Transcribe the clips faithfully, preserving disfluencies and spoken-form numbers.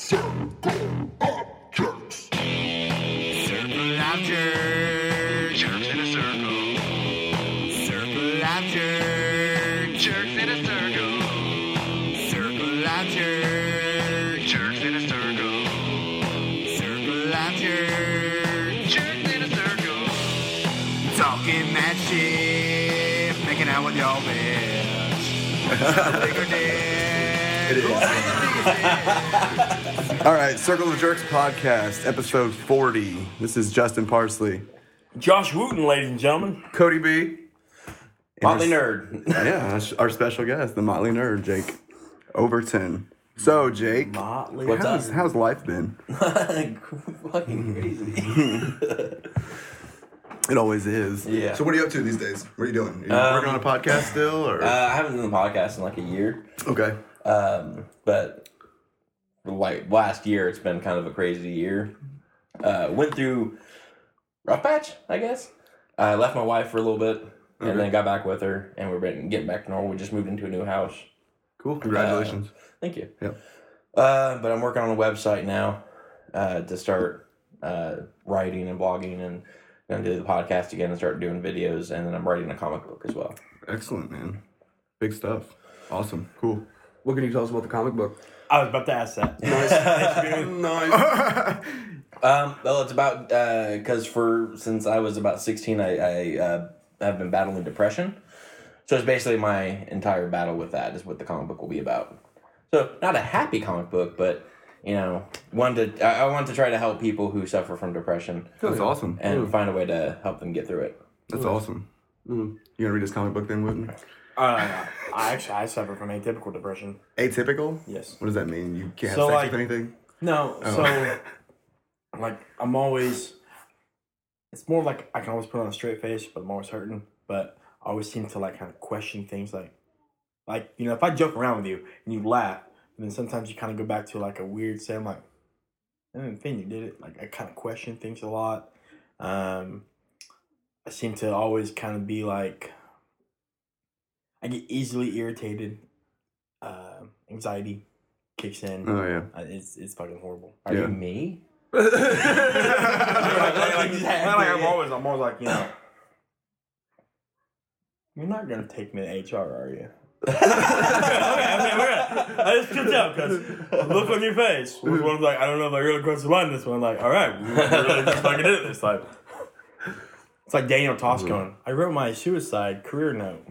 Circle of Jerks. Circle of Jerks. Jerks in a circle. Circle of Jerks. Jerks in a circle. Circle of Jerks. Jerks in a circle. Circle of Jerks. Jerks in a circle. Talking that shit, making out with y'all, bitch. Bigger dick. It is. All right, Circle of Jerks podcast, episode forty. This is Justin Parsley. Josh Wooten, ladies and gentlemen. Cody B. Motley Nerd. Yeah, our special guest, the Motley Nerd, Jake Overton. So, Jake, Motley, what's how's, up? How's life been? Fucking crazy. It always is. Yeah. So what are you up to these days? What are you doing? Are you um, working on a podcast still? Or? Uh, I haven't done a podcast in like a year. Okay. Um, but... Like last year, it's been kind of a crazy year. Uh, went through rough patch, I guess. I left my wife for a little bit, and okay. then got back with her, and we're getting back to normal. We just moved into a new house. Cool, congratulations! Uh, thank you. Yeah. Uh, but I'm working on a website now uh, to start uh, writing and blogging, and then do the podcast again and start doing videos, and then I'm writing a comic book as well. Excellent, man! Big stuff. Awesome. Cool. What can you tell us about the comic book? I was about to ask that. Nice. nice. um, well, it's about, because uh, for, since I was about sixteen, I, I uh, have been battling depression. So it's basically my entire battle with that is what the comic book will be about. So not a happy comic book, but, you know, wanted to, I, I wanted to try to help people who suffer from depression. That's awesome. And yeah. find a way to help them get through it. That's Ooh. awesome. Mm. You gonna read this comic book then, Wooten? Uh, I actually I suffer from atypical depression. Atypical? Yes. What does that mean? You can't have so sex like, with anything? No. Oh. So, like, I'm always. It's more like I can always put on a straight face, but I'm always hurting. But I always seem to like kind of question things, like, like you know, if I joke around with you and you laugh, and then sometimes you kind of go back to like a weird say, I'm like, I didn't think you did it. Like I kind of question things a lot. Um, I seem to always kind of be like. I get easily irritated. Uh, anxiety kicks in. Oh, yeah. Uh, it's it's fucking horrible. Are yeah. you me? like, like, like, exactly. like I'm, always, I'm always like, you know, you're not going to take me to H R, are you? okay, okay, we're at. I just tripped out because look on your face. One was like, I don't know if I really crossed the line this one. I'm like, all right, we really just fucking did it this time. It's like Daniel Tosh going, I wrote my suicide career note.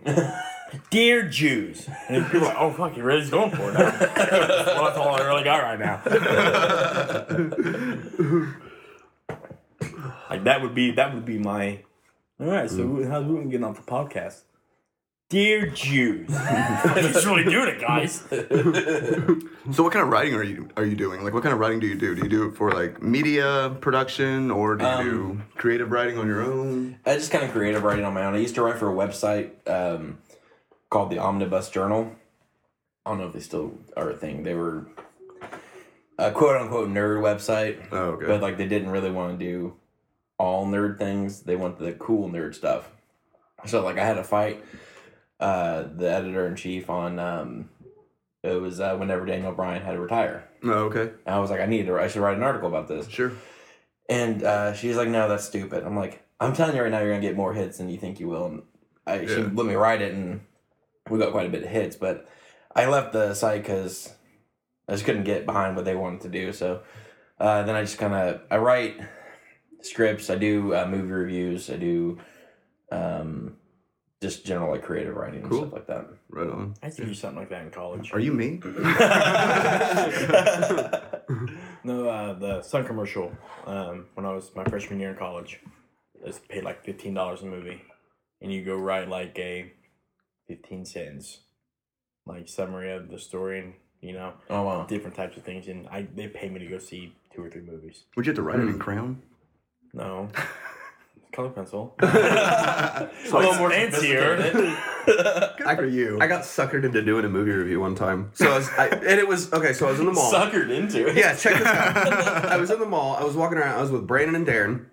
Dear Jews. And people are like, oh, fuck, you really just going for it now. Well, that's all I really got right now. Like, that would be, that would be my, all right, so mm. how's Wooten getting off the podcast? Dear Jews. He's really doing it, guys. So what kind of writing are you are you doing? Like, what kind of writing do you do? Do you do it for, like, media production, or do you um, do creative writing on your own? I just kind of creative writing on my own. I used to write for a website, um... called the Omnibus Journal. I don't know if they still are a thing. They were a quote-unquote nerd website. Oh, okay. But, like, they didn't really want to do all nerd things. They wanted the cool nerd stuff. So, like, I had a fight, uh, the editor-in-chief on, um, it was uh, whenever Daniel Bryan had to retire. Oh, okay. And I was like, I need to, I should write an article about this. Sure. And uh, she's like, no, that's stupid. I'm like, I'm telling you right now, you're going to get more hits than you think you will. And I, yeah. she let me write it, and... we got quite a bit of hits, but I left the site because I just couldn't get behind what they wanted to do. So uh, then I just kind of, I write scripts, I do uh, movie reviews, I do um, just general like creative writing cool. and stuff like that. Right on. I used to do something like that in college. Are you me? No, uh, the Sun commercial um, when I was my freshman year in college, I just paid like fifteen dollars a movie, and you go write like a fifteen cents, like summary of the story, and you know, oh, wow. different types of things. And I they pay me to go see two or three movies. Would you have to write mm. it in crayon? No, color pencil. It's a little more fancier. Good for you. I got suckered into doing a movie review one time. So I was, I, and it was okay. So I was in the mall. Suckered into it. Yeah, check this out. I was in the mall. I was walking around. I was with Brandon and Darren.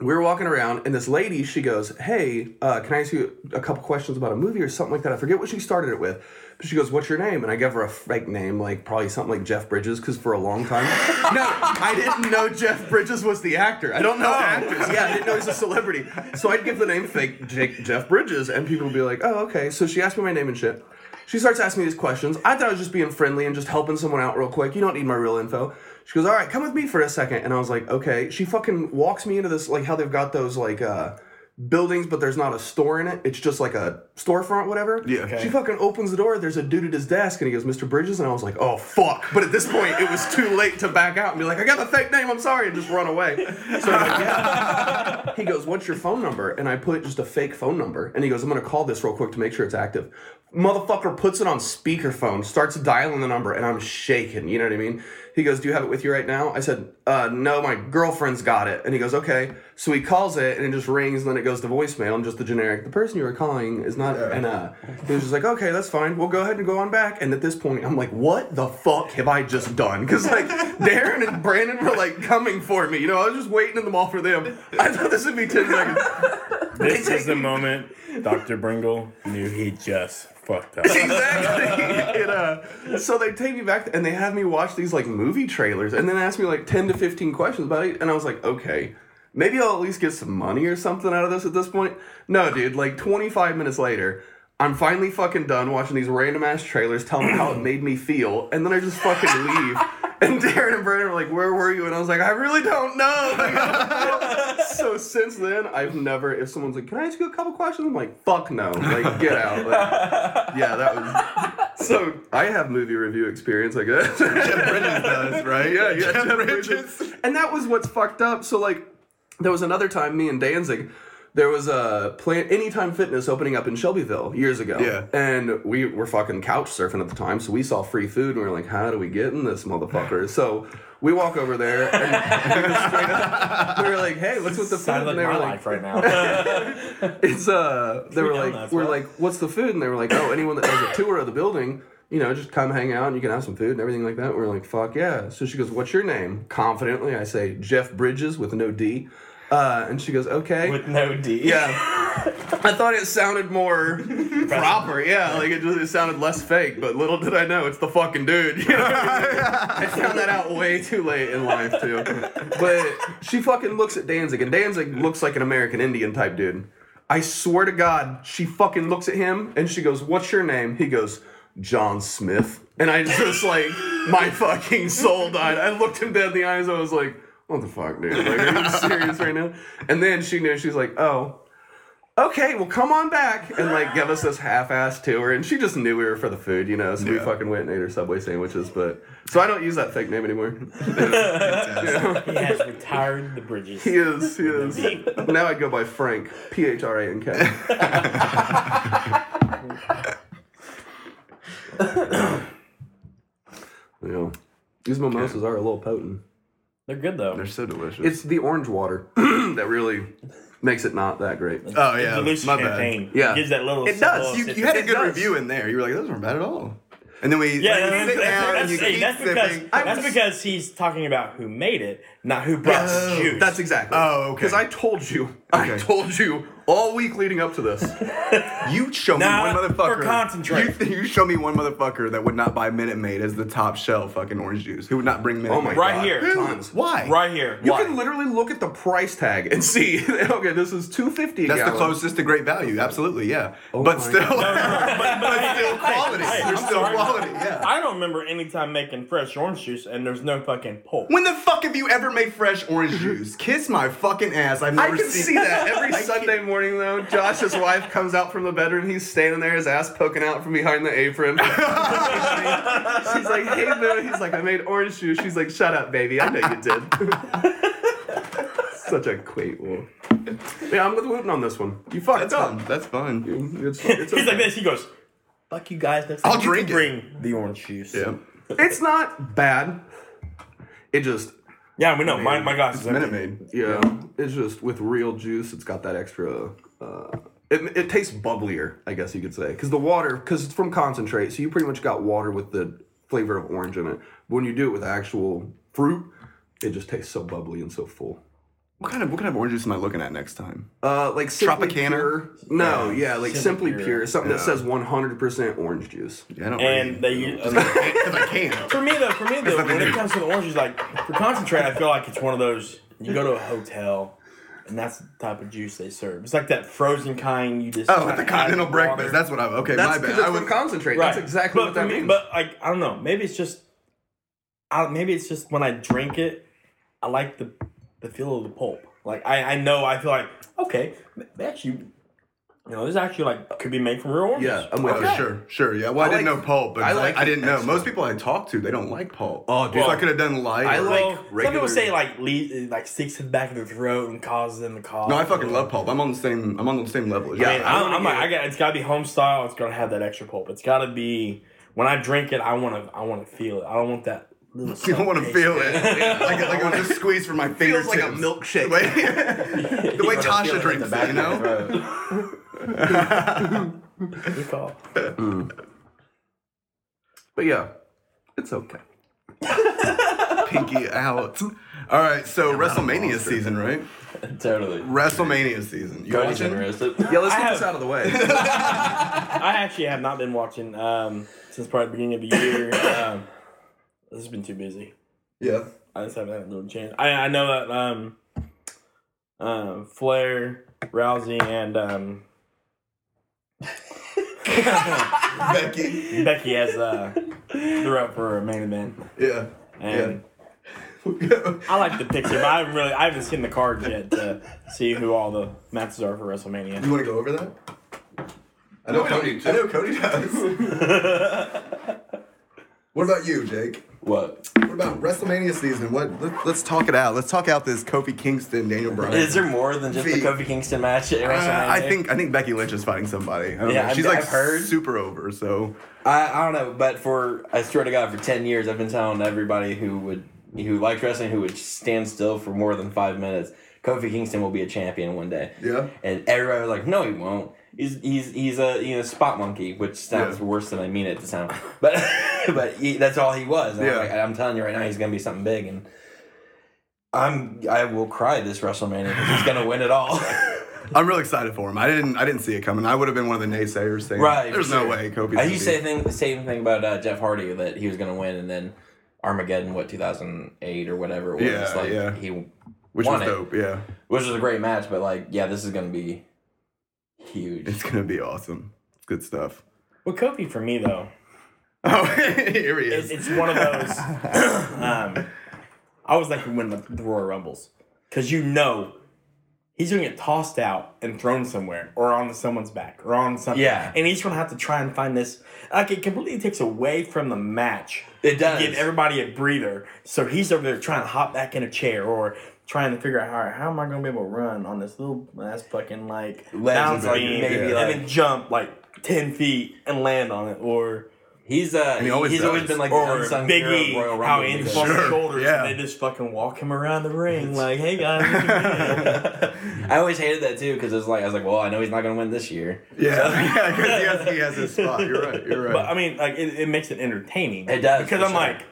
we were walking around, and this lady, she goes, hey, uh, can I ask you a couple questions about a movie or something like that? I forget what she started it with. But she goes, what's your name? And I gave her a fake name, like probably something like Jeff Bridges, because for a long time. No, I didn't know Jeff Bridges was the actor. I don't know oh. actors. Yeah, I didn't know he's a celebrity. So I'd give the name fake Jake, Jeff Bridges, and people would be like, oh, okay. So she asked me my name and shit. She starts asking me these questions. I thought I was just being friendly and just helping someone out real quick. You don't need my real info. She goes, all right, come with me for a second. And I was like, okay. She fucking walks me into this, like how they've got those like uh, buildings, but there's not a store in it. It's just like a storefront, whatever. Yeah. Okay. She fucking opens the door. There's a dude at his desk, and he goes, Mister Bridges. And I was like, oh, fuck. But at this point, it was too late to back out and be like, I got the fake name. I'm sorry. And just run away. So I'm like, yeah. He goes, what's your phone number? And I put just a fake phone number. And he goes, I'm going to call this real quick to make sure it's active. Motherfucker puts it on speakerphone, starts dialing the number, and I'm shaking. You know what I mean? He goes, do you have it with you right now? I said, uh, no, my girlfriend's got it. And he goes, okay. So he calls it, and it just rings, and then it goes to voicemail, and just the generic, the person you were calling is not, yeah. and uh, he was just like, okay, that's fine. We'll go ahead and go on back. And at this point, I'm like, what the fuck have I just done? Because, like, Darren and Brandon were, like, coming for me. You know, I was just waiting in the mall for them. I thought this would be ten seconds. This is the moment Doctor Bringle knew he just... fucked up. Exactly. It, uh, so they take me back and they have me watch these like movie trailers and then ask me like ten to fifteen questions about it. And I was like, okay, maybe I'll at least get some money or something out of this at this point. No, dude, like twenty-five minutes later, I'm finally fucking done watching these random ass trailers, telling me how it made me feel. And then I just fucking leave. And Darren and Brandon were like, where were you? And I was like, I really don't know. Like, so since then, I've never, if someone's like, can I ask you a couple questions? I'm like, fuck no. Like, get out. Like, yeah, that was, so I have movie review experience, I guess. Jeff Bridges does, right? Yeah, yeah, Jeff, Jeff Bridges. Bridges. And that was what's fucked up. So, like, there was another time, me and Danzig, there was a plant, Anytime Fitness opening up in Shelbyville years ago. Yeah. And we were fucking couch surfing at the time, so we saw free food, and we were like, how do we get in this motherfucker? So we walk over there, and we, up, we were like, hey, what's with the food? And they were like, right now. It's, uh, they were like, we're like, what's the food? And they were like, oh, anyone that does a tour of the building, you know, just come hang out and you can have some food and everything like that. We were like, fuck yeah. So she goes, what's your name? Confidently, I say, Jeff Bridges with no D. Uh, and she goes, okay. With no D. Yeah. I thought it sounded more proper. Yeah, like it just it sounded less fake, but little did I know it's the fucking dude. You know? I found that out way too late in life, too. But she fucking looks at Danzig, and Danzig looks like an American Indian type dude. I swear to God, she fucking looks at him, and she goes, what's your name? He goes, John Smith. And I just, like, my fucking soul died. I looked him dead in the eyes, I was like... what the fuck, dude? Like, are you serious right now? And then she knew, she's like, oh, okay, well, come on back. And, like, give us this half-assed tour. And she just knew we were for the food, you know, so yeah. we fucking went and ate her Subway sandwiches. But so I don't use that fake name anymore. Yeah. He has retired the Bridges. He is, he is. Now I go by Frank, P H R A N K. You know, these mimosas are a little potent. They're good, though. They're so delicious. It's the orange water that really makes it not that great. Oh, yeah. My champagne. Bad. Yeah. It gives that little... It does. You, you had a good does. review in there. You were like, those weren't bad at all. And then we... Yeah, like, that's, that's, hey, that's, because, that's because he's talking about who made it, not who brought oh, the juice. That's exactly. Oh, okay. Because I told you. Okay. I told you all week leading up to this. You show nah, me one motherfucker... concentrate. You, you show me one motherfucker that would not buy Minute Maid as the top shelf fucking orange juice. Who would not bring Minute Maid? Oh, my right God. Here. Tons. Why? Right here. You Why? can literally look at the price tag and see, okay, this is two dollars and fifty cents. That's the closest to great value. Absolutely, yeah. Oh but, still, no, no, no. but, but hey, still quality. Hey, There's I'm still sorry, quality, yeah. I don't remember any time making fresh orange juice and there's no fucking pulp. When the fuck have you ever made fresh orange juice? Kiss my fucking ass. I've never I can seen see that. Every Sunday morning, though, Josh's wife comes out from the bedroom. He's standing there, his ass poking out from behind the apron. She's like, hey, Boo. He's like, I made orange juice. She's like, shut up, baby. I know you did. Such a quaint one. Yeah, I'm with Wooten on this one. You fucked up. That's fun. It's, it's okay. He's like this. He goes, fuck you guys. Next time I'll drink bring the orange juice. Yeah. It's not bad. It just... yeah, we know. My, my glasses. It's Minute Maid. Yeah. yeah. It's just, with real juice, it's got that extra, uh, it, it tastes bubblier, I guess you could say. Because the water, because it's from concentrate, so you pretty much got water with the flavor of orange in it. But when you do it with actual fruit, it just tastes so bubbly and so full. What kind of what kind of orange juice am I looking at next time? Uh, like Tropicana. No, yeah, yeah like Simply, Simply Pure, Pure, something yeah. that says one hundred percent orange juice. Yeah, I don't and they because I, mean, I can. For me though, for me though, when it comes to the orange juice, like for concentrate, I feel like it's one of those you go to a hotel. And that's the type of juice they serve. It's like that frozen kind you just. Oh, with the continental breakfast. Water. That's what I'm. Okay, that's my bad. It's I would concentrate. Right. That's exactly but what that me, means. But like, I don't know. Maybe it's just. I, maybe it's just when I drink it, I like the the feel of the pulp. Like I, I know I feel like okay, actually. You know, this actually like could be made from real oranges. Yeah, I'm with okay. you. Sure, sure. Yeah. Well, I, I didn't like, know pulp, but I, like I didn't know. Most people I talk to, they don't like pulp. Oh, dude, well, so I could have done light. I like. Well, regular. Some people say like le- like sticks to the back of their throat and causes them to cough. No, I fucking love pulp. I'm on the same. I'm on the same level. As yeah, you. I'm, I'm, I'm like, I got. It's got to be home style. It's gonna have that extra pulp. It's got to be. When I drink it, I want to. I want to feel it. I don't want that. You don't want to feel it. Yeah. Like, like I'm just squeezed from my fingertips. Feels like a milkshake. The way, the way Tasha drinks it, back, you know? Good call. Mm. But yeah, it's okay. Pinky out. All right, so I'm WrestleMania season, right? Totally. WrestleMania season. You watching? Yeah, let's get have, this out of the way. I actually have not been watching um, since probably the beginning of the year. Um, This has been too busy. Yeah. I just haven't had a little chance. I I know that um, uh, Flair, Rousey, and um, Becky. Becky has uh, they're up for a main event. Yeah. And yeah. I like the picture, but I haven't really I haven't seen the cards yet to see who all the matches are for WrestleMania. You want to go over that? I know no, Cody. I know Cody does. What about you, Jake? What? What about WrestleMania season? What? Let, let's talk it out. Let's talk out this Kofi Kingston, Daniel Bryan. Is there more than just the Kofi Kingston match at WrestleMania? Uh, I think I think Becky Lynch is fighting somebody. I don't yeah, know. She's I've, like I've heard, super over. So I, I don't know, but for I swear to God, for ten years I've been telling everybody who would who liked wrestling who would stand still for more than five minutes, Kofi Kingston will be a champion one day. Yeah. And everybody was like, no, he won't. He's he's he's a you know spot monkey, which sounds yeah. worse than I mean it to sound, but but he, that's all he was. And yeah. I'm, like, I'm telling you right now, he's gonna be something big, and I'm I will cry this WrestleMania because he's gonna win it all. I'm real excited for him. I didn't I didn't see it coming. I would have been one of the naysayers saying, right, "There's no sure. way Kofi's." I used to say thing, the same thing about uh, Jeff Hardy that he was gonna win, and then Armageddon, what two thousand eight or whatever it was, yeah, like yeah. he which won was it, dope, yeah, which was a great match. But like, yeah, this is gonna be. Huge. It's gonna be awesome. It's good stuff. Well, Kofi for me though. Oh, here he is. It, it's one of those. um, I was like, when the, the Royal Rumbles, because you know he's gonna get tossed out and thrown somewhere, or on someone's back, or on something. Yeah. And he's gonna have to try and find this. Like it completely takes away from the match. It does. To give everybody a breather. So he's over there trying to hop back in a chair or. Trying to figure out, all right, how am I going to be able to run on this little ass fucking, like, bounce beam, maybe, yeah. like, and then jump, like, ten feet and land on it, or... He's uh, he always he's does. always been like or the Big E, Royal how he his sure. shoulders yeah. and they just fucking walk him around the ring like, hey guys. I always hated that too because it's like I was like, well, I know he's not gonna win this year. Yeah, so. yeah, because he, he has his spot. You're right. You're right. But I mean, like, it, it makes it entertaining. It does because I'm sure. like,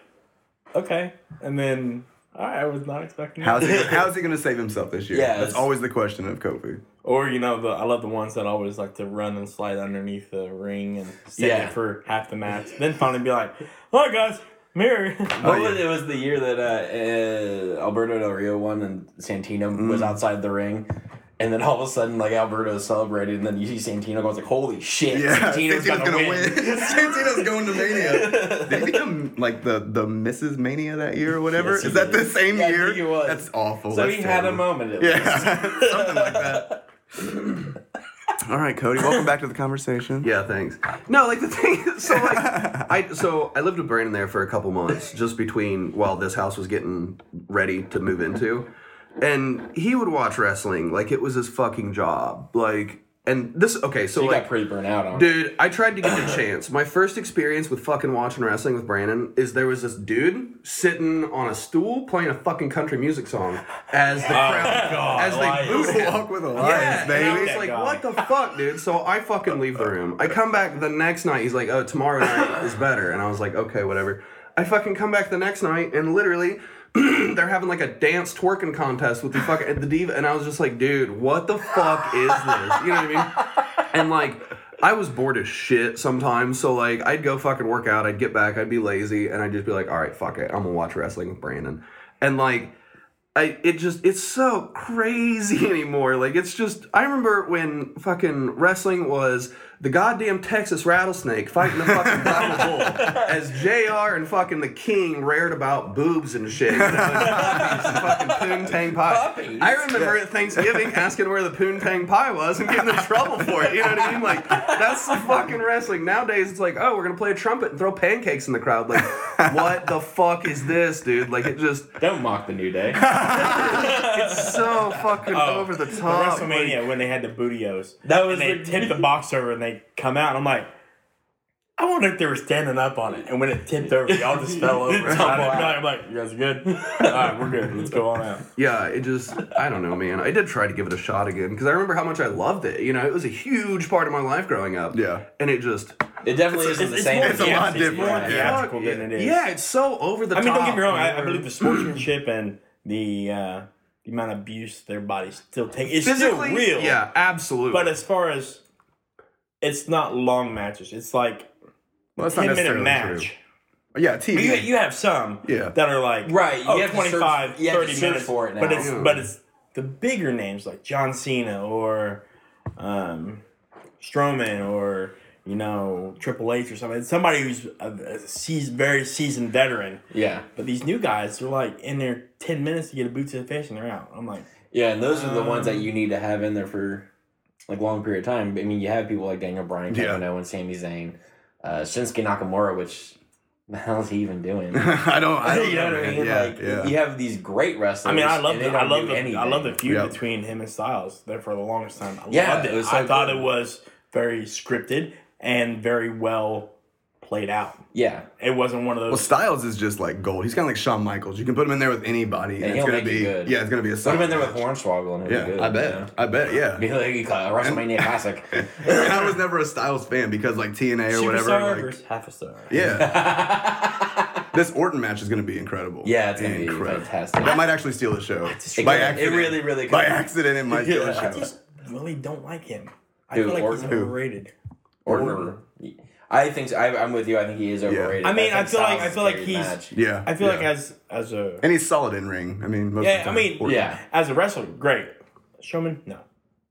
okay, and then. I was not expecting that. How's he, how's he going to save himself this year? Yeah, that's always the question of Kofi. Or, you know, the I love the ones that always like to run and slide underneath the ring and stay yeah. there for half the match. Then finally be like, all right, guys, I'm here. Oh, yeah. was, it was the year that uh, uh, Alberto Del Rio won and Santino mm. was outside the ring. And then all of a sudden, like, Alberto celebrated, and then you see Santino goes like, holy shit, yeah, Santino's, Santino's gonna, gonna win. win. Santino's going to Mania. Did he become, like, the, the Missus Mania that year or whatever? Yes, is that did. the same yeah, year? I think it was. That's awful. So That's he terrible. had a moment, at least. Yeah, something like that. All right, Cody, welcome back to the conversation. Yeah, thanks. No, like, the thing is, so, like, I, so I lived with Brandon there for a couple months, just between while this house was getting ready to move into. And he would watch wrestling like it was his fucking job. Like, and this, okay, so, so you like, got pretty burnt out on. Dude, I tried to get a chance. My first experience with fucking watching wrestling with Brandon is there was this dude sitting on a stool playing a fucking country music song as the oh, crowd, God, as they booed him. Walk with a lion, baby. And I was like, God. What the fuck, dude? So I fucking leave the room. I come back the next night. He's like, oh, tomorrow night is better. And I was like, okay, whatever. I fucking come back the next night and literally. they're having like a dance twerking contest with the fucking the diva, and I was just like, dude, what the fuck is this? You know what I mean? And like, I was bored as shit sometimes, so like, I'd go fucking work out, I'd get back, I'd be lazy, and I'd just be like, all right, fuck it, I'm gonna watch wrestling with Brandon, and like, I it just it's so crazy anymore. Like, it's just, I remember when fucking wrestling was the goddamn Texas rattlesnake fighting the fucking Bible bull as J R and fucking the King rared about boobs and shit. You know, and fucking poontang pie. Puppies. I remember at Thanksgiving asking where the poontang pie was and getting in trouble for it. You know what I mean? Like, that's the fucking wrestling. Nowadays, it's like, oh, we're gonna play a trumpet and throw pancakes in the crowd. Like, what the fuck is this, dude? Like, it just don't mock the New Day. It's so fucking oh, over the top. The WrestleMania, like, when they had the bootios. That was and they tipped the box over and they come out. And I'm like, I wonder if they were standing up on it. And when it tipped over, y'all just fell over. I'm like, you guys are good? All right, we're good. Let's go on out. Yeah, it just, I don't know, man. I did try to give it a shot again because I remember how much I loved it. You know, it was a huge part of my life growing up. Yeah. And it just... It definitely it's, isn't it's, the same. It's, it's a lot different. More theatrical yeah. than it is. Yeah, it's so over the top. I mean, top, don't get me wrong. I, I believe the sportsmanship and... The, uh, the amount of abuse their bodies still take. It's physically, still real. Yeah, absolutely. But as far as, it's not long matches. It's like well, it's a ten-minute match. True. Yeah, T V. You, you have some yeah. that are like right, you oh, have twenty-five, search, thirty you have minutes. For it now. But it's, yeah. but it's the bigger names like John Cena or um, Strowman or... You know, Triple H or something. It's somebody who's a, a seasoned, very seasoned veteran. Yeah. But these new guys, they're like in there ten minutes to get a boot to the face and they're out. I'm like, yeah, and those um, are the ones that you need to have in there for like long period of time. I mean, you have people like Daniel Bryan, Kevin yeah. Owens, Sami Zayn, uh, Shinsuke Nakamura, which the hell's he even doing? I don't. I don't you know, know what I mean. Yeah, like, yeah. You have these great wrestlers. I mean, I love the I love the, I love the feud yep. between him and Styles. There for the longest time, I yeah, loved it. It was so I cool. thought it was very scripted. And very well played out. Yeah. It wasn't one of those. Well, Styles is just like gold. He's kind of like Shawn Michaels. You can put him in there with anybody. And, and it's going to be good. Yeah, it's going to be a solid. Put him in there with Hornswoggle and he'll yeah, be good. I bet. You know? I bet, yeah. Be like a WrestleMania classic. And I was never a Styles fan because like T N A or Super whatever. Star like, half a star. Yeah. This Orton match is going to be incredible. Yeah, it's going to be fantastic. That might actually steal the show. By could, accident. It really, really could. By accident, it might steal the show. I just really don't like him. I Dude, feel like Orton? He's overrated. Orton, I think so. I, I'm with you. I think he is overrated. Yeah. I mean, I, I feel Styles like I feel like he's. Match. Yeah, I feel yeah. like as as a and he's solid in ring. I mean, most yeah. Of the time, I mean, Orton. Yeah. As a wrestler, great. Showman, no.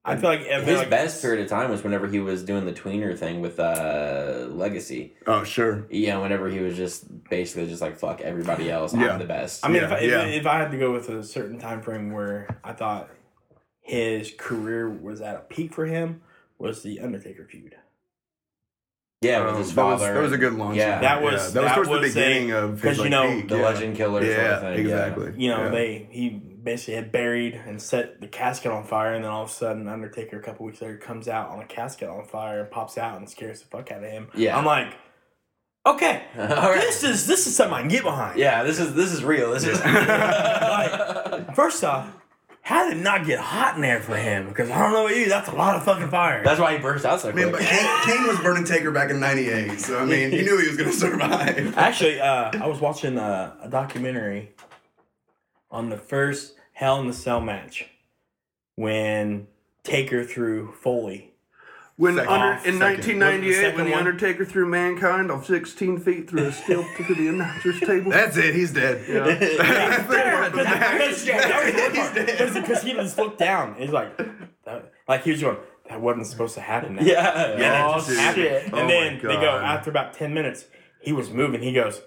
I feel like I feel his like best period of time was whenever he was doing the tweener thing with uh, Legacy. Oh sure. Yeah, whenever he was just basically just like fuck everybody else. Yeah. I'm the best. I mean, yeah. if I, if, yeah. if I had to go with a certain time frame where I thought his career was at a peak for him, was the Undertaker feud. Yeah, um, with his father. That was, that was a good launch. Yeah, that was yeah, that was towards that was the beginning a, of his like, you know peak, the yeah. legend killer. Yeah, sort of thing. Exactly. Yeah. You know, yeah. they he basically had buried and set the casket on fire, and then all of a sudden, Undertaker a couple weeks later comes out on a casket on fire and pops out and scares the fuck out of him. Yeah, I'm like, okay, right. this is this is something I can get behind. Yeah, this is this is real. This is like, first off. How did it not get hot in there for him? Because I don't know about you, that's a lot of fucking fire. That's why he burst out so quick. I mean, but King, King was burning Taker back in ninety-eight, so I mean, you knew he was going to survive. Actually, uh, I was watching a, a documentary on the first Hell in a Cell match when Taker threw Foley. When second, under, in nineteen ninety-eight, the when The Undertaker one? Threw Mankind off sixteen feet through a steel to the announcer's table. That's it. He's dead. Yeah. Because he just looked down. He's like, that, like he was going, that wasn't supposed to happen. Now. Yeah. yeah oh, shit. And then oh they go, after about ten minutes, he was moving. He goes,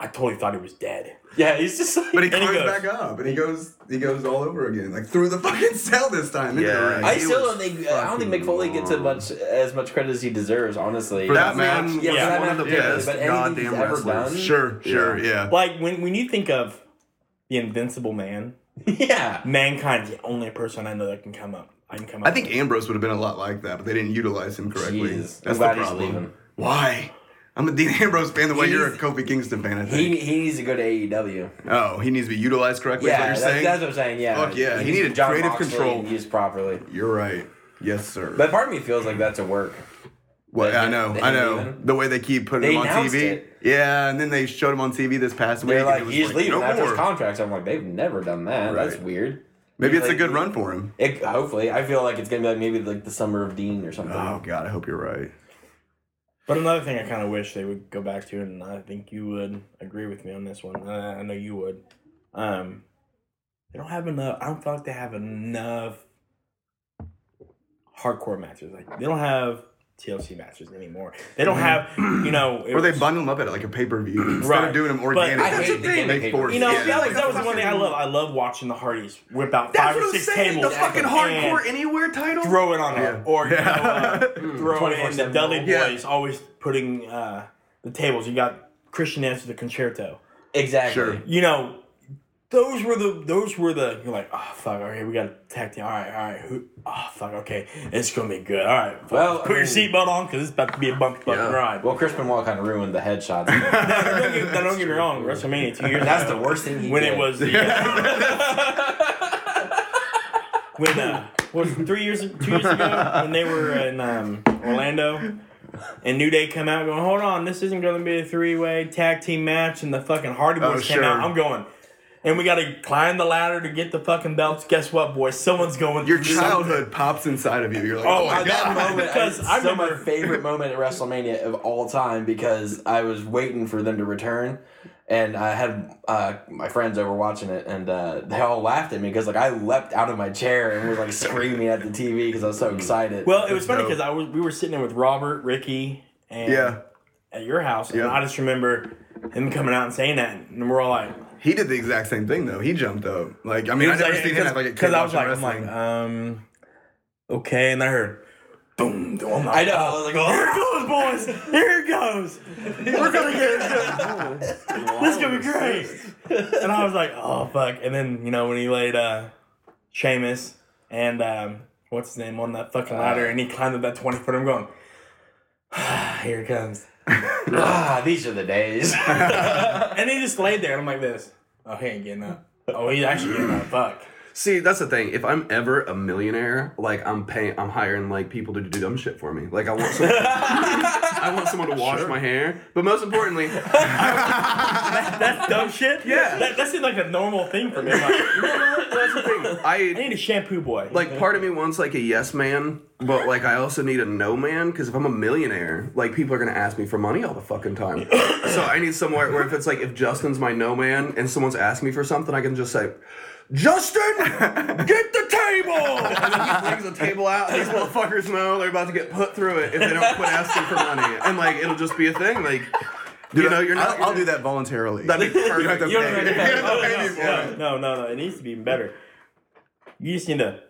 I totally thought he was dead. Yeah, he's just like... But he climbs back up, and he goes he goes all over again. Like, through the fucking cell this time. Yeah. Right? I still don't think... I don't think Mick Foley gets as much, as much credit as he deserves, honestly. For that man, yeah, yeah. one of the best yeah. goddamn wrestlers. Sure, sure, yeah. yeah. Like, when, when you think of the Invincible Man... yeah. Mankind's the only person I know that can come up. I can come up. I think Ambrose would have been a lot like that, but they didn't utilize him correctly. Jeez. That's the problem. Why? I'm a Dean Ambrose fan the way he's, you're a Kofi Kingston fan, I think. He, he needs to go to A E W. Oh, he needs to be utilized correctly, yeah, is what you're saying? That's what I'm saying, yeah. Fuck yeah, he, he needed creative Moxley control. Used properly. You're right. Yes, sir. But part of me feels like that's a work. Well, I know, I know. The way they keep putting him on T V. It. Yeah, and then they showed him on T V this past They're week. Like, and it was he's like, leaving no after more. His contracts. I'm like, they've never done that. Right. That's weird. Maybe it's like, a good run for him. It, hopefully. I feel like it's going to be like maybe like the summer of Dean or something. Oh, God, I hope you're right. But another thing I kind of wish they would go back to, and I think you would agree with me on this one. Uh, I know you would. Um, they don't have enough. I don't feel like they have enough hardcore matches. Like, they don't have T L C matches anymore. They don't have, you know... Or they was, bundle them up at like a pay-per-view instead right. of doing them organically. That's the thing. They force, you know, yeah, like, that was the one thing I love. I love watching the Hardys whip out that's five or six saying, tables. The fucking Hardcore Anywhere title? Throw it on yeah. there. Or, you know, uh, throw it in the Dudley yeah. Boys, always putting uh, the tables. You got Christian Dance with the Concerto. Exactly. Sure. You know, those were the, those were the, you're like, oh, fuck, okay, we got a tag team. All right, all right. Who, oh, fuck, okay. It's going to be good. All right. Fuck. Well, put I mean, your seatbelt on because it's about to be a bump fucking yeah. ride. Well, Chris Benoit kind of ruined the headshots. no, don't, get, don't get me wrong. WrestleMania two years That's ago, the worst thing he When did. It was, yeah. when, uh, what was it, three years, two years ago, when they were in um, Orlando. And New Day come out going, hold on, this isn't going to be a three-way tag team match. And the fucking Hardy Boys oh, came sure. out. I'm going... And we gotta climb the ladder to get the fucking belts. Guess what, boys? Someone's going. Your childhood something. Pops inside of you. You're like, oh, oh my god! That moment, because I, I remember my favorite moment at WrestleMania of all time because I was waiting for them to return, and I had uh, my friends over watching it, and uh, they all laughed at me because like I leapt out of my chair and was like screaming at the T V because I was so excited. Well, it was funny because I was we were sitting there with Robert, Ricky, and yeah. at your house, and yep. I just remember him coming out and saying that, and we're all like. He did the exact same thing, though. He jumped up. Like, I mean, I've never like, seen him have like a kid Because I was like, I'm like, um, okay. And I heard, boom. Oh my I know. I was like, oh. Here it goes, boys. Here it goes. We're going to get it. This is going to be great. And I was like, oh, fuck. And then, you know, when he laid uh, Sheamus and um, what's his name on that fucking ladder, and he climbed up that twenty foot, I'm going, ah, here it comes. ah, these are the days. And he just laid there, and I'm like this. Oh, he ain't getting up. Oh, he's actually getting up. Fuck. See, that's the thing. If I'm ever a millionaire, like I'm paying, I'm hiring like people to do dumb shit for me. Like I want, someone, I want someone to wash sure. my hair. But most importantly, that, that's dumb shit. Yeah, that, that seems like a normal thing for me. Like, that's the thing. I, I need a shampoo boy. Like part of me wants like a yes man. But, like, I also need a no man, because if I'm a millionaire, like, people are going to ask me for money all the fucking time. So I need somewhere where if it's, like, if Justin's my no man and someone's asking me for something, I can just say, Justin, get the table! And then he brings the table out, and these motherfuckers know they're about to get put through it if they don't quit asking for money. And, like, it'll just be a thing, like... Dude, you know, you're not. I'll, I'll do that voluntarily. That'd be perfect. You don't have to pay. Oh, no, no, no, no, no. It needs to be better. You just need to,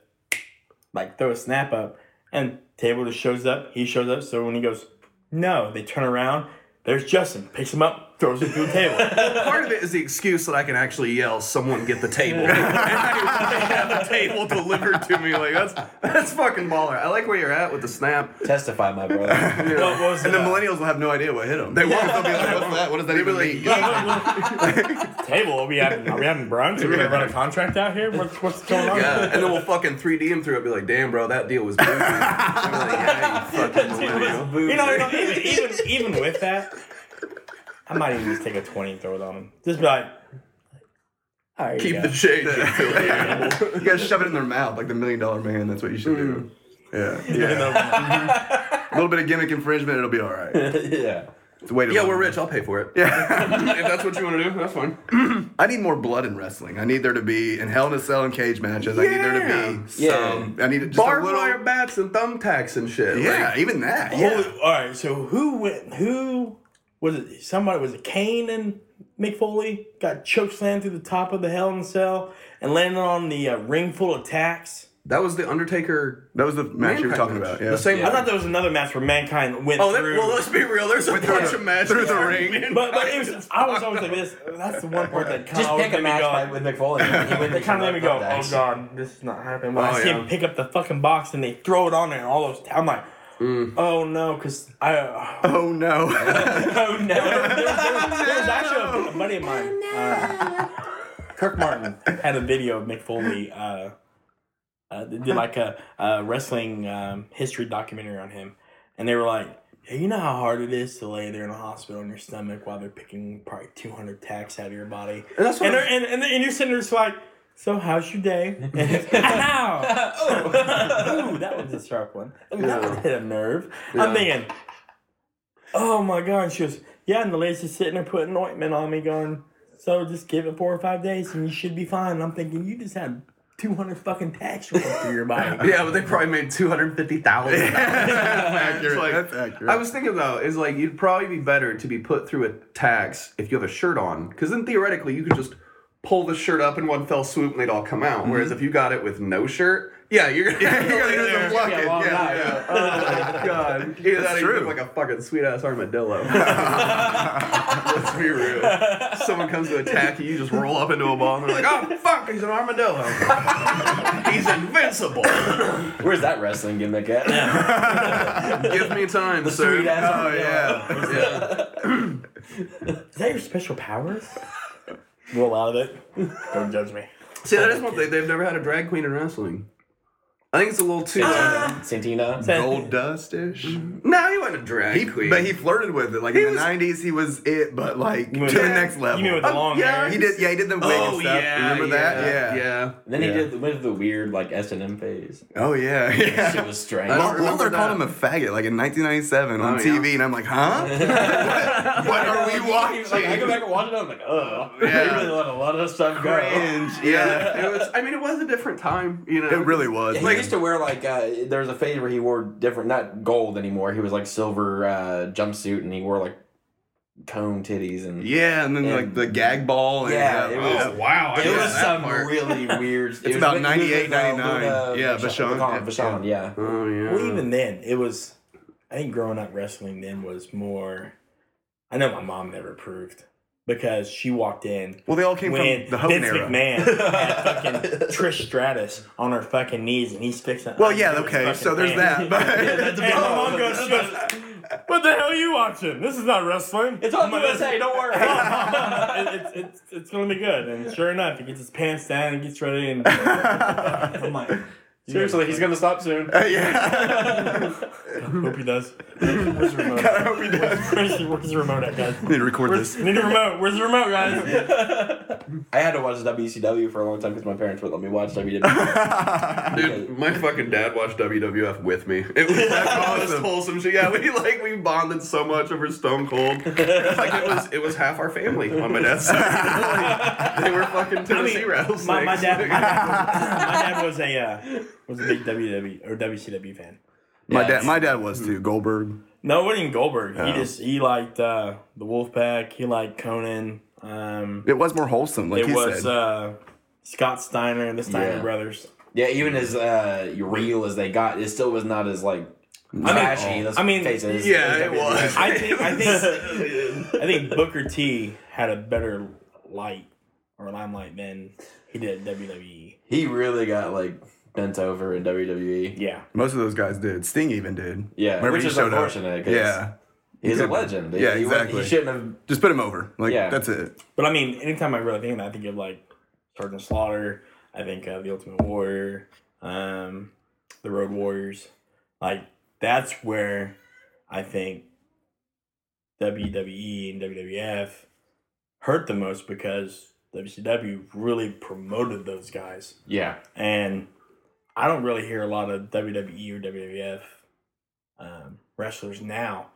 like, throw a snap up. And table just shows up. He shows up. So when he goes, no, they turn around. There's Justin. Picks him up. Throws him through the table. Part of it is the excuse that I can actually yell, someone get the table. And I have a table delivered to me. Like, that's that's fucking baller. I like where you're at with the snap. Testify, my brother. Yeah. What, what was and the millennials will have no idea what hit them. They won't. They'll be like, what's that? What does that even mean? Like, table? Are we having, are we having brunch? Are we going to run a contract out here? What's, what's going on? Yeah. And then we'll fucking three D him through it. Be like, damn, bro, that deal was boozy. Like, yeah, you fucking millennial. You know, you know even, even, even with that, I might even just take a twenty and throw it on him. Just be like, all right, keep the change. You gotta shove it in their mouth like the Million Dollar Man. That's what you should do. Mm. Yeah, yeah. A little bit of gimmick infringement, it'll be all right. yeah. It's a way to yeah, we're rich. I'll pay for it. Yeah. If that's what you want to do, that's fine. I need more blood in wrestling. I need there to be in Hell in a Cell and cage matches. Yeah. I need there to be some. Yeah. I need just barbed wire bats and thumbtacks and shit. Yeah, like, even that. Yeah. Whole, all right. So who went? Who? Was it somebody? Was it Kane and Mick Foley got chokeslammed through the top of the Hell in a Cell and landed on the uh, ring full of tacks? That was the Undertaker. That was the match you were talking match. About. Yeah. The same. Yeah. I thought there was another match where Mankind went oh, through. That, well, let's be real. There's a bunch of matches through the ring. But, but it was, I was always like this. That's the one part that kind of just pick a match by, with Mick Foley. It kind of let me go. Oh god, this is not happening. When oh, I yeah. see him pick up the fucking box and they throw it on there and all those. I'm like. Mm. Oh no, because I. Uh, oh no. oh no. There, there, there, there was actually a buddy of mine, uh, Kirk Martin, had a video of Mick Foley. Uh, uh, they did like a, a wrestling um, history documentary on him. And they were like, Yeah, you know how hard it is to lay there in a hospital on your stomach while they're picking probably two hundred tacks out of your body. And that's what and, and, and, and you're sitting there just like, so how's your day? Ow! Oh, ooh, that was a sharp one. I mean, yeah. That would hit a nerve. Yeah. I'm thinking, oh my God. She was, yeah, and the lady's just sitting there putting ointment on me going, so just give it four or five days and you should be fine. And I'm thinking, you just had two hundred fucking tax rolls through your body. Yeah, but they probably made two hundred fifty thousand dollars. That's, like, that's accurate. I was thinking, though, is like you'd probably be better to be put through a tax if you have a shirt on. Because then theoretically, you could just pull the shirt up in one fell swoop and they'd all come out. Mm-hmm. Whereas if you got it with no shirt, yeah, you're going to do the plucking. Yeah, yeah. Oh, my God. Either that's that true. Even like a fucking sweet-ass armadillo. Let's be real. Someone comes to attack you, you just roll up into a ball, and they're like, oh, fuck, he's an armadillo. He's invincible. Where's that wrestling gimmick at? Give me time, the sir. Sweet-ass oh, armadillo. Yeah. Yeah. Is that your special powers? Roll out of it. Don't judge me. See, that is one thing. They've never had a drag queen in wrestling. I think it's a little too... Ah! Santino. Gold Dust-ish? Mm-hmm. No, he wasn't a drag he, queen. But he flirted with it. Like, he in was, the nineties, he was it, but, like, yeah. to the next level. You knew it was long um, yeah, he did. Yeah, he did the wig oh, and stuff. Yeah, remember yeah, that? Yeah. yeah. And then yeah. he did went to the weird, like, S and M phase. Oh, yeah. yeah. yeah. Shit was strange. Mulder called him a faggot, like, in nineteen ninety-seven oh, on yeah. T V, and I'm like, huh? what, what are we watching? Like, I go back and watch it, and I'm like, oh. Yeah. They really let a lot of stuff go. Cringe. Yeah. It was, I mean, it was a different time, you know? It really was. Used to wear like uh, there was a phase where he wore different, not gold anymore. He was like silver uh, jumpsuit, and he wore like cone titties and yeah, and then and, like the gag ball. And, yeah, it was, oh wow, I it was some part. Really weird. It's it about ninety-eight, ninety-nine Uh, yeah, Vachon, Vachon, Vachon, yeah. Oh yeah. Well, even then, it was. I think growing up wrestling then was more. I know my mom never approved. Because she walked in. Well, they all came from the Hogan era. Vince McMahon had fucking Trish Stratus on her fucking knees, and he's fixing. Well, yeah, okay, so there's hand. That. But yeah, that's a and mom goes, she goes, "What the hell are you watching? This is not wrestling. It's on U S A. Don't worry. it's, it's it's gonna be good." And sure enough, he gets his pants down and gets ready. And I'm like, seriously, he's gonna stop soon. Uh, yeah. I hope he does. Where's the remote? God, I hope he does. Where's, where's the remote at, guys? I need to record where's, this. Need a remote. Where's the remote, guys? I had to watch W C W for a long time because my parents wouldn't let me watch W W F. Dude, my fucking dad watched W W F with me. It was that awesome. Wholesome shit. Yeah, we like we bonded so much over Stone Cold. It's like it was it was half our family on my dad's side. Like, they were fucking Tennessee I mean, rattlesnakes. My, my, dad, my, dad was, my dad was a uh, was a big W W E or W C W fan. My yeah, dad, my dad was too. Goldberg. No, it wasn't even Goldberg. No. He just he liked uh, the Wolfpack. He liked Conan. Um, it was more wholesome. Like it he was said. Uh, Scott Steiner and the Steiner yeah. brothers. Yeah, even as uh, real as they got, it still was not as like trashy. I mean, let's I mean face it. It's, yeah, it's it was. I think I think I think Booker T had a better light or limelight than he did at W W E. He really got like. Bent over in W W E. Yeah. Most of those guys did. Sting even did. Yeah. Whenever which is unfortunate. Yeah. He's a legend. Yeah, he, exactly. He shouldn't have... Just put him over. Like, yeah. That's it. But, I mean, anytime I really think of that, I think of, like, Sergeant Slaughter. I think of The Ultimate Warrior. Um, the Road Warriors. Like, that's where I think W W E and W W F hurt the most because W C W really promoted those guys. Yeah. And... I don't really hear a lot of W W E or W W F um, wrestlers now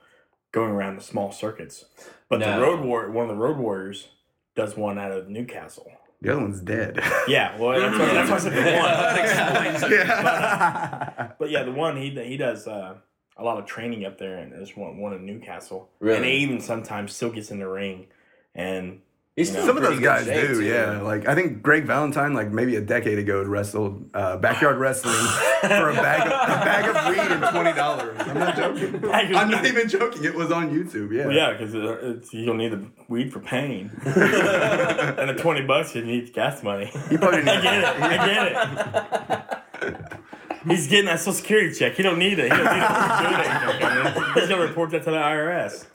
going around the small circuits. But no. the Road War, one of the Road Warriors does one out of Newcastle. The other one's dead. Yeah, well, that's why, that's why I said the one. yeah. But, uh, but yeah, the one, he he does uh, a lot of training up there, and there's one, one in Newcastle. Really? And he even sometimes still gets in the ring and... You know, some of those guys do, too, yeah. Man. Like I think Greg Valentine, like maybe a decade ago, wrestled uh, backyard wrestling for a bag of a bag of weed and twenty dollars. I'm not joking. I'm not even joking. It was on YouTube. Yeah. Well, yeah, because it, it's you'll need the weed for pain, and the twenty bucks you need gas money. You probably need I get it. I get it. He's getting that Social Security check. He don't need it. He don't need it. He's gonna report that to the I R S.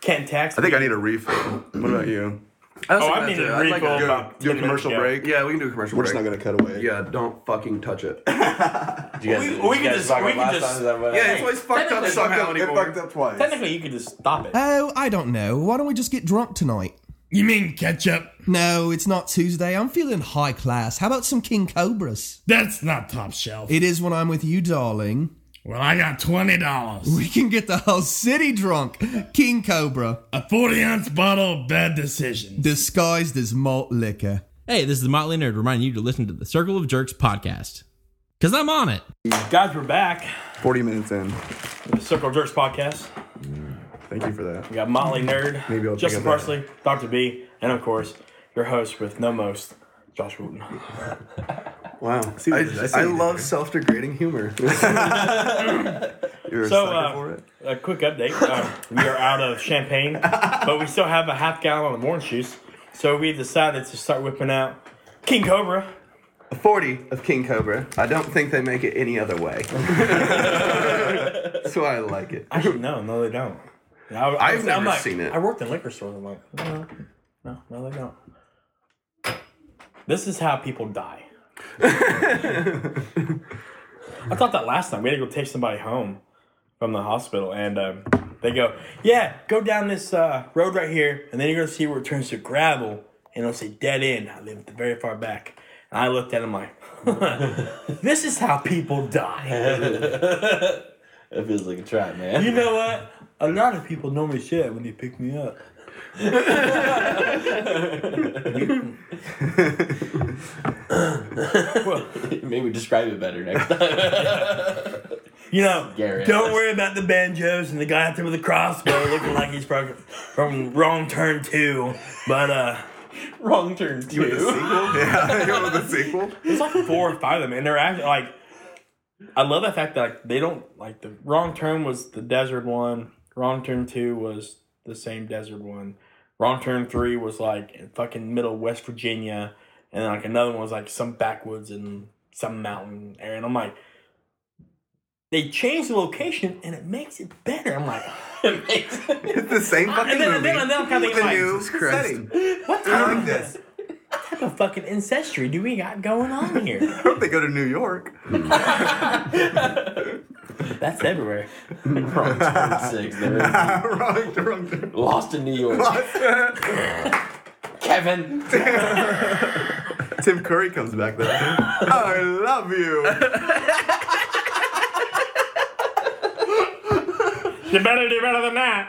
Can't tax. I think I need a refill. What about you? I oh, I mean, really I'd like cool. to go, do a commercial minutes, break. Yeah. yeah, we can do a commercial We're break. We're just not going to cut away. Yeah, don't fucking touch it. you guys, we, we you can just... We can just time, yeah, hey, it's always fucked up somehow anymore. It fucked up twice. Technically, you could just stop it. Oh, I don't know. Why don't we just get drunk tonight? You mean ketchup? No, it's not Tuesday. I'm feeling high class. How about some King Cobras? That's not top shelf. It is when I'm with you, darling. Well, I got twenty dollars. We can get the whole city drunk. King Cobra. A forty-ounce bottle of bad decisions. Disguised as malt liquor. Hey, this is the Motley Nerd reminding you to listen to the Circle of Jerks podcast. Because I'm on it. Guys, we're back. forty minutes in. The Circle of Jerks podcast. Mm, thank you for that. We got Motley Nerd, Maybe I'll Justin Parsley, Doctor B, and of course, your host with no most, Josh Wooten. Wow. See, I, I, I love self-degrading humor. You're a so, sucker uh, for it. A quick update. Uh, we are out of champagne, but we still have a half gallon of orange juice. So we decided to start whipping out King Cobra. A forty of King Cobra. I don't think they make it any other way. That's why I like it. Actually, no, no, they don't. I, I I've never like, seen it. I worked in liquor stores. I'm like, no, no, no, they don't. This is how people die. I thought that last time we had to go take somebody home from the hospital, and um, they go, yeah, go down this uh, road right here, and then you're going to see where it turns to gravel, and it'll say dead end. I live at the very far back. And I looked at him like, this is how people die. That feels like a trap, man. You know what? A lot of people normally shit when they pick me up. Well, maybe describe it better next time. You know, Garrett. Don't worry about the banjos and the guy out there with the crossbow looking like he's probably from Wrong Turn two. But, uh, Wrong Turn two? You want the sequel? Yeah, you want the sequel? There's like four or five of them, and they're actually like, I love the fact that like, they don't, like, the Wrong Turn was the desert one, Wrong Turn two was the same desert one. Wrong Turn three was like in fucking middle West Virginia, and like another one was like some backwoods and some mountain area. And I'm like, they changed the location and it makes it better. I'm like, it makes it it's the same fucking and then, movie. And then, and then I'm kind of thinking, like, new setting. What type, like of, this. what type of fucking ancestry do we got going on here? I hope they go to New York. That's everywhere. Wrong Turn six. Wrong Turn. Lost in New York. Kevin. Tim Curry comes back there. I love you. You better do better than that.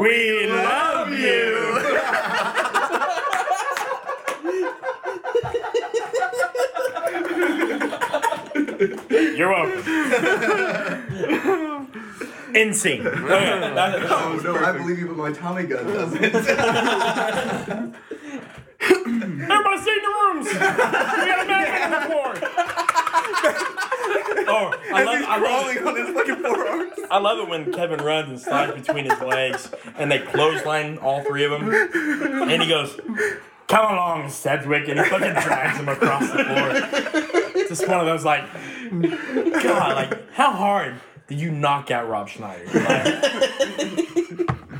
We love you. You're welcome. End scene. Oh, yeah. Oh no, perfect. I believe you, but my Tommy gun doesn't. Everybody stay in your rooms. We got a man on the floor. Oh, I love, he's I crawling love, on his fucking forearms. I love it when Kevin runs and slides between his legs, and they clothesline all three of them, and he goes, "Come along, Sedgwick," and he fucking drags him across the floor. Just one of those, like, God, like, how hard did you knock out Rob Schneider? Like,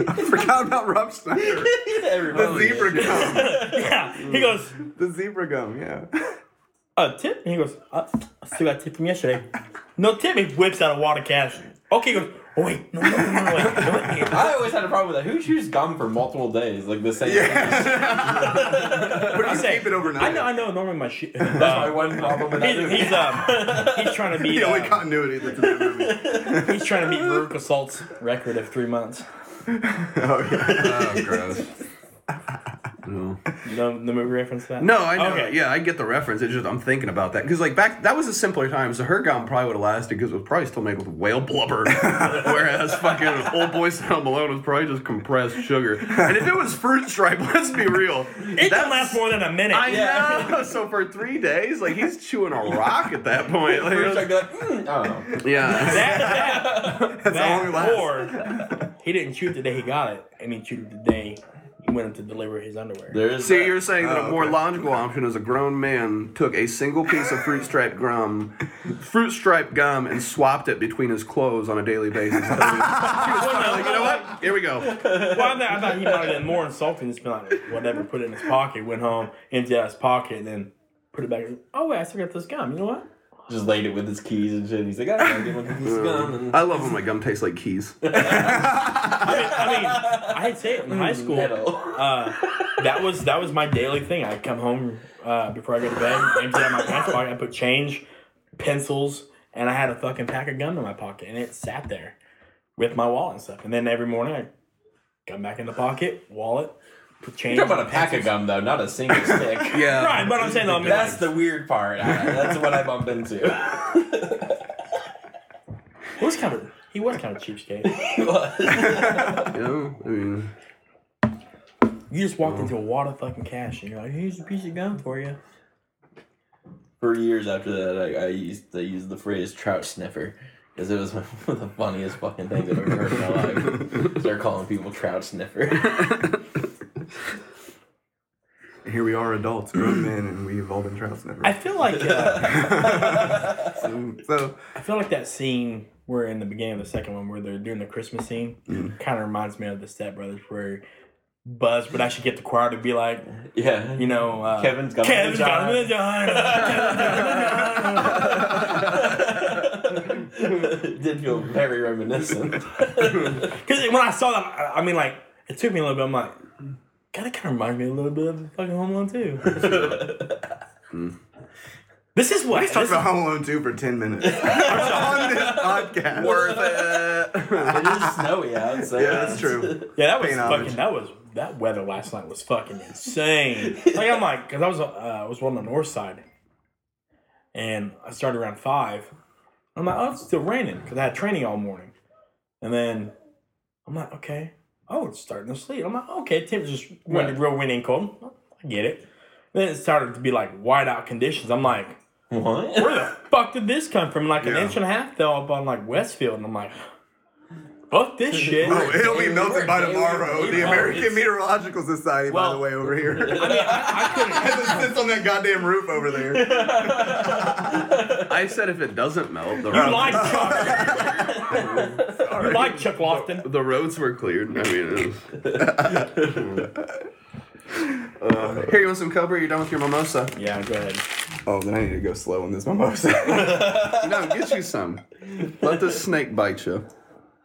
I forgot about Rob Schneider. The zebra gum. Yeah, he goes. The zebra gum, yeah. A tip? And he goes, I still got a tip from yesterday. No tip. He whips out a wad of cash. Okay, he goes, oh, wait, no, no, no, no, no, wait, no, wait. I always had a problem with that. Who chews gum for multiple days? Like the same yeah. What do you say? Keep it overnight. I know, I know, normally my shit. That's um, my one problem with that movie. He's, um, he's trying to beat... The only um, continuity that's in that movie. He's trying to beat Veruca Salt's record of three months. Oh, yeah. Oh, gross. No. No, the movie reference that? No, I know. Okay. Yeah, I get the reference. It's just I'm thinking about that because like back that was a simpler time, so her gum probably would have lasted because it was probably still made with whale blubber, whereas fucking Old Boy Sound Malone was probably just compressed sugar. And if it was Fruit Stripe, let's be real, it can last more than a minute. I yeah. know. So for three days, like he's chewing a rock at that point. Like, Fruit Stripe, like, mm, I don't know. Yeah, that, that, that's that, all. Or he didn't chew it the day he got it. I mean, chewed it the day. went in to deliver his underwear. There is. See, that. You're saying oh, that a more okay. logical option is a grown man took a single piece of fruit striped gum, fruit striped gum, and swapped it between his clothes on a daily basis. She was like, you know what? Here we go. Well, I, I thought he might have been more insulting. Just been like, whatever. Put it in his pocket. Went home, emptied out his pocket, and then put it back. Oh wait, I still got this gum. You know what? Just laid it with his keys and shit. He's like, I gotta get one of his gum. And I love when my gum tastes like keys. I mean, I mean, I had to say it in high school. Uh, that was that was my daily thing. I'd come home uh, before I go to bed, empty out my pants pocket, I put change, pencils, and I had a fucking pack of gum in my pocket, and it sat there with my wallet and stuff. And then every morning, I come back in the pocket, wallet. You're talking about a pack of gum, though, not a single stick. Yeah. Right, but I'm saying though, that's the weird part. I, that's what I bumped into. He was kind of, he was kind of cheapskate. He was. You know, I mean, you just walked well. into a wad of fucking cash, and you're like, "Here's a piece of gum for you." For years after that, I, I used to use the phrase "trout sniffer." Because it was one of the funniest fucking things I've ever heard in my life. Start calling people trout sniffer. Here we are, adults, grown men, and we've all been trout sniffer. I feel like uh, so, so I feel like that scene where in the beginning of the second one, where they're doing the Christmas scene, mm. kind of reminds me of the Step Brothers, where Buzz would actually get the choir to be like, yeah, you know, uh, Kevin's got Kevin's got a vagina. It did feel very reminiscent. Because when I saw that, I mean, like, it took me a little bit. I'm like, God, it kind of reminds me a little bit of fucking Home Alone two. mm. This is what... We talked about Home Alone two for ten minutes. On this podcast. Worth it. It is snowy out, so... Yeah, that's true. Yeah, that was fucking... That was... That weather last night was fucking insane. Like, I'm like... Because I was, uh, I was on the north side. And I started around five. I'm like, oh, it's still raining because I had training all morning. And then I'm like, okay. Oh, it's starting to sleet. I'm like, okay. Temperature's just went right. real windy and cold. I get it. Then it started to be like whiteout conditions. I'm like, what? Where the fuck did this come from? Like yeah. an inch and a half fell up on like Westfield. And I'm like, fuck this shit. Oh, it'll be melted by tomorrow. The American Meteorological Society, well, by the way, over here. I mean, I, I couldn't. It sits on that goddamn roof over there. I said if it doesn't melt, the roads. You like Chuck. You like Chuck Lofton. The, the roads were cleared. I mean, it was... uh, here, you want some Cobra? You're done with your mimosa. Yeah, go ahead. Oh, then I need to go slow on this mimosa. No, get you some. Let the snake bite you.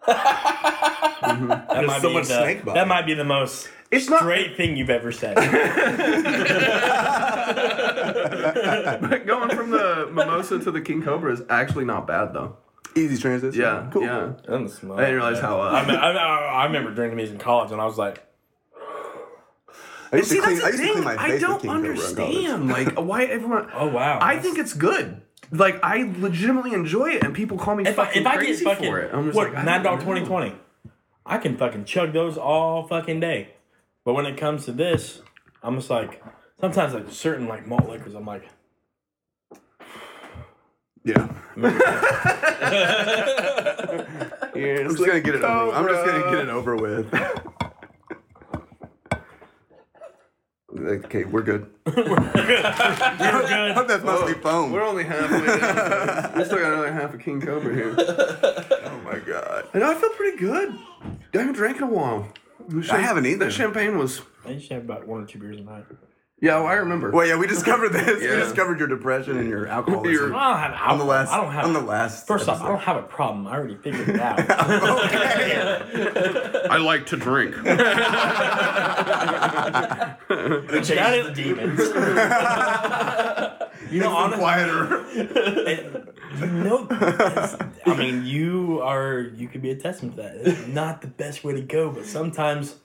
Mm-hmm. That, There's might so be much the, snake bite. That might be the most it's straight not... thing you've ever said. But going from the mimosa to the King Cobra is actually not bad, though. Easy transition. Yeah, cool. Yeah. I didn't realize how. Uh... I, mean, I, I remember drinking these in college, and I was like, I used, see, to, clean, I used to clean my face. I don't with King understand, Cobra like why everyone. Oh wow! I that's... think it's good. Like, I legitimately enjoy it, and people call me if fucking I, if crazy I get fucking, for it. I'm just what, like, I don't know. twenty twenty I can fucking chug those all fucking day. But when it comes to this, I'm just like, sometimes like certain like malt liquors, I'm like... Yeah. yeah I'm just like, going to get it over oh, with. I'm just going to get it over with. Okay, we're good. We're good. I hope that's mostly Whoa. foam. We're only halfway down. I still got another half a King Cobra here. Oh my god. And I feel pretty good. I haven't drank in a while. I haven't either. That champagne was... I used to have about one or two beers a night. Yeah, well, I remember. Well, yeah, we discovered this. Yeah. We discovered your depression and your alcoholism. Your, well, I don't have alcohol. On the last, I don't have on the last First episode. Off, I don't have a problem. I already figured it out. Okay. I like to drink. We chase the demons. You know, honestly, quieter. It, you know, I mean, you are. You could be a testament to that. It's not the best way to go, but sometimes.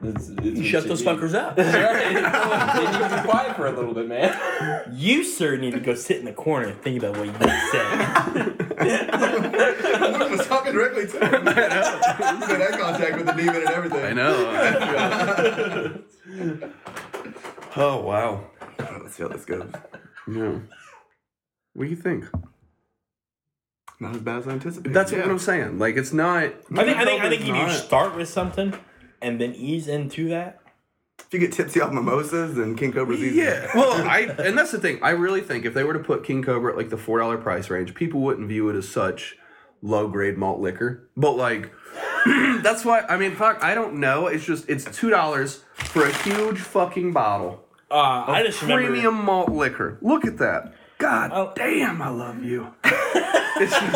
It's, it's you shut those fuckers up. They need to be quiet for a little bit, man. You, sir, need to go sit in the corner and think about what you need to say. I was talking directly to him. I know. He's in eye contact with the demon and everything. I know. Oh, wow. Oh, let's see how this goes. Yeah. What do you think? Not as bad as I anticipated. That's yeah. what I'm saying. Like, it's not... I think, I think, I think if you start with something... and then ease into that, If you get tipsy off mimosas, then King Cobra's easy. Yeah, well, I and that's the thing. I really think if they were to put King Cobra at like the four dollars price range, people wouldn't view it as such low-grade malt liquor. But like, that's why, I mean, fuck, I don't know. It's just, it's two dollars for a huge fucking bottle uh, of I just premium remember. malt liquor. Look at that. God oh. damn, I love you. It's just,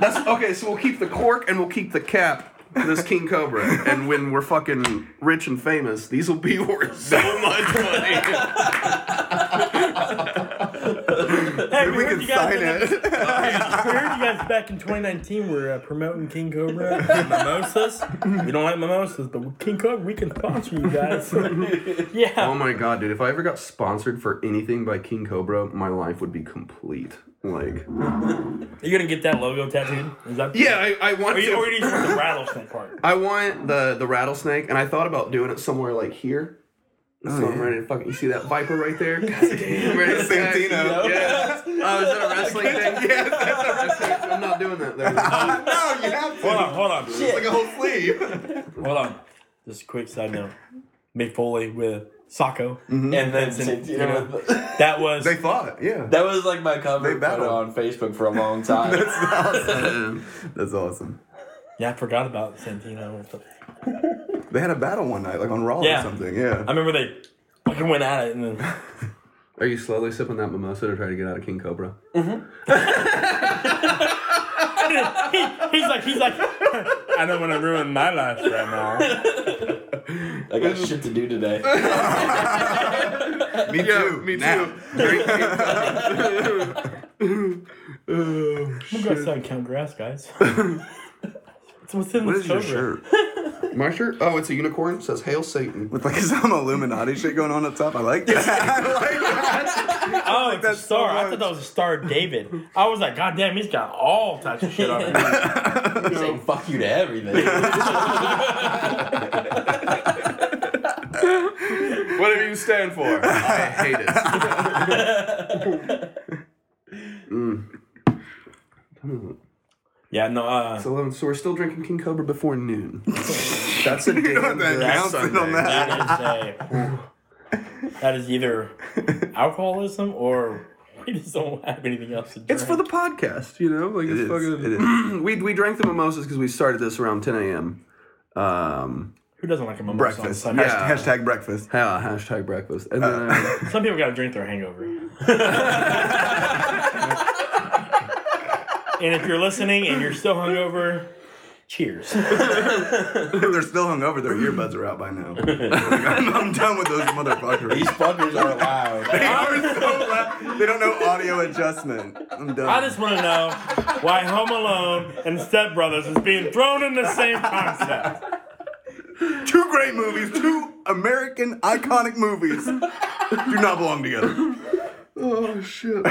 that's, okay, so we'll keep the cork and we'll keep the cap. This King Cobra, and when we're fucking rich and famous, these will be worth so much money. Hey, we, we can sign it. We heard you guys back in twenty nineteen were uh, promoting King Cobra and mimosas. We don't like mimosas, but King Cobra, we can sponsor you guys. Yeah. Oh my god, dude! If I ever got sponsored for anything by King Cobra, my life would be complete. Like, are you gonna get that logo tattooed? Is that yeah, I, I want. Or you already the rattlesnake part. I want the the rattlesnake, and I thought about doing it somewhere like here. Oh, so yeah. I'm ready to fucking. You see that viper right there? God damn, ready to Santino. Yeah. Oh, uh, is that a wrestling thing? Yeah, that's a wrestling. I'm not doing that. There. No, you have to. Hold on, hold on. Shit. It's like a whole sleeve. Hold on. Just a quick side note. Mick Foley with. Socko, mm-hmm. and then Santino. You know, that was they fought. Yeah, that was like my cover photo on Facebook for a long time. That's awesome. That's awesome. Yeah, I forgot about Santino. They had a battle one night, like on Raw yeah. or something. Yeah, I remember they fucking went at it. And then... Are you slowly sipping that mimosa to try to get out of King Cobra? Mm-hmm. He, he's like, he's like, I don't want to ruin my life right now. I got shit to do today. Me too. Yeah, me now. too. Oh, I'm going to start count grass, guys. It's what's in what is your shirt? My shirt? Oh, it's a unicorn. It says, Hail Satan. With like some Illuminati shit going on up top. I like that. I like that. Oh, like that's star. So I thought that was a Star David. I was like, God damn, he's got all types of shit on him. He's saying fuck you to everything. Whatever you stand for. I hate it. mm. Yeah, no. Uh, so, so we're still drinking King Cobra before noon. That's a damn you know that that's on that. That, is a, that is either alcoholism or we just don't have anything else to drink. It's for the podcast, you know. Like it it's is. fucking. It is. we we drank the mimosas because we started this around ten a.m. Um, Who doesn't like a mimosa? Breakfast. On yeah. Hashtag breakfast. Yeah. Hashtag breakfast. And uh, then, some people gotta drink their hangover. And if you're listening and you're still hungover, cheers. If they're still hungover, their earbuds are out by now. I'm, I'm done with those motherfuckers. These fuckers are loud. They are so loud. They don't know audio adjustment. I'm done. I just want to know why Home Alone and Step Brothers is being thrown in the same concept. Two great movies, two American iconic movies do not belong together. Oh, shit.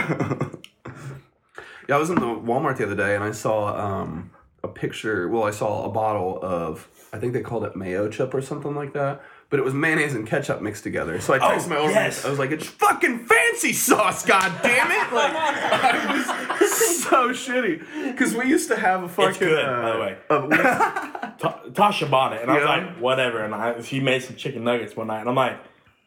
Yeah, I was in the Walmart the other day, and I saw um, a picture, well, I saw a bottle of, I think they called it mayo chip or something like that, but it was mayonnaise and ketchup mixed together. So I texted oh, my old yes. friend, I was like, it's fucking fancy sauce, goddammit! Like, I was so shitty. Because we used to have a fucking... It's good, uh, by the way. Uh, Ta- Tasha bought it, and I was yeah. like, whatever, and I, she made some chicken nuggets one night, and I'm like, let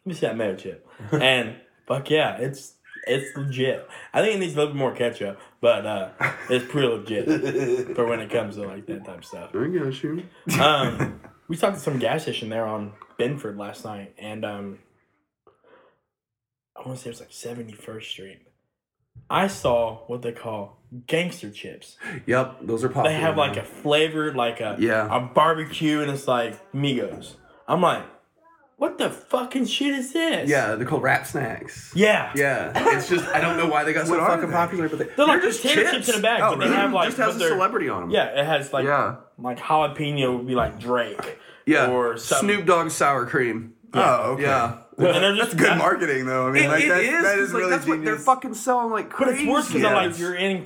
me see that mayo chip. And, fuck yeah, it's... It's legit. I think it needs a little bit more ketchup, but uh, it's pretty legit for when it comes to like that type of stuff. I got you. Um, we talked to some gas station there on Benford last night, and um, I want to say it was like seventy-first street. I saw what they call gangster chips. Yep, those are popular. They have like a flavored, like a yeah. a barbecue, and it's like Migos. I'm like. What the fucking shit is this? Yeah, they're called wrap snacks. Yeah. Yeah. It's just, I don't know why they got so fucking they? popular, but they, they're, they're like just potato chips. chips in a bag. Oh, but really? They have like, it just has a celebrity on them. Yeah, it has like, yeah. like jalapeno would be like Drake. Yeah. Or something. Snoop Dogg sour cream. Yeah. Oh, okay. Yeah. Well, that's good that's, marketing though. I mean, it, like, it that, is. That is like, really that's genius. What they're fucking selling like crazy. But it's worse because yeah, like, you're in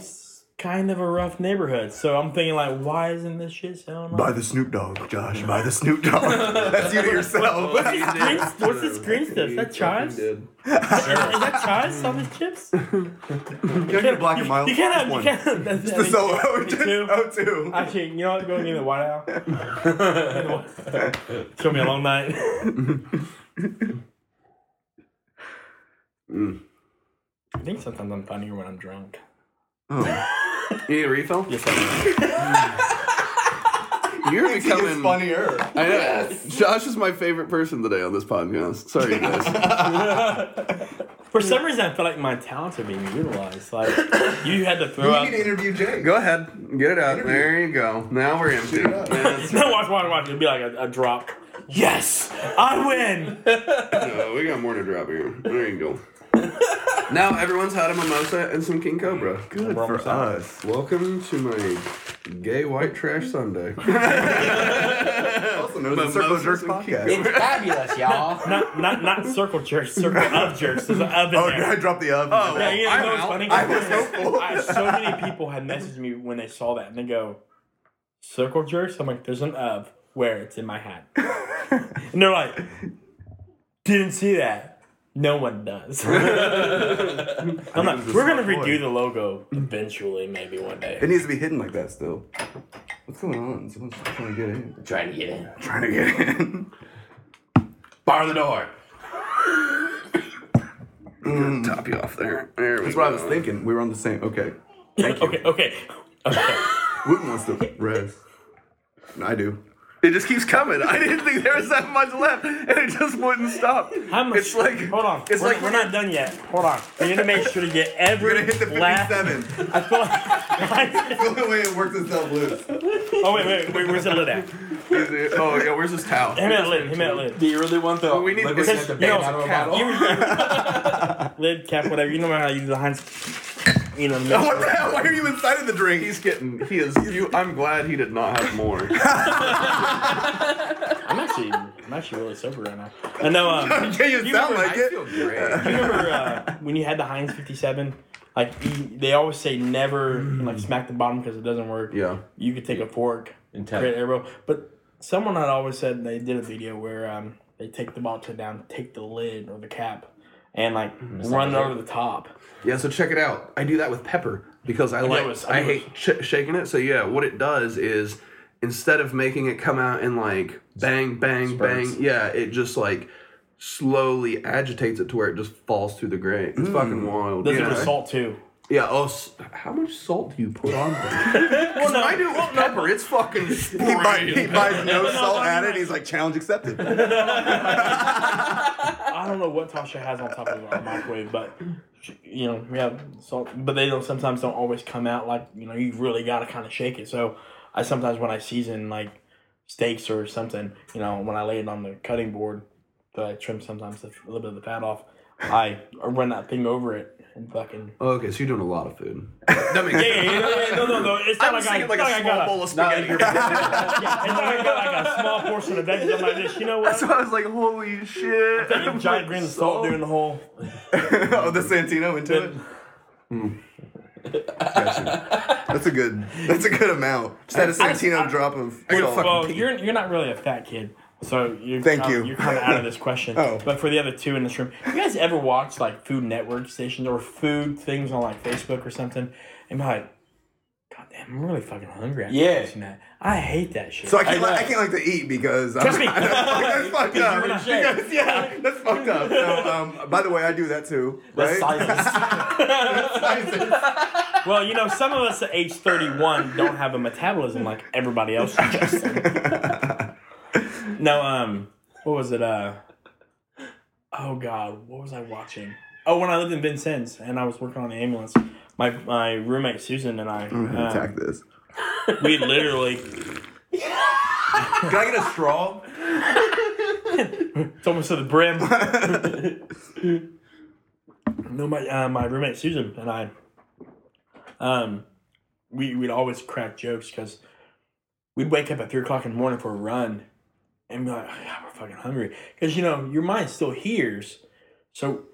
kind of a rough neighborhood, so I'm thinking like, why isn't this shit selling? Buy the Snoop Dogg, Josh. Buy the Snoop Dogg. That's you to yourself. What, what, what's, what's this green stuff? Is that chives? Sure. Is that chives on the chips? You can't have black and mild. You can't have one. It's the I mean, solo. Oh two. Actually, you know what? Go and get the White Owl. It's gonna be a long night. Mm. I think sometimes I'm funnier when I'm drunk. Oh. You need a refill? Yes, I do. You're becoming funnier. I know. Yes. Josh is my favorite person today on this podcast. Sorry, guys. For some reason, I feel like my talents are being utilized. Like, you had to throw you up. You need to interview Jake. Go ahead. Get it out. Interview. There you go. Now we're empty. Yeah, right. No, watch, watch, watch. It'll be like a, a drop. Yes! I win! No, we got more to drop here. There you go. Now everyone's had a mimosa and some King Cobra. Good for us. Welcome to my gay white trash Sunday. Also known as the Circle of Jerks podcast. It's fabulous, y'all. Not not not Circle Jerks, Circle of Jerks. There's an oven. Oh, there. I dropped the oven. Oh, yeah, you know what's funny? I was hopeful. I, so many people had messaged me when they saw that, and they go, "Circle Jerks." I'm like, "There's an of where it's in my hat," and they're like, "Didn't see that." No one does. I'm not, we're going to redo the logo eventually, maybe one day. It needs to be hidden like that still. What's going on? Someone's trying to get in. Trying to get in. Trying to get in. Bar the door. Mm. Top you off there. There we That's go. What I was thinking. We were on the same. Okay. Thank you. Okay, okay. Okay. Wooten wants to res. I do. It just keeps coming. I didn't think there was that much left, and it just wouldn't stop. How much? It's like, hold on. It's we're, like we're not done yet. Hold on. We need to make sure to get every. We're gonna hit the fifty-seven. I feel like I feel the way it works itself loose. Oh wait, wait, wait. Where's the lid at? Oh yeah, where's this towel? Him at lid. Him at lid. Do you really want the? Well, we need this. At the you know, cap, you, you, lid cap, whatever. You know how to use the Heinz. You know, oh, what the hell? Why are you inside of the drink? He's getting. He is. You, I'm glad he did not have more. I'm actually. I'm actually really sober right now. I know. Um, yeah, you, you sound remember, like I it. Feel great. Do you remember uh, when you had the Heinz fifty-seven? Like you, they always say, never mm. like smack the bottom because it doesn't work. Yeah. You could take a fork and tap it. But someone had always said they did a video where um, they take the bottle down, take the lid or the cap. And like mm-hmm. run over the top. Yeah, so check it out. I do that with pepper because I, I like was, I, I hate ch- shaking it. So yeah, what it does is instead of making it come out and like bang, bang, Spurs. bang, yeah, it just like slowly agitates it to where it just falls through the grate. It's mm. fucking wild. Does it with salt too? Yeah. Oh, how much salt do you put on there? Well, no, I do well, pepper. No. It's fucking. He buys, he buys no salt added. He's like, challenge accepted. I don't know what Tasha has on top of our microwave, but you know we have salt, but they don't sometimes don't always come out like you know you really gotta kind of shake it. So I sometimes when I season like steaks or something, you know when I lay it on the cutting board, that I trim sometimes a little bit of the fat off. I run that thing over it. And fucking. Oh, okay, so you're doing a lot of food. That makes yeah, yeah, yeah, no, no, no, no. It's not like I got like a small gotta, bowl of spaghetti. No, yeah, it's not like I got like a small portion of veggies. I'm like this. You know what? That's why I was like, holy shit! That giant like grain of salt doing the whole. Oh, the Santino into it. it. Mm. Gotcha. That's a good. That's a good amount. Just had a Santino I, I, drop of. Well, well you're you're not really a fat kid. So you're Thank kind of, you. You're kind of out of this question. Oh. But for the other two in this room, you guys ever watch like Food Network stations or food things on like Facebook or something? And be like, God damn, I'm really fucking hungry after yeah. watching that. I hate that shit. So I can't, I, like, I can't like to eat because I'm, me. I, that's fucked up. Because, yeah, that's fucked up. So, um, by the way, I do that too. Right? That's silence. That's well, you know, some of us at age thirty-one don't have a metabolism like everybody else. No, um, what was it? Uh, oh God, what was I watching? Oh, when I lived in Vincennes and I was working on the ambulance, my my roommate Susan and I. I'm gonna um, attack this. We literally. Can I get a straw? It's almost to the brim. No, my uh, my roommate Susan and I. Um, we we'd always crack jokes because we'd wake up at three o'clock in the morning for a run. And be like, oh, God, we're fucking hungry. Because, you know, your mind still hears. So,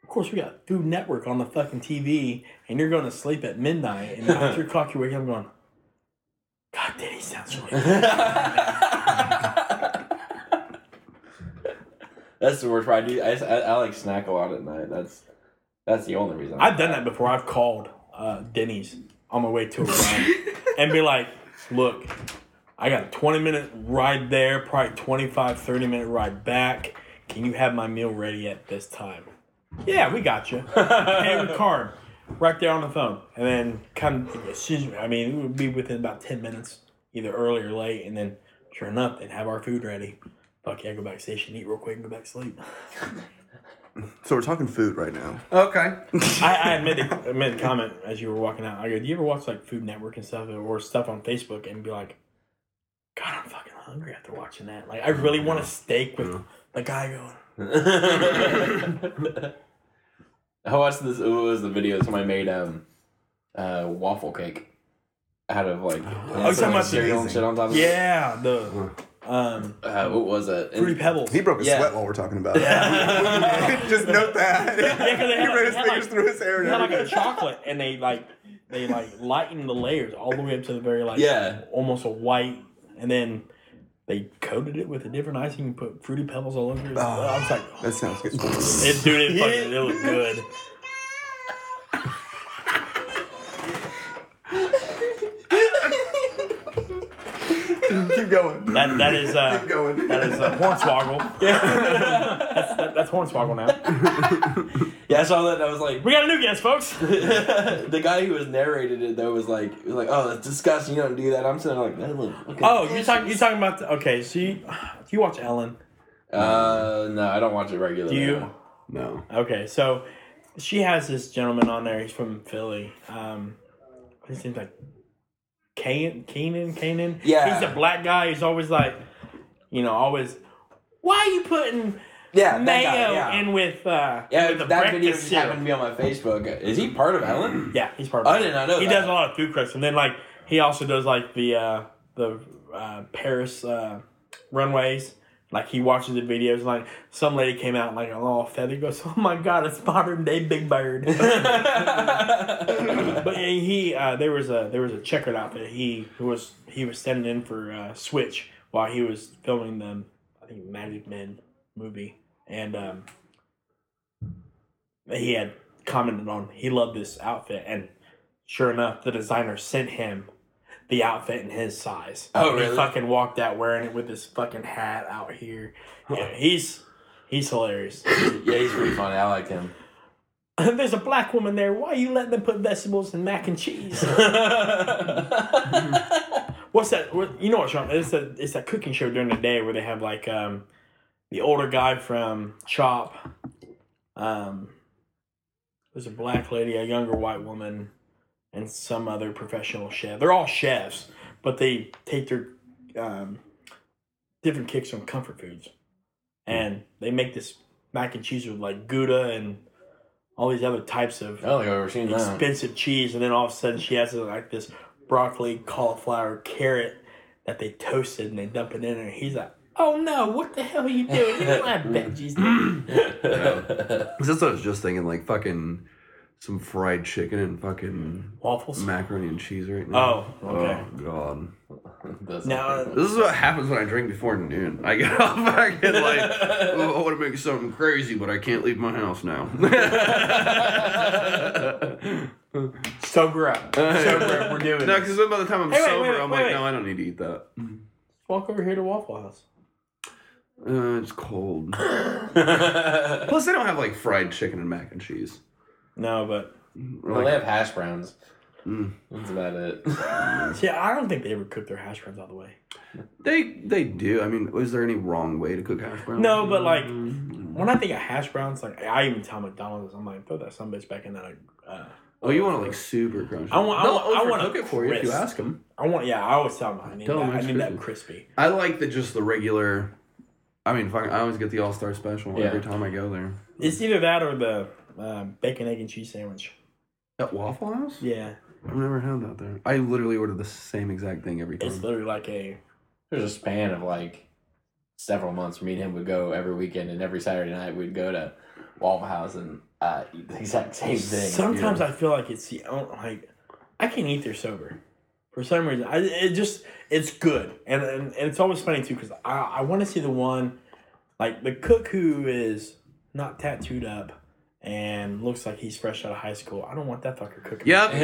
of course, we got Food Network on the fucking T V, and you're going to sleep at midnight, and at three o'clock you're waking up going, God, Daddy sounds really good. That's the worst part. I, do, I, I, I, like, snack a lot at night. That's that's the only reason. I've done that before. I've called uh, Denny's on my way to a run and be like, look, I got a twenty-minute ride there, probably twenty-five, thirty-minute ride back. can you have my meal ready at this time? Yeah, we got you. And we card right there on the phone. And then come, excuse me, I mean, it would be within about ten minutes, either early or late. And then sure enough, they'd have our food ready. Fuck yeah, go back to the station, eat real quick, and go back to sleep. So we're talking food right now. Okay. I, I admit it, I made a comment as you were walking out. I go, do you ever watch like Food Network and stuff or stuff on Facebook and be like, God, I'm fucking hungry after watching that. Like, I really want a steak with mm. the guy going. I watched this. It was the video somebody made um, uh, waffle cake out of like oh, so much cereal and shit on top of yeah, it. Yeah, the. Um, uh, what was it? Fruity Pebbles. He broke a yeah. sweat while we're talking about it. Yeah. Just note that. Yeah, they he had, ran his fingers like, through his hair. They had like a chocolate, and they like they like lightened the layers all the way up to the very like yeah. almost a white, and then they coated it with a different icing and put Fruity Pebbles all over it. Oh, I was like, oh, that sounds good. It dude, it fucking it looked good. Keep going. That that is uh, Keep going. That is uh, Hornswoggle. Yeah, that's that, that's Hornswoggle now. Yeah, I saw that. And I was like, we got a new guest, folks. The guy who was narrated it though was like, was like, oh, that's disgusting. You don't do that. I'm sitting there like, that looks. Okay. Oh, you talking you talking about? The, okay, so you, do you watch Ellen? Uh, no, I don't watch it regularly. Do you? No. Okay, so she has this gentleman on there. He's from Philly. Um, he seems like. Kane, Keenan, Kanan. Yeah. He's a black guy. He's always like, you know, always, why are you putting yeah, mayo guy, yeah. in with uh yeah, in with that video just cereal. Happened to be on my Facebook. Is he part of Ellen? Yeah, he's part of I Ellen. I did not know he that. He does a lot of food critics. And then, like, he also does, like, the uh, the uh, Paris uh, runways. Like, he watches the videos. And, like, some lady came out, like, all feather. He goes, oh, my God, it's modern-day Big Bird. But he, uh, there was a there was a checkered outfit. He who was he was standing in for uh, Switch while he was filming the I think Magic Men movie, and um, he had commented on he loved this outfit, and sure enough, the designer sent him the outfit in his size. Oh, really? He fucking walked out wearing it with his fucking hat out here. Yeah, he's he's hilarious. Yeah, he's really funny. I like him. There's a black woman there. Why are you letting them put vegetables in mac and cheese? What's that? What, you know what, Sean? It's a it's that cooking show during the day where they have like um, the older guy from Chop. Um, there's a black lady, a younger white woman, and some other professional chef. They're all chefs, but they take their um, different kicks from comfort foods, and they make this mac and cheese with like Gouda and all these other types of oh, expensive that. cheese, and then all of a sudden she has like this broccoli, cauliflower, carrot that they toasted and they dump it in, and he's like, "Oh no, what the hell are you doing? You don't have veggies." Because that's what I was just thinking, like fucking some fried chicken and fucking waffles, macaroni and cheese right now. Oh, okay. Oh God. That's now, this is what happens when I drink before noon. I get all fucking like, oh, I want to make something crazy, but I can't leave my house now. Sober up. Sober up. We're doing it. No, because by the time I'm hey, sober, wait, wait, I'm wait, like, wait. no, I don't need to eat that. Walk over here to Waffle House. Uh, it's cold. Plus, they don't have like fried chicken and mac and cheese. No, but well, like, they have hash browns. Mm. That's about it. See, I don't think they ever cook their hash browns all the way. They they do. I mean, is there any wrong way to cook hash browns? No, but like when I think of hash browns, like I even tell McDonald's, I'm like, throw that sumbitch back in that. Uh, oh, you want it like super crunchy? I want. I want, I want to cook it for you if you ask them. I want. Yeah, I always tell them. I need that. I need that crispy. I like the just the regular. I mean, fucking, I always get the All Star Special yeah. every time I go there. It's either that or the uh, bacon, egg, and cheese sandwich. At Waffle House? Yeah. I've never had that there. I literally order the same exact thing every time. It's literally like a... There's a span of like several months where me and him would go every weekend, and every Saturday night we'd go to Waffle House and uh, eat the exact same thing. Sometimes yeah. I feel like it's... the like I can't eat there sober. For some reason. I, it just... It's good. And, and, and it's always funny too because I, I want to see the one... Like the cook who is not tattooed up and looks like he's fresh out of high school. I don't want that fucker cooking. Yep.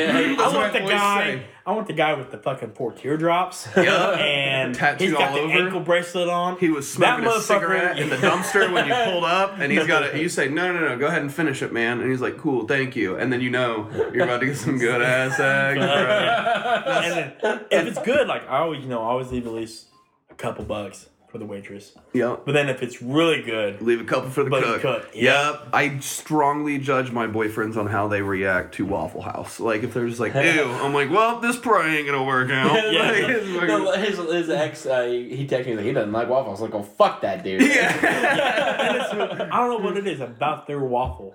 I want the guy. I want the guy with the fucking poor teardrops. Yep. And tattooed he's got all the over. Ankle bracelet on. He was smoking that a cigarette in the dumpster when you pulled up, and he's got it. You say, no, no, no, go ahead and finish it, man. And he's like, cool, thank you. And then you know you're about to get some good ass eggs. And then, if it's good, like I always, you know, I always leave at least a couple bucks for the waitress. Yep. But then if it's really good, leave a couple for the cook. cook. Yeah. Yep. I strongly judge my boyfriends on how they react to Waffle House. Like, if they're just like, ew, I'm like, well, this probably ain't gonna work out. Yeah. Like, no, his, his ex, uh, he texted me, like, he doesn't like waffles. I was like, oh, fuck that dude. Yeah. Yeah. I don't know what it is about their waffle,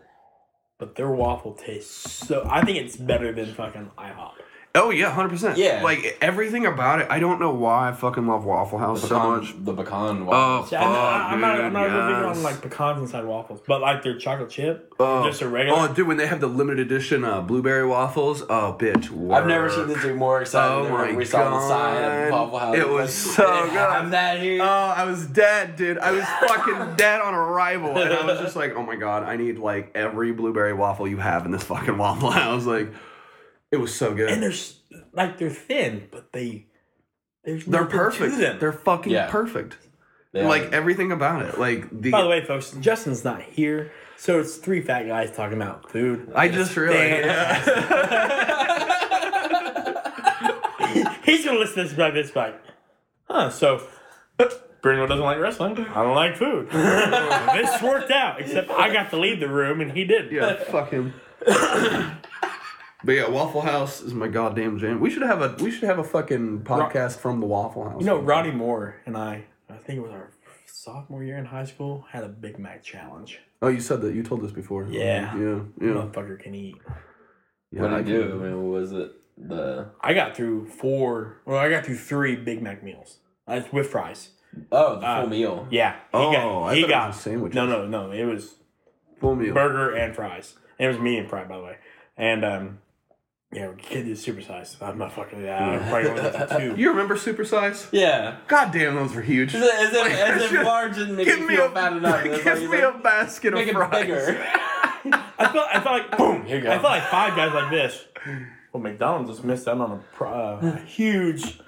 but their waffle tastes so... I think it's better than fucking IHOP. Oh, yeah, one hundred percent. Yeah. Like, everything about it, I don't know why I fucking love Waffle House pecan, so much. The pecan waffles. Oh, yeah, I know, I, I'm dude, not even yes. on, like, pecans inside waffles, but, like, their chocolate chip, oh. just a regular. Oh, dude, when they have the limited edition uh, blueberry waffles, oh, bitch, work. I've never seen this thing more exciting oh than when we God. saw the sign of Waffle House. It was so good. I'm that here. Oh, I was dead, dude. I was fucking dead on arrival, and I was just like, oh, my God, I need, like, every blueberry waffle you have in this fucking Waffle House, like... It was so good. And they're like they're thin, but they there's they're perfect. To them. They're fucking yeah. perfect. They like are. Everything about it. Like the, by the way, folks, Justin's not here, so it's three fat guys talking about food. I it's just realized. Yeah. He's gonna listen to this by this bite. Huh? So. Bruno doesn't like wrestling. I don't like food. This worked out, except I got to leave the room and he didn't. Yeah, fuck him. But yeah, Waffle House is my goddamn jam. We should have a we should have a fucking podcast Ro- from the Waffle House. You know, Roddy Moore and I, I think it was our sophomore year in high school, had a Big Mac challenge. Oh, you said that. You told us before. Yeah. Yeah. Yeah. Motherfucker can eat. Yeah, what did I do? I mean, what was it? The I got through four. Well, I got through three Big Mac meals uh, with fries. Oh, the uh, full meal. Yeah. He oh, got, I he thought got, it was a sandwich. No, no, no. It was full meal, burger and fries. And it was me and fry, by the way. And um. Yeah, kid is supersized. I'm not fucking that. I'm probably going to two. You remember supersized? Yeah. God damn, those were huge. As if, like, as if large and make me feel a, bad enough. Give like, me like, a basket of fries. Bigger. I felt I felt like boom. Here you go. I felt like five guys like this. Well, McDonald's just missed out on a uh, huge.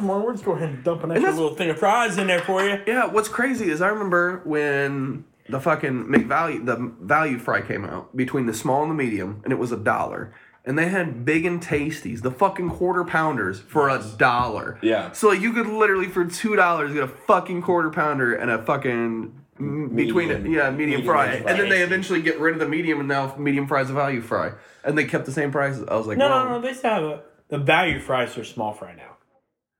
We're just going ahead and dump an extra little thing of fries in there for you. Yeah. What's crazy is I remember when the fucking McValue the value fry came out between the small and the medium, and it was a dollar. And they had Big and Tasties, the fucking quarter pounders, for a dollar. Yeah. So like, you could literally, for two dollars, get a fucking quarter pounder and a fucking medium. between it, yeah, medium, medium fry. And then they eventually get rid of the medium, and now medium fry is a value fry. And they kept the same prices. I was like, no, wow. no, no, they still have a, the value fries are small fry now.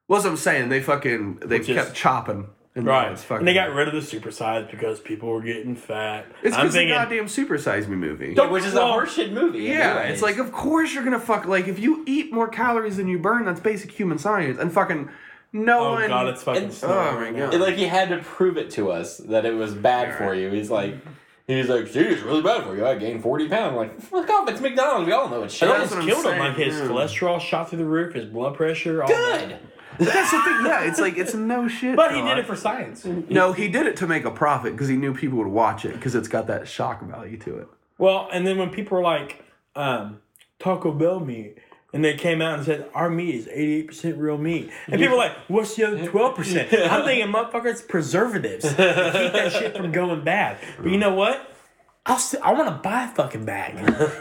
Well, that's what I'm saying. They fucking, they Which kept is, chopping. And right. Fucking and they got rid of the supersize because people were getting fat. It's because the goddamn Supersize Me movie. Don't, which is well, a horseshit movie. Yeah. Anyways. It's like, of course you're going to fuck. Like, if you eat more calories than you burn, that's basic human science. And fucking no oh, one. Oh, God, it's fucking and, oh, my God. It, like, he had to prove it to us that it was bad right. for you. He's like. He's like, dude, it's really bad for you. I gained forty pounds. I'm like, fuck off, it's McDonald's. We all know it's shit. It almost killed him. Like, his mm. cholesterol shot through the roof, his blood pressure. All Good. That. That's the thing, yeah, it's like, it's no shit. But God. He did it for science. No, he did it to make a profit because he knew people would watch it because it's got that shock value to it. Well, and then when people were like, um, Taco Bell meat, and they came out and said, our meat is eighty-eight percent real meat. And people were like, what's the other twelve percent? I'm thinking, motherfucker, it's preservatives. Keep that shit from going bad. But you know what? I'll st- I want to buy a fucking bag.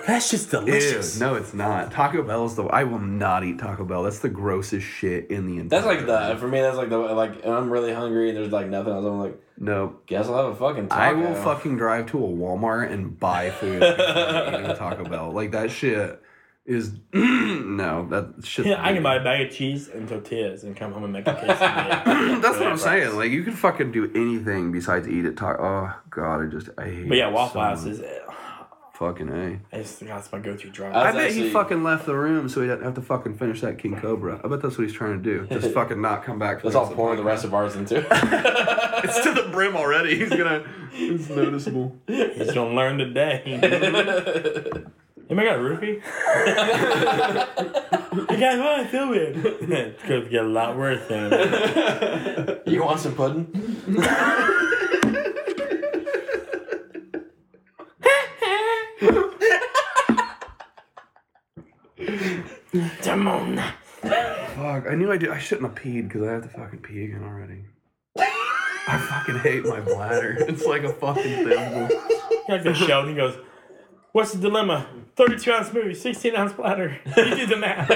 That's just delicious. Ew, no, it's not. Taco Bell is the... I will not eat Taco Bell. That's the grossest shit in the entire... That's like the... For me, that's like the... Like, I'm really hungry and there's like nothing else. I'm like... No. Guess I'll have a fucking taco. I will fucking drive to a Walmart and buy food before I eat a Taco Bell. Like, that shit is... no, that shit... Yeah, I can buy a bag of cheese and tortillas and come home and make a quesadilla. That's what I'm saying. Like, you can fucking do anything besides eat at Taco... Oh, God, I just... I hate it. But yeah, Waffle House is... Fucking A. I just think that's my go-to drive. I, I bet actually, he fucking left the room so he doesn't have to fucking finish that King Cobra. I bet that's what he's trying to do. Just fucking not come back. Let's all pour the rest of ours into. It's to the brim already. He's gonna... It's noticeable. He's gonna learn today. Am I got a roofie? You guys want to film it? It's going to get a lot worse then. You want some pudding? Come on. Fuck, I knew I did. I shouldn't have peed because I have to fucking pee again already. I fucking hate my bladder. It's like a fucking thimble. Like the show, and he goes, what's the dilemma? thirty-two ounce smoothie, sixteen ounce bladder. You do the math.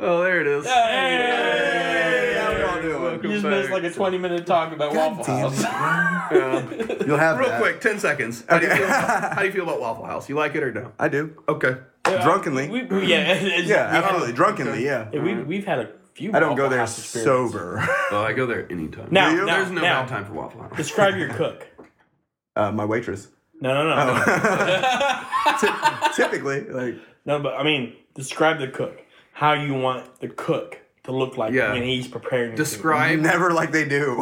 Oh, there it is. Hey, hey, hey, hey, how we all doing? Welcome you just missed like a twenty minute talk about God Waffle House. Yeah. You'll have Real that. quick, ten seconds. How do, you feel about, how do you feel about Waffle House? You like it or no? I do. Okay. Uh, Drunkenly. We, we, yeah, yeah, absolutely. Had, Drunkenly, okay. yeah. yeah we, we've had a few I don't Waffle go there House sober. Oh, I go there anytime. Now, now There's no now, bad time for Waffle House. Describe your cook. Uh, my waitress. No, no, no. Oh. no. Typically. like No, but I mean, describe the cook. How you want the cook to look like yeah. when he's preparing. Describe. Never like they do.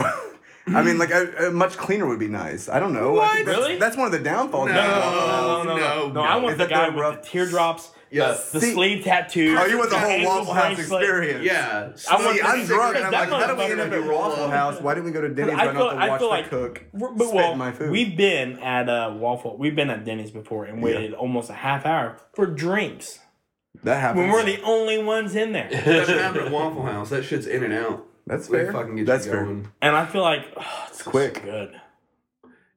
I mean, like, a, a much cleaner would be nice. I don't know. What? I think that's, really? That's one of the downfalls. No, no, no, no. no, no, no. no I want Is the guy with rough? the teardrops, yes. the, the See, sleeve tattoos. Oh, you want the, the whole Waffle House experience. Yeah. See, I want I'm drunk, and I'm like, how did we end up at Waffle House? Why didn't we go to Denny's? I don't have to watch the like cook but, spit well, my food. We've been at uh, Waffle. We've been at Denny's before and waited yeah. almost a half hour for drinks. That happens. When we're the only ones in there. That doesn't happen at Waffle House. That shit's in and out. That's fair. Fucking get That's fair. Going. And I feel like, oh, it's quick. So good.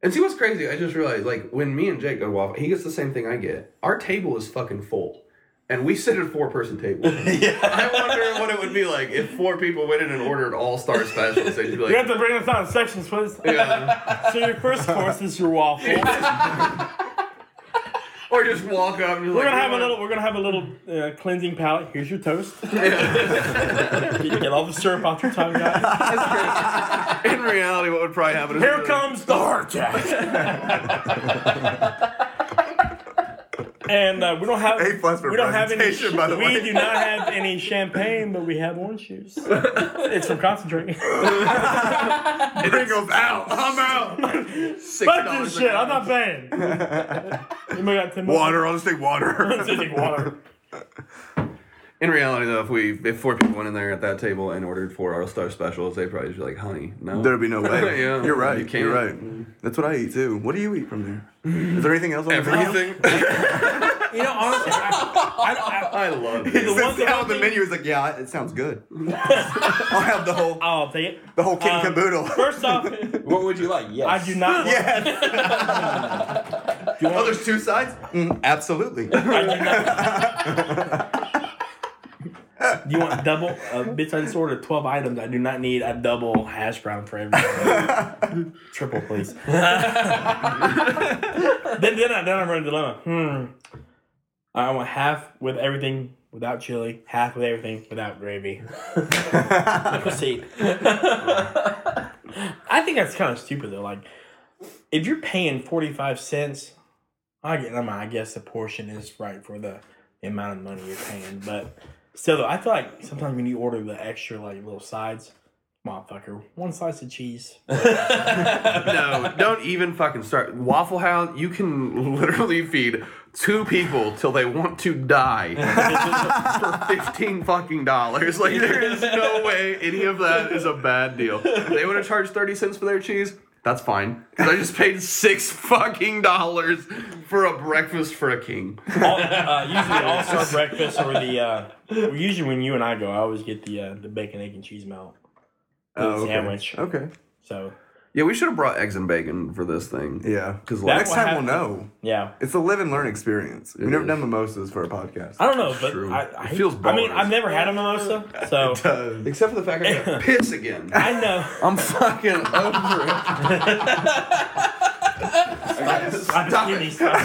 And see what's crazy? I just realized, like, when me and Jake go to Waffle, he gets the same thing I get. Our table is fucking full. And we sit at a four-person table. yeah. I wonder what it would be like if four people went in and ordered all-star specials. They'd be like, you have to bring us out in sections, please. Yeah. So your first course is your waffle. Or just walk up. And we're like, gonna have a little. We're gonna have a little uh, cleansing palate. Here's your toast. Yeah. You get all the syrup off your tongue, guys. That's crazy. In reality, what would probably happen is here comes the heart attack. And uh, we don't have. A plus for we don't have any. By the we way. do not have any champagne, but we have orange juice. It's from concentrate. It goes out. I'm out. Fuck this shit. I'm not paying. Water, I'll just take water. I'll just take water. In reality, though, if we if four people went in there at that table and ordered four all-star specials, they'd probably just be like, honey, no. There'd be no way. yeah, You're right. You can't. You're right. That's what I eat, too. What do you eat from there? Is there anything else on Everything. You know, honestly, I, I, I, I love it. The one thing on the menu is like, yeah, it sounds good. I'll have the whole, I'll take it. The whole kit and um, caboodle. First off, what would you like? Yes. I do not want yes. Do you want oh, there's two sides? Mm, absolutely. Do you want double? Uh, bitch, I just ordered twelve items. I do not need a double hash brown for everyone. Triple, please. then, then, I, then I run a dilemma. Hmm. I want half with everything without chili, half with everything without gravy. Proceed. I think that's kind of stupid, though. Like, if you're paying forty-five cents... I get. I mean, I guess the portion is right for the amount of money you're paying, but still, though, I feel like sometimes when you order the extra like little sides, motherfucker, one slice of cheese. No, don't even fucking start. Waffle House, you can literally feed two people till they want to die for fifteen fucking dollars. Like there is no way any of that is a bad deal. If they want to charge thirty cents for their cheese, that's fine. Because I just paid six fucking dollars for a breakfast for a king. All, uh, usually all-star breakfast or the... Uh, usually when you and I go, I always get the uh, the bacon, egg, and cheese melt. Oh, okay. Sandwich. Okay. So... Yeah, we should have brought eggs and bacon for this thing. Yeah. Because next time we'll know. Yeah. It's a live and learn experience. We've never done mimosas for a podcast. I don't know, but I, I hate, it feels bad. I mean, I've never had a mimosa, so. It does. Except for the fact I got piss again. I know. I'm fucking over it. I stop, stop it. Stop.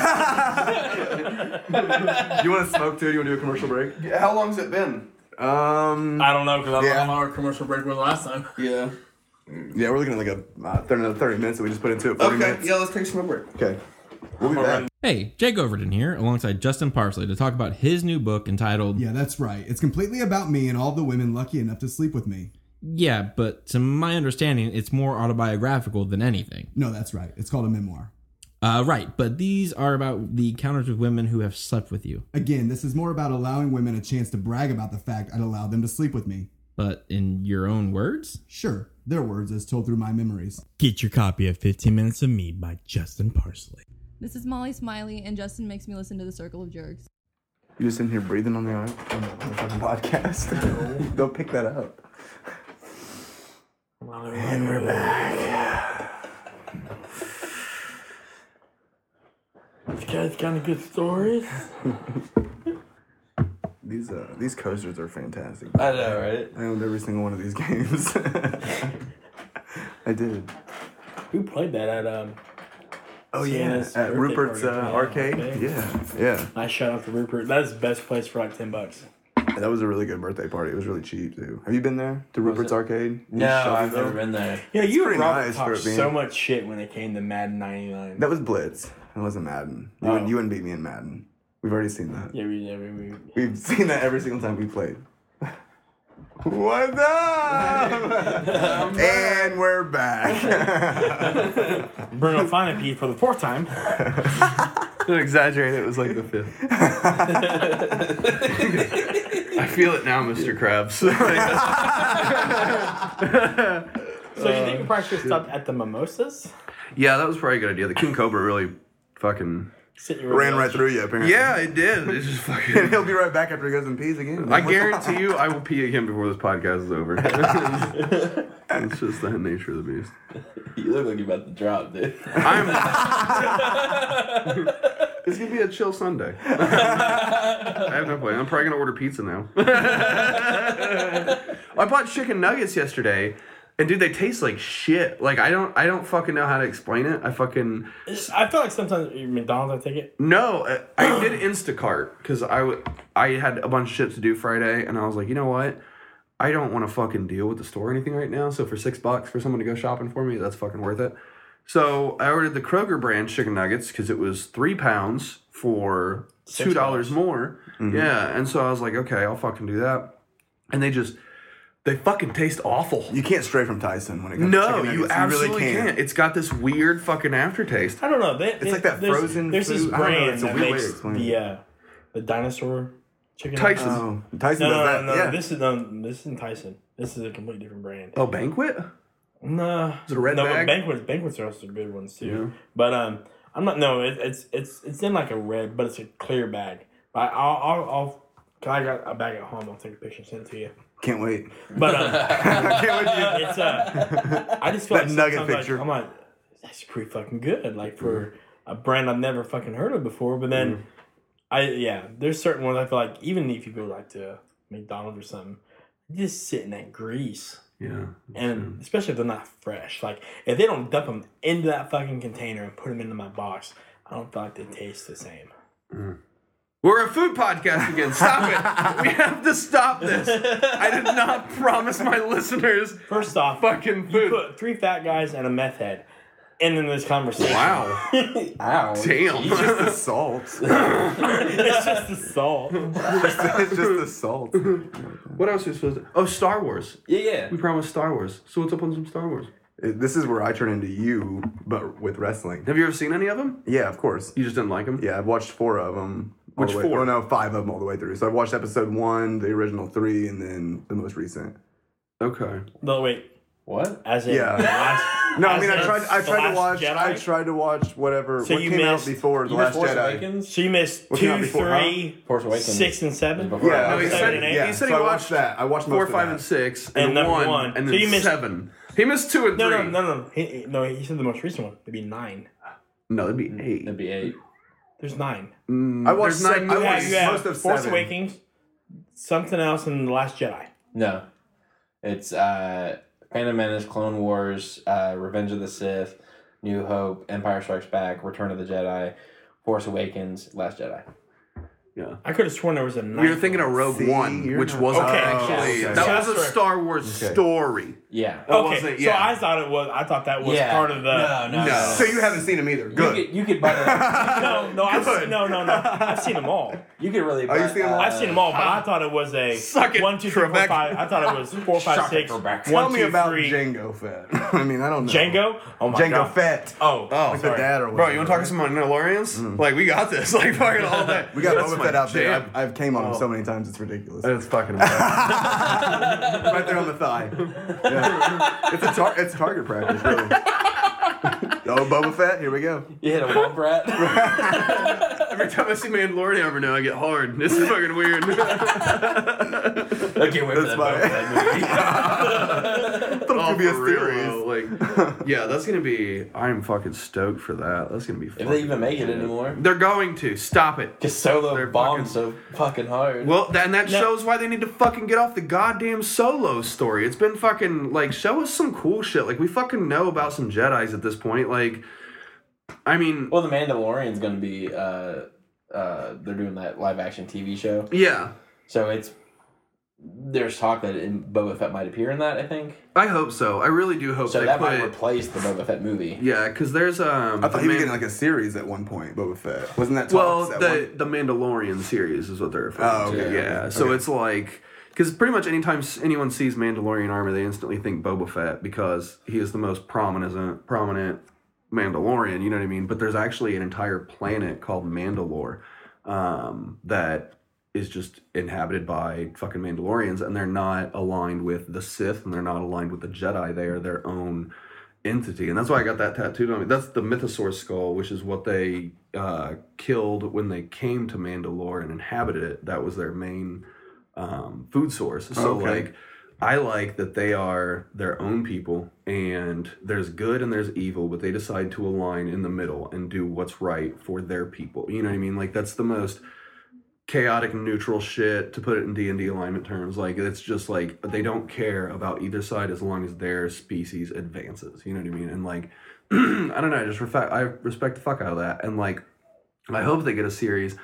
You want to smoke too? You want to do a commercial break? Yeah, how long's it been? Um, I don't know, because yeah. I don't know how our commercial break was last time. Yeah. Yeah, we're looking at like a uh, thirty minutes that we just put into it. forty okay, minutes. Yeah, let's take some break. Okay. We'll be back. Hey, Jake Overton here, alongside Justin Parsley, to talk about his new book entitled... Yeah, that's right. It's completely about me and all the women lucky enough to sleep with me. Yeah, but to my understanding, it's more autobiographical than anything. No, that's right. It's called a memoir. Uh, right, but these are about the encounters with women who have slept with you. Again, this is more about allowing women a chance to brag about the fact I'd allowed them to sleep with me. But in your own words? Sure, their words as told through my memories. Get your copy of fifteen minutes of Me by Justin Parsley. This is Molly Smiley, and Justin makes me listen to the Circle of Jerks. You just in here breathing on the, on the fucking podcast. They'll pick that up. And we're back. This guy's kind of good stories. These uh, these coasters are fantastic. I know, right? I owned every single one of these games. I did. Who played that at um? Oh yeah, at Rupert's uh, arcade. arcade. Yeah, yeah. Nice shout out to Rupert. That's the best place for like ten bucks. That was a really good birthday party. It was really cheap too. Have you been there to Rupert's Arcade? No, I've never been there. Yeah, you and Robert talked so much shit when it came to Madden ninety-nine. That was Blitz. It wasn't Madden. You oh. and you and beat me in Madden. We've already seen that. Yeah, we never. We, yeah. We've seen that every single time we played. What's up? And we're back. Bruno Fonapie for the fourth time. Don't exaggerate, it was like the fifth. I feel it now, Mister Krabs. So you think we probably should have stopped at the mimosas? Yeah, that was probably a good idea. The King Cobra really fucking... Ran right through you, apparently. Yeah, it did. It's just fucking. And he'll be right back after he goes and pees again. I guarantee you, I will pee again before this podcast is over. It's just the nature of the beast. You look like you're about to drop, dude. I'm. It's gonna be a chill Sunday. I have no plan. I'm probably gonna order pizza now. I bought chicken nuggets yesterday. And dude, they taste like shit. Like I don't, I don't fucking know how to explain it. I fucking. It's, I feel like sometimes McDonald's. I take it. No, I, I did Instacart because I, w- I had a bunch of shit to do Friday, and I was like, you know what, I don't want to fucking deal with the store or anything right now. So for six bucks for someone to go shopping for me, that's fucking worth it. So I ordered the Kroger brand chicken nuggets because it was three pounds for two dollars more. Mm-hmm. Yeah, and so I was like, okay, I'll fucking do that, and they just. They fucking taste awful. You can't stray from Tyson when it comes no, to chicken nuggets. No, you absolutely you really can't. Can. It's got this weird fucking aftertaste. I don't know. They, it's it, like that there's, frozen There's food. This brand know, it's that makes the, uh, the dinosaur chicken nuggets. Tyson. Oh, Tyson no, does that. No, no, yeah. this is um, This isn't Tyson. This is a completely different brand. Oh, Banquet? No. Is it a red no, bag? No, Banquets, Banquets are also good ones, too. Yeah. But um, I'm not... No, it, it's it's it's in like a red, but it's a clear bag. But I'll... I'll, I'll I got a bag at home. I'll take a picture and send it to you. Can't wait. But um, I can't wait. To it's uh, I just feel that like nugget picture. Like, I'm like, that's pretty fucking good. Like for mm. a brand I've never fucking heard of before. But then, mm. I yeah, there's certain ones I feel like even if you go like to McDonald's or something, you just sit in that grease. Yeah. And true. Especially if they're not fresh. Like if they don't dump them into that fucking container and put them into my box, I don't feel like they taste the same. Mm. We're a food podcast again. Stop it. We have to stop this. I did not promise my listeners first off, fucking food. You put three fat guys and a meth head ending this conversation. Wow. Ow. Damn. It's just the salt. It's just the salt. It's just the salt. What else are you supposed to... Oh, Star Wars. Yeah, yeah. We promised Star Wars. So what's up on some Star Wars? This is where I turn into you, but with wrestling. Have you ever seen any of them? Yeah, of course. You just didn't like them? Yeah, I've watched four of them. Which four? Through. Oh, no, five of them all the way through. So I've watched episode one, the original three, and then the most recent. Okay. No, wait. What? As in yeah. The last, no, I mean, I tried I tried to watch Jedi? I tried to watch whatever so what came missed, out before The Last Force Jedi. Awakens? So you missed what two, three, huh? six, and seven? Yeah. No, he, seven said, yeah. he said he so watched, watched that. I watched four, five, and six, and, and one, one, and then so you missed, seven. He missed two and no, three. No, no, no. He, no, he said the most recent one. It'd be nine. No, it'd be eight. It'd be eight. There's nine. Mm, I watched nine. I watched yeah, most of Force seven. Awakens, something else, and The Last Jedi. No, it's uh, Phantom Menace, Clone Wars, uh, Revenge of the Sith, New Hope, Empire Strikes Back, Return of the Jedi, Force Awakens, Last Jedi. Yeah, I could have sworn there was a. We were thinking of Rogue See, One, which wasn't okay. actually. Oh, that was a Star Wars okay. story. Yeah. Okay. Wasn't, yeah. So I thought it was. I thought that was yeah. part of the. No, no, no. So you haven't seen them either. Good. You could, you could buy them. no, no, I've seen, no, no, no. I've seen them all. You could really. Buy, oh, you seen them all? Uh, I've seen them all, but I thought it was a Suck it, one, two, three, four, five. I thought it was four, five, Shock six. It, one, Tell two, me about three. Jango Fett. I mean, I don't know. Jango. Oh my Jango God. Jango Fett. Oh, oh, like the dad or bro, you want to talk to some Mandalorians? Like we got this. Like fucking all day. We got Boba Fett out there. I've, I've came on oh. him so many times, it's ridiculous. It's fucking right there on the thigh. Yeah. It's a tar- it's target practice, really. Yo, Boba Fett, here we go. You hit a womp rat. Every time I see Mandalorian over now, I get hard. This is fucking weird. I can't wait for that Boba Fett movie. That'll oh, be a series. Like, yeah, that's going to be... I'm fucking stoked for that. That's going to be fun. If they even make it anymore. They're going to. Stop it. Because Solo bombed so fucking hard. Well, and that no. shows why they need to fucking get off the goddamn Solo story. It's been fucking... Like, show us some cool shit. Like, we fucking know about some Jedis at this point. Like, I mean... Well, the Mandalorian's going to be... Uh, uh, they're doing that live-action T V show. Yeah. So it's... There's talk that in Boba Fett might appear in that, I think. I hope so. I really do hope so. So that put, might replace the Boba Fett movie. Yeah, because there's... um. I thought he was Man- getting like a series at one point, Boba Fett. Wasn't that talks? Well, the, one- the Mandalorian series is what they're referring oh, okay. to. Yeah, okay. So it's like... Because pretty much anytime anyone sees Mandalorian armor, they instantly think Boba Fett because he is the most prominent prominent Mandalorian, you know what I mean? But there's actually an entire planet called Mandalore um, that is just inhabited by fucking Mandalorians, and they're not aligned with the Sith, and they're not aligned with the Jedi. They are their own entity, and that's why I got that tattooed on me. That's the Mythosaur skull, which is what they uh, killed when they came to Mandalore and inhabited it. That was their main... Um, food source. So okay. like, I like that they are their own people, and there's good and there's evil, but they decide to align in the middle and do what's right for their people. You know what I mean? Like, that's the most chaotic neutral shit, to put it in D and D alignment terms. Like, it's just like they don't care about either side as long as their species advances. You know what I mean? And like, I don't know. I just refa- I respect the fuck out of that, and like, I hope they get a series.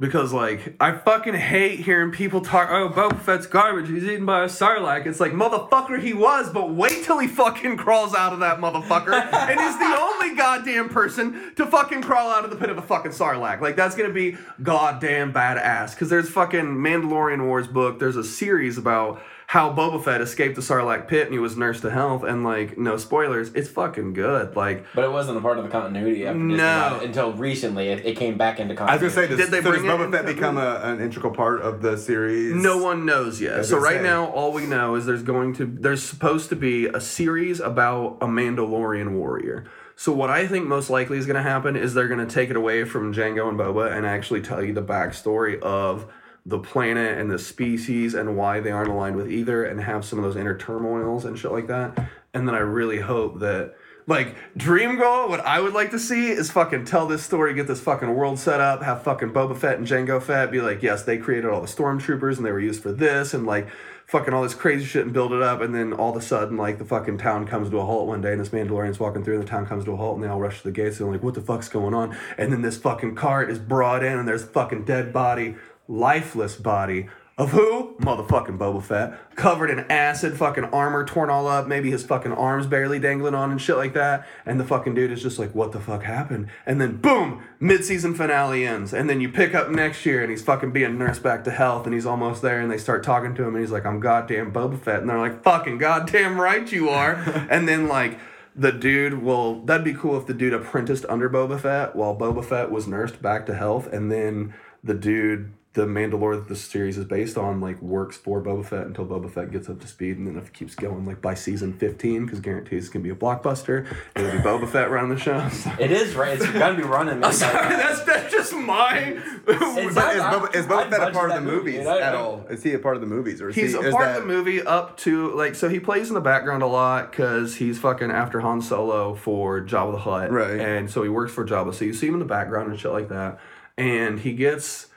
Because, like, I fucking hate hearing people talk, oh, Boba Fett's garbage, he's eaten by a Sarlacc. It's like, motherfucker, he was, but wait till he fucking crawls out of that motherfucker and is the only goddamn person to fucking crawl out of the pit of a fucking Sarlacc. Like, that's gonna be goddamn badass. Because there's fucking Mandalorian Wars book, there's a series about how Boba Fett escaped the Sarlacc pit and he was nursed to health, and, like, no spoilers, it's fucking good. Like, but it wasn't a part of the continuity after Disney no. until recently. It, it came back into continuity. I was going to say, does, Did they so bring does Boba Fett become a, an integral part of the series? No one knows yet. So right say. now, all we know is there's going to there's supposed to be a series about a Mandalorian warrior. So what I think most likely is going to happen is they're going to take it away from Jango and Boba and actually tell you the backstory of the planet and the species and why they aren't aligned with either, and have some of those inner turmoils and shit like that. And then I really hope that, like, dream goal, what I would like to see is fucking tell this story, get this fucking world set up, have fucking Boba Fett and Jango Fett be like, yes, they created all the stormtroopers and they were used for this, and like fucking all this crazy shit, and build it up, and then all of a sudden, like, the fucking town comes to a halt one day, and this Mandalorian's walking through, and the town comes to a halt, and they all rush to the gates, and they're like, what the fuck's going on? And then this fucking cart is brought in, and there's a fucking dead body, lifeless body of who? Motherfucking Boba Fett. Covered in acid, fucking armor torn all up, maybe his fucking arms barely dangling on and shit like that. And the fucking dude is just like, what the fuck happened? And then boom, mid-season finale ends. And then you pick up next year and he's fucking being nursed back to health and he's almost there, and they start talking to him and he's like, I'm goddamn Boba Fett. And they're like, fucking goddamn right you are. And then like, the dude will, that'd be cool if the dude apprenticed under Boba Fett while Boba Fett was nursed back to health, and then the dude... the Mandalore that the series is based on, like, works for Boba Fett until Boba Fett gets up to speed, and then if it keeps going, like, by season fifteen, because guarantees it's going to be a blockbuster, it'll be Boba Fett running the show. It is, right? It's going to be running. Sorry, that's, that's just my... Is, not, is Boba, is Boba Fett a part of the movies movie, at all? Is he a part of the movies? Or is he's he, a part that... of the movie up to, like, so he plays in the background a lot, because he's fucking after Han Solo for Jabba the Hutt. Right. And so he works for Jabba, so you see him in the background and shit like that, and he gets...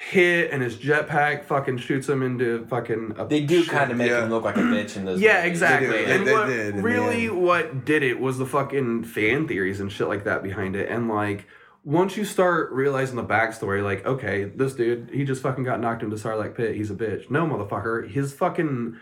hit, and his jetpack fucking shoots him into fucking a They do shit. kind of make yeah. him look like a bitch in those Yeah, movies. exactly. They and they, what, they did really what did it was the fucking fan theories and shit like that behind it. And like, once you start realizing the backstory, like, okay, this dude, he just fucking got knocked into Sarlacc pit. He's a bitch. No, motherfucker. His fucking...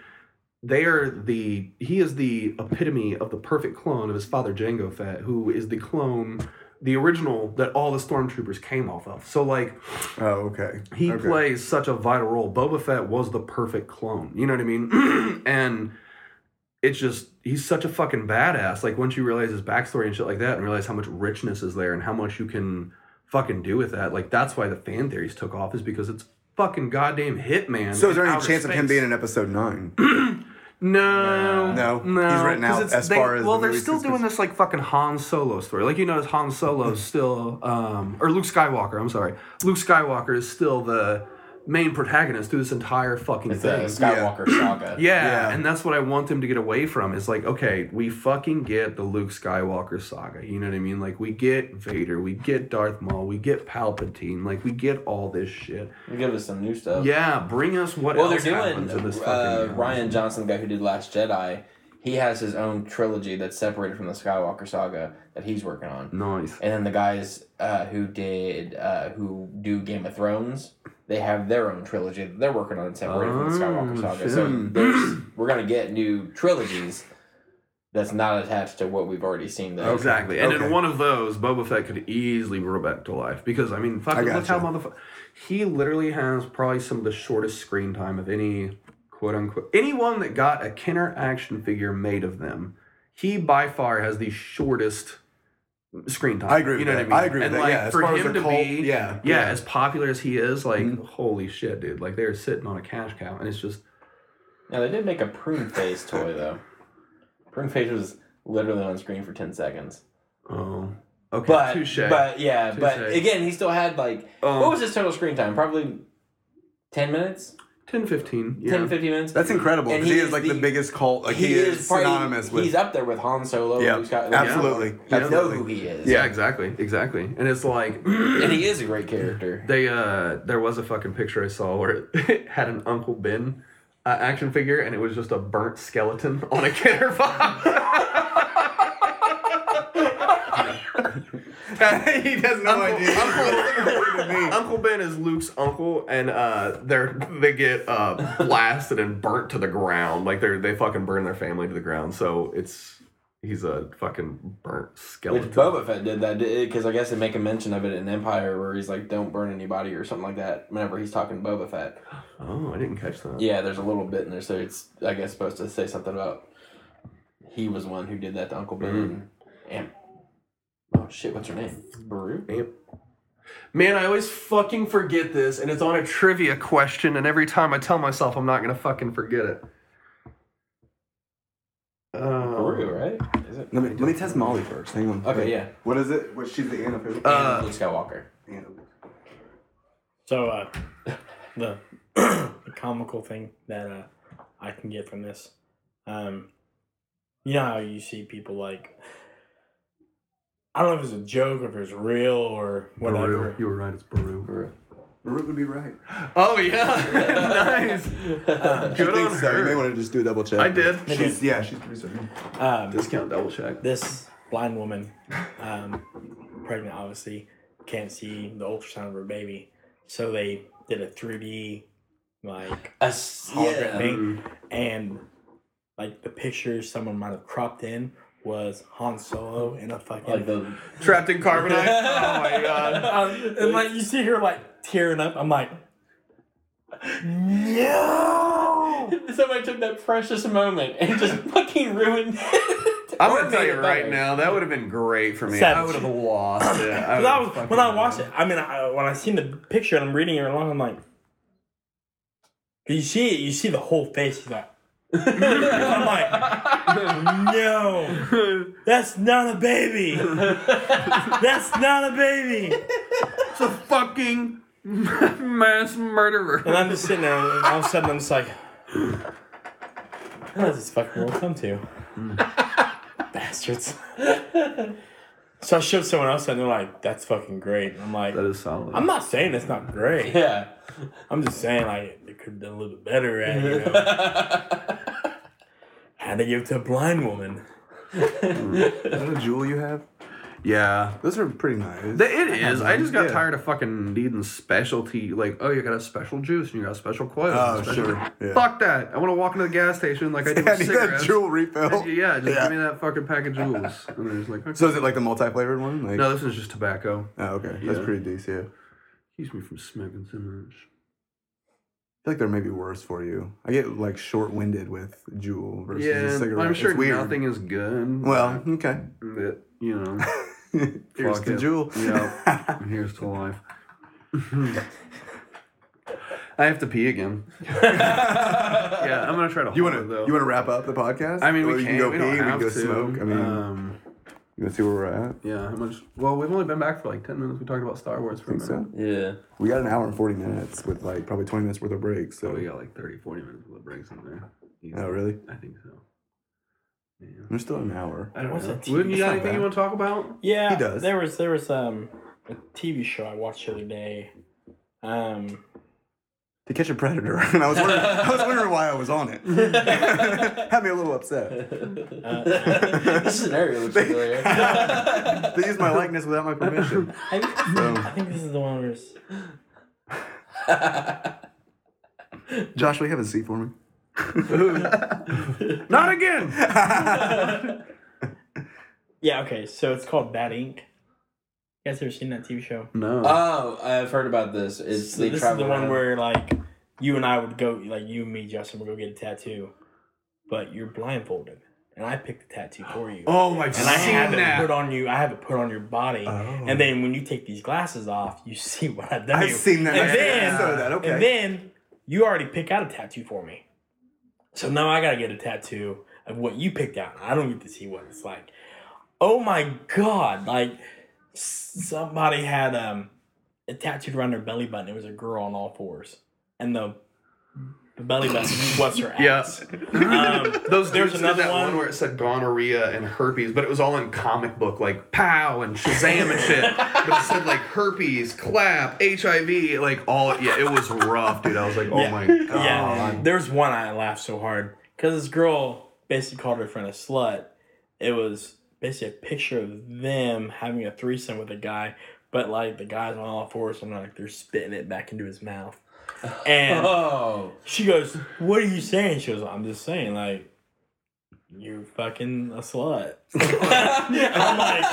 They are the... He is the epitome of the perfect clone of his father, Jango Fett, who is the clone... the original that all the stormtroopers came off of. So, like... Oh, okay. He okay. plays such a vital role. Boba Fett was the perfect clone. You know what I mean? And it's just... He's such a fucking badass. Like, once you realize his backstory and shit like that, and realize how much richness is there and how much you can fucking do with that, like, that's why the fan theories took off, is because it's fucking goddamn Hitman. So is there any chance space. of him being in episode nine? No, no, no. He's written out as they, far as well. The they're still doing this like fucking Han Solo story. Like, you notice Han Solo's still, um, or Luke Skywalker. I'm sorry, Luke Skywalker is still the main protagonist through this entire fucking it's thing. It's a Skywalker yeah. saga. Yeah, yeah, and that's what I want them to get away from. Is like, okay, we fucking get the Luke Skywalker saga. You know what I mean? Like, we get Vader, we get Darth Maul, we get Palpatine. Like, we get all this shit. You give us some new stuff. Yeah, bring us what well, else they're doing, happened to this uh, fucking... Ryan Johnson, the guy who did Last Jedi, he has his own trilogy that's separated from the Skywalker saga that he's working on. Nice. And then the guys uh, who did, uh, who do Game of Thrones... They have their own trilogy that they're working on separated oh, from the Skywalker saga. Shit. So there's, we're going to get new trilogies that's not attached to what we've already seen. There. Exactly. And okay. in one of those, Boba Fett could easily bring back to life. Because, I mean, fucking look how motherfucker... He literally has probably some of the shortest screen time of any, quote-unquote... Anyone that got a Kenner action figure made of them, he by far has the shortest... screen time. I agree with you know that. What I mean? I agree and with like, that. Yeah, for as far him as to cult, be, yeah, yeah, yeah, as popular as he is, like, mm-hmm. holy shit, dude. Like, they're sitting on a cash cow, and it's just... Now, they did make a Prune Face toy, though. Prune Face was literally on screen for ten seconds. Oh. Okay, but, touche. But, yeah, touche. But, again, he still had, like... Um, what was his total screen time? Probably ten minutes? ten, fifteen. Yeah. ten, fifteen minutes. That's incredible. He, he is like the, the biggest cult. Like he, he is, is probably, synonymous with. He's up there with Han Solo. Yeah, Luke Scott, like, absolutely. You know, absolutely. You know who he is. Yeah, exactly. Exactly. And it's like... and he is a great character. They uh, There was a fucking picture I saw where it had an Uncle Ben uh, action figure and it was just a burnt skeleton on a Kenner bomb. He has no Uncle, idea. Uncle, Uncle Ben is Luke's uncle, and uh, they they get uh, blasted and burnt to the ground. Like they they fucking burn their family to the ground. So it's he's a fucking burnt skeleton. Which Boba Fett did that because I guess they make a mention of it in Empire where he's like, "Don't burn anybody" or something like that. Whenever he's talking to Boba Fett. Oh, I didn't catch that. Yeah, there's a little bit in there, so it's I guess supposed to say something about he was one who did that to Uncle Ben mm-hmm. and. Oh shit, what's her name? Baru? Yep. Man, I always fucking forget this, and it's on a trivia question, and every time I tell myself I'm not gonna fucking forget it. Uh, Baru, right? Is it? Let me, let me test Molly first. Hang on. Okay, yeah. What is it? What, she's the Anna Luke uh, Skywalker. Anna. So, uh, the, the comical thing that uh, I can get from this, um, you know how you see people like... I don't know if it's a joke or if it's real or whatever. Baru. You were right, it's Baru. Baru, Baru would be right. Oh, yeah. Nice. Um, good on her. So. You may want to just do a double check. I did. She's, yeah, she's researching. Um, Discount double check. This blind woman, um, pregnant obviously, can't see the ultrasound of her baby. So they did a three D, like, a, yeah. thing. And, like, the picture someone might have cropped in. Was Han Solo in a fucking... Like the, trapped in carbonite? Oh, my God. Um, and, like, you see her, like, tearing up. I'm like, no! Somebody took that precious moment and just fucking ruined it. I'm going to tell you right better. Now, that would have been great for me. Savage. I would have lost it. I I was, when I watched it, I mean, I, when I seen the picture and I'm reading it along, I'm like... You see it, you see the whole face of that. I'm like, no, that's not a baby. That's not a baby. It's a fucking mass murderer. And I'm just sitting there, and all of a sudden I'm just like, how does this fucking world come to? Bastards. So I showed someone else, and they're like, that's fucking great. And I'm like, that is solid. I'm not saying it's not great. Yeah. I'm just saying, like, it could have done a little bit better at, you know. Had to give it to a blind woman. Is that a jewel you have? Yeah. Those are pretty nice. It is. I just got yeah. tired of fucking needing specialty. Like, oh, you got a special juice and you got a special coil. Oh, special sure. Yeah. Fuck that. I want to walk into the gas station like I do with cigarettes. I need that jewel refill. I, yeah, just yeah. give me that fucking pack of jewels. And they're just like, okay. So is it like the multi-flavored one? Like, no, this is just tobacco. Oh, okay. Yeah. That's pretty decent. Excuse me from smoking so much. I feel like they're maybe worse for you. I get like short-winded with Juul versus yeah, a cigarette. I'm sure it's weird. Nothing is good. Well, okay. But, you know. Here's to Juul. Yeah. Here's to life. I have to pee again. Yeah, I'm gonna try to. You wanna? It, though. You wanna wrap up the podcast? I mean, or we can, can go we pee. We can go to. smoke. I mean, um, you wanna see where we're at? Yeah. How much? Well, we've only been back for like ten minutes. We talked about Star Wars for think a minute. So? Yeah. We got an hour and forty minutes with like probably twenty minutes worth of breaks. So oh, we got like thirty, forty minutes worth of breaks in there. Easy. Oh, really? I think so. Yeah. There's still an hour. I don't What's know. That Wouldn't you got anything bad. you want to talk about? Yeah, he does. There was there was um a T V show I watched the other day. Um, To Catch a Predator, and I was wondering, I was wondering why I was on it. Had me a little upset. Uh, this scenario looks familiar. They used my likeness without my permission. I, so. I think this is the one where it's... Josh, will you have a seat for me? Not again. Yeah, okay, so it's called Bad Ink. You guys ever seen that T V show? No. Oh, I've heard about this. It's so this is the one out. where like you and I would go, like you and me, Justin, would go get a tattoo, but you're blindfolded, and I picked the tattoo for you. Oh, I've and I seen have that. It put on you. I have it put on your body, oh. and then when you take these glasses off, you see what I've done. I've you. seen that. And right then, I saw that. Okay. And then you already pick out a tattoo for me. So now I gotta get a tattoo of what you picked out. I don't get to see what it's like. Oh my god! Like somebody had um, a tattooed around their belly button. It was a girl on all fours, and the, the belly button was her ass. Yeah. Um, Those there's another that one where it said gonorrhea and herpes, but it was all in comic book like pow and Shazam and shit. But it said like herpes, clap, H I V, like all. Yeah, it was rough, dude. I was like, oh yeah. my god. Yeah. There's one I laughed so hard because this girl basically called her friend a slut. It was. Basically, a picture of them having a threesome with a guy, but like the guy's on all fours, and like they're spitting it back into his mouth. And oh. she goes, "What are you saying?" She goes, "I'm just saying, like you're fucking a slut." I'm like,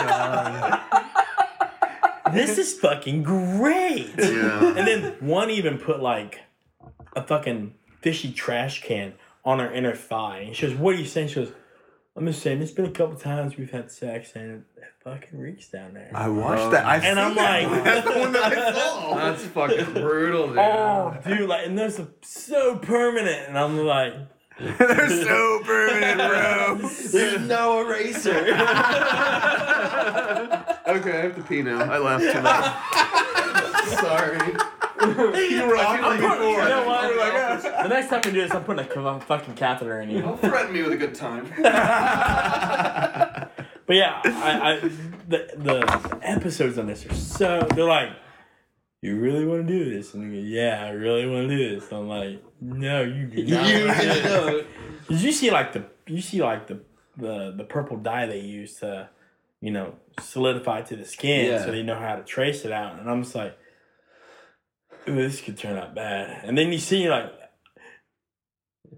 "This is fucking great." Yeah. And then one even put like a fucking fishy trash can on her inner thigh, and she goes, "What are you saying?" She goes. I'm just saying, it's been a couple times we've had sex and it fucking reeks down there. I watched that. I've and seen I'm that like, that's the one that I saw. That's fucking brutal, dude. Oh, dude, like, and they're so, so permanent. And I'm like, they're so permanent, bro. There's no eraser. Okay, I have to pee now. I laughed too much. Sorry. You were on like before. You know what? The next time we do this, I'm putting a fucking catheter in you. Don't threaten me with a good time. But yeah, I, I the the episodes on this are so they're like, you really want to do this? And they go, yeah, I really want to do this. And I'm like, no, you do not. You do. Did you see like the you see like the the the purple dye they use to, you know, solidify to the skin yeah. so they know how to trace it out? And I'm just like. Ooh, this could turn out bad. And then you see, like,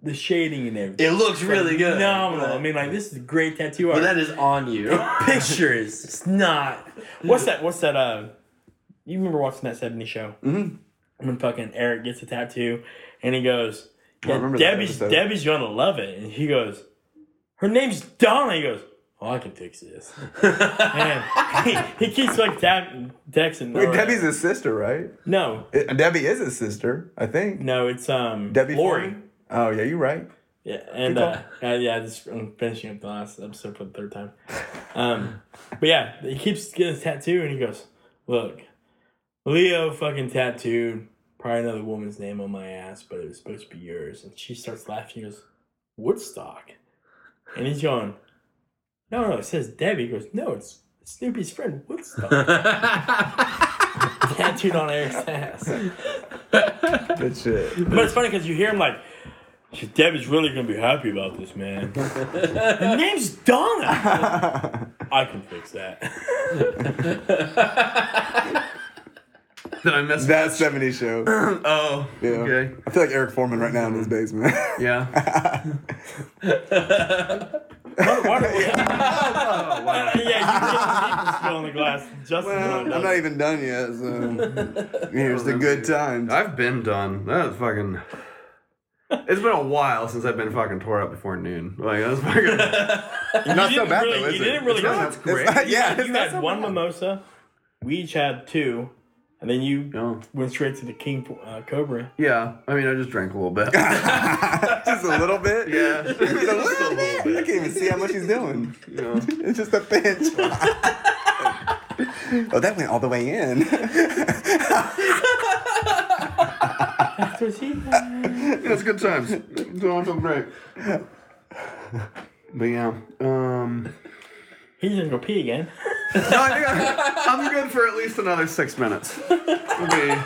the shading and everything. It looks like, really good. Phenomenal. I mean, like, this is a great tattoo art. But that is on you. The picture is it's not. What's that? What's that? Uh, you remember watching that seventies show? Mm-hmm. When fucking Eric gets a tattoo and he goes, yeah, Debbie's, Debbie's going to love it. And he goes, her name's Donna. He goes, oh, I can fix this. Man, he, he keeps like tapping, texting. Wait, Debbie's his sister, right? No. It, Debbie is his sister, I think. No, it's um Debbie Lori. Ford. Oh, yeah, you're right. Yeah, and uh, uh, yeah, just, I'm finishing up the last episode for the third time. Um, but yeah, he keeps getting his tattoo, and he goes, look, Leo fucking tattooed probably another woman's name on my ass, but it was supposed to be yours. And she starts laughing. He goes, Woodstock. And he's going... No, no, it says Debbie. He goes, no, it's Snoopy's friend Woodstock. Tattooed on Eric's ass. Good shit. But it's funny because you hear him like, Debbie's really going to be happy about this, man. The name's Donna. I can fix that. Did I mess that seventies show. Oh, yeah. Okay. I feel like Eric Foreman right now in his basement. Yeah. What, what yeah. Oh, wow. Yeah, you just spill in the glass. Justin, well, I'm not even done yet, so here's the good times. I've been done. That was fucking. It's been a while since I've been fucking tore up before noon. Like that was fucking. Not so bad really, though, is you it? You didn't really. It's not, it's great. It's not, yeah, you, you had one bad. mimosa. We each had two. I And then you oh. went straight to the King uh, Cobra. Yeah. I mean, I just drank a little bit. Just a little bit? Yeah. Just a little, just a little bit. bit. I can't even see how much he's doing. You know. It's just a pinch. Oh, that went all the way in. That's what she had. Yeah, it's good times. It's going so great. But yeah. Um... He's going to go pee again. No, I'm good for at least another six minutes. We'll be,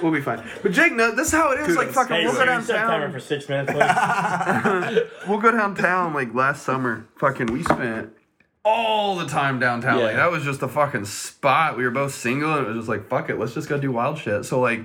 we'll be fine. But Jake, no, this is how it is. Dude, like fucking, hey, we'll go downtown for six minutes. We'll go downtown. Like last summer, fucking, we spent all the time downtown. Yeah. Like that was just a fucking spot. We were both single, and it was just like, fuck it, let's just go do wild shit. So like,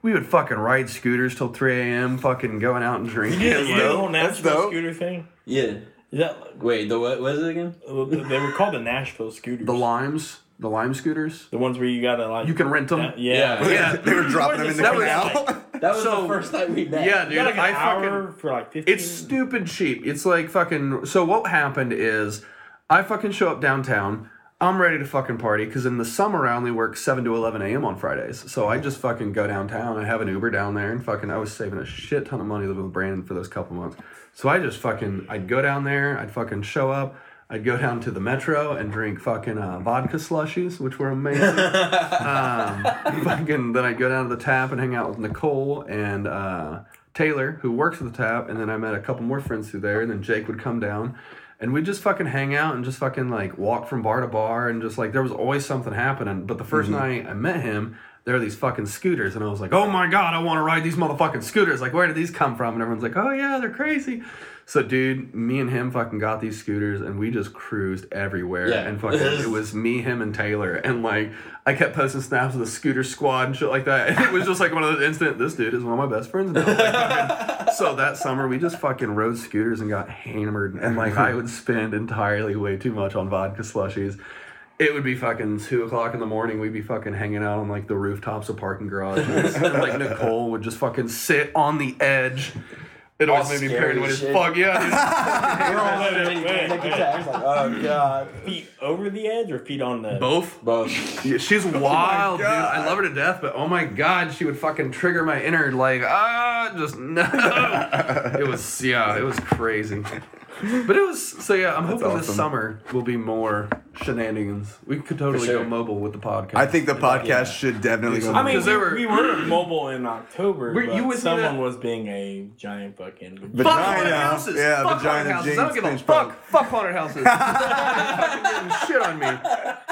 we would fucking ride scooters till three a.m. Fucking going out and drinking. You did, you did the whole Nashville scooter thing. Yeah. That, wait, the what was it again? They were called the Nashville scooters. The limes, the lime scooters. The ones where you gotta like. You can rent them. That, yeah, yeah. yeah. They were dropping them in the canal. Like, that was so, the first time we met. Yeah, dude. Like an I hour fucking for like fifteen. It's stupid cheap. It's like fucking. So what happened is, I fucking show up downtown. I'm ready to fucking party because in the summer I only work seven to eleven a.m. on Fridays. So I just fucking go downtown. I have an Uber down there and fucking I was saving a shit ton of money living with Brandon for those couple months. So I just fucking, I'd go down there. I'd fucking show up. I'd go down to the Metro and drink fucking uh, vodka slushies, which were amazing. um, fucking, then I'd go down to the tap and hang out with Nicole and uh, Taylor, who works at the tap. And then I met a couple more friends through there. And then Jake would come down. And we just fucking hang out and just fucking like walk from bar to bar and just like there was always something happening. But the first mm-hmm. night I met him, there were these fucking scooters and I was like, oh my God, I want to ride these motherfucking scooters. Like, where did these come from? And everyone's like, oh yeah, they're crazy. So dude, me and him fucking got these scooters and we just cruised everywhere. Yeah. And fucking it was me, him, and Taylor. And like I kept posting snaps of the scooter squad and shit like that. And it was just like one of those instant, this dude is one of my best friends now. Like, so that summer we just fucking rode scooters and got hammered. And like I would spend entirely way too much on vodka slushies. It would be fucking two o'clock in the morning. We'd be fucking hanging out on like the rooftops of parking garages. And like Nicole would just fucking sit on the edge. It always made me paranoid as fuck. Yeah. Oh God. Feet over the edge or feet on the? Both. Both. Yeah, she's wild, oh dude. I love her to death, but oh my God, she would fucking trigger my inner like ah, just no. It was yeah, it was crazy. But it was so yeah. I'm That's hoping awesome. This summer will be more shenanigans. We could totally sure. go mobile with the podcast. I think the podcast yeah. should definitely go. I mean, we were, we were mobile in October. Were, but you someone was being a giant fucking vagina. Fuck haunted houses. Yeah, fuck vagina houses. I don't give a fuck. Fuck haunted houses. Fucking shit on me.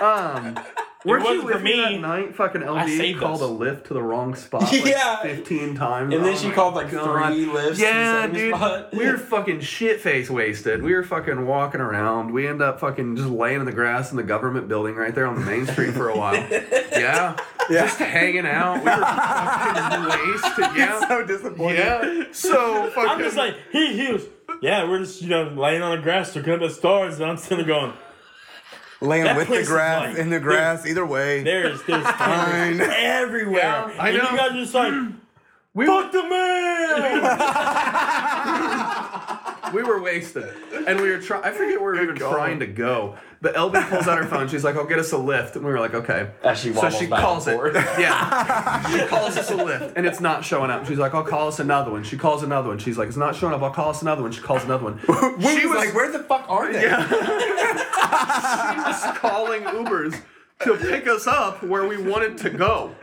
Um, weren't you with me that night? Fucking L D called us. A lift to the wrong spot like yeah. fifteen times. And then oh she called like God. three lifts. Yeah, in the same dude. Spot. We were fucking shit face wasted. We were fucking walking around. We end up fucking just laying in the grass in the government building right there on the main street for a while. yeah. Yeah. Just hanging out. We were fucking wasted. Yeah. I'm so disappointed. Yeah. So fucking. I'm just like, he, he was, yeah, we're just, you know, laying on the grass, looking up at stars, and I'm still going. Laying that with the grass, like, in the grass, either way. There's, there's fine everywhere. Yeah, I and know. You guys are just like, we fuck were- the man! We were wasted. And we were trying, I forget where we were even God. trying to go. But L B pulls out her phone. She's like, I'll get us a lift. And we were like, okay. As she so she calls it. Yeah. She calls us a lift. And it's not showing up. She's like, I'll call us another one. She calls another one. She's like, it's not showing up. I'll call us another one. She calls another one. She, she was like, where the fuck are they? Yeah. She was calling Ubers to pick us up where we wanted to go.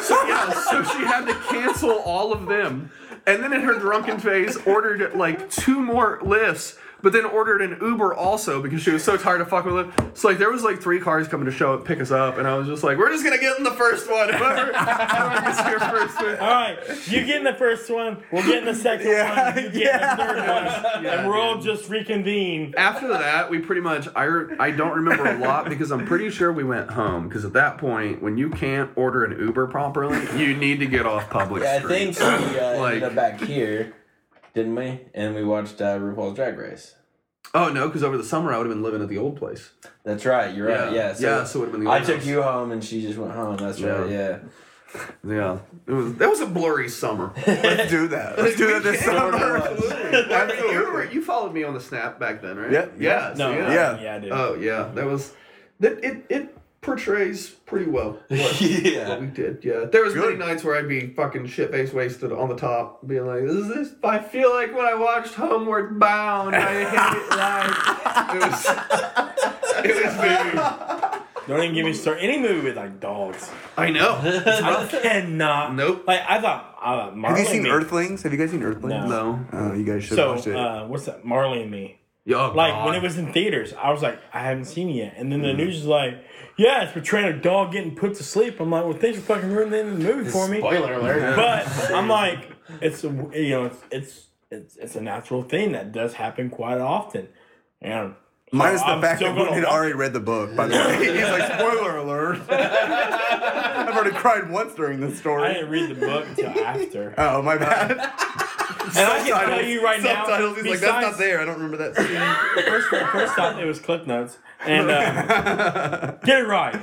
So, yeah, so she had to cancel all of them. And then in her drunken face, ordered like two more lifts. But then ordered an Uber also because she was so tired of fucking with it. So like there was like three cars coming to show up, pick us up, and I was just like, we're just gonna get in the first one. Whoever gets here first. All right, you get in the first one, we'll get in the second yeah, one, you get yeah. in the third one, yeah, and we'll all just reconvene. After that, we pretty much I re- I don't remember a lot because I'm pretty sure we went home because at that point, when you can't order an Uber properly, you need to get off public yeah, streets. I think we uh, like, ended up back here. Didn't we? And we watched uh, RuPaul's Drag Race. Oh, no, because over the summer I would have been living at the old place. That's right. You're yeah. right. Yeah, so, yeah, so it would have been the old I took house. You home and she just went home. That's yeah. right. Yeah. Yeah. It was, that was a blurry summer. Let's do that. Let's do that this summer. I mean, you, were, you followed me on the snap back then, right? Yep. Yeah. Yeah. No, so, yeah. Yeah. Yeah, I did. Oh, yeah. That was... That, it. it portrays pretty well what, yeah. what we did. Yeah. There was Good. many nights where I'd be fucking shit-faced wasted on the top, being like, is this, I feel like when I watched Homeward Bound, I hate life. It was, it was very... Don't even give me start any movie with like dogs. I know. I cannot. Nope. Like I thought. Uh, Marley Have you seen and me. Earthlings? Have you guys seen Earthlings? No. Oh, no. uh, you guys should so, watch it. So uh, what's that? Marley and Me. Oh, like God. When it was in theaters, I was like, I haven't seen it yet. And then the mm. news is like, yeah, it's portraying a dog getting put to sleep. I'm like, well, thanks for fucking ruining the end of the movie it's for me. Spoiler alert. But I'm like, it's a, you know, it's, it's it's it's a natural thing that does happen quite often, and. Minus the I'm fact that Wooten had already read the book, by the way. He's like, spoiler alert. I've already cried once during this story. I didn't read the book until after. Oh, my bad. And I can tell you right now. Subtitles. He's besides, like, that's not there. I don't remember that scene. First, first thought, it was Clip Notes. And uh, get it right.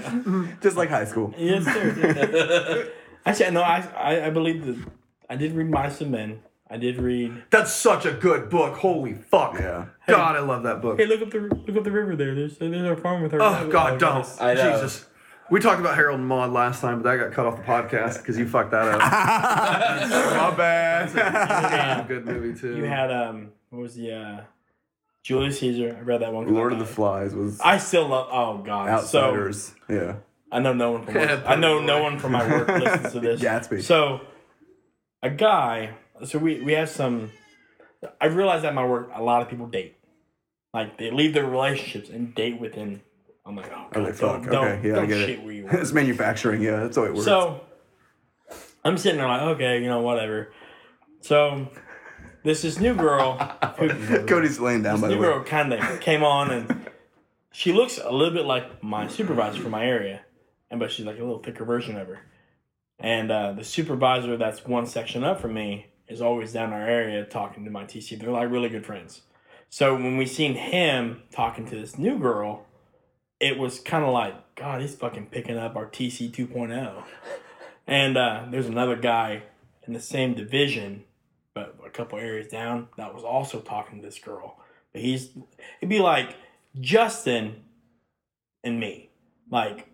Just like high school. Yes, sir. Actually, no, I, I, I believe that I did read Mice and Men. I did read. That's such a good book. Holy fuck! Yeah. God, hey, I love that book. Hey, look up the look up the river there. There's there's a farm with her. Oh God, don't! I know. Jesus, we talked about Harold and Maude last time, but that got cut off the podcast because you fucked that up. My bad. That's a good movie too. You had um, what was the uh, Julius Caesar? I read that one. Lord of the Flies was. I still love. Oh God, Outsiders. So, yeah. I know no one from. My, I know no one from my work listens to this. Gatsby. So, a guy. So we, we have some... I realized at my work, a lot of people date. Like, they leave their relationships and date within... I'm like, oh, God, oh, don't, don't, okay. yeah, don't shit it. Where you work. It's manufacturing, yeah. That's how it works. So, I'm sitting there like, okay, you know, whatever. So, this this new girl... who, Cody's laying down, by the way. This new girl kind of came on, and she looks a little bit like my supervisor from my area, and but she's like a little thicker version of her. And uh, the supervisor that's one section up from me... is always down in our area talking to my T C. They're like really good friends. So when we seen him talking to this new girl, it was kind of like, God, he's fucking picking up our T C two point oh. And uh, there's another guy in the same division, but a couple areas down, that was also talking to this girl. But he's, it'd be like Justin and me. Like,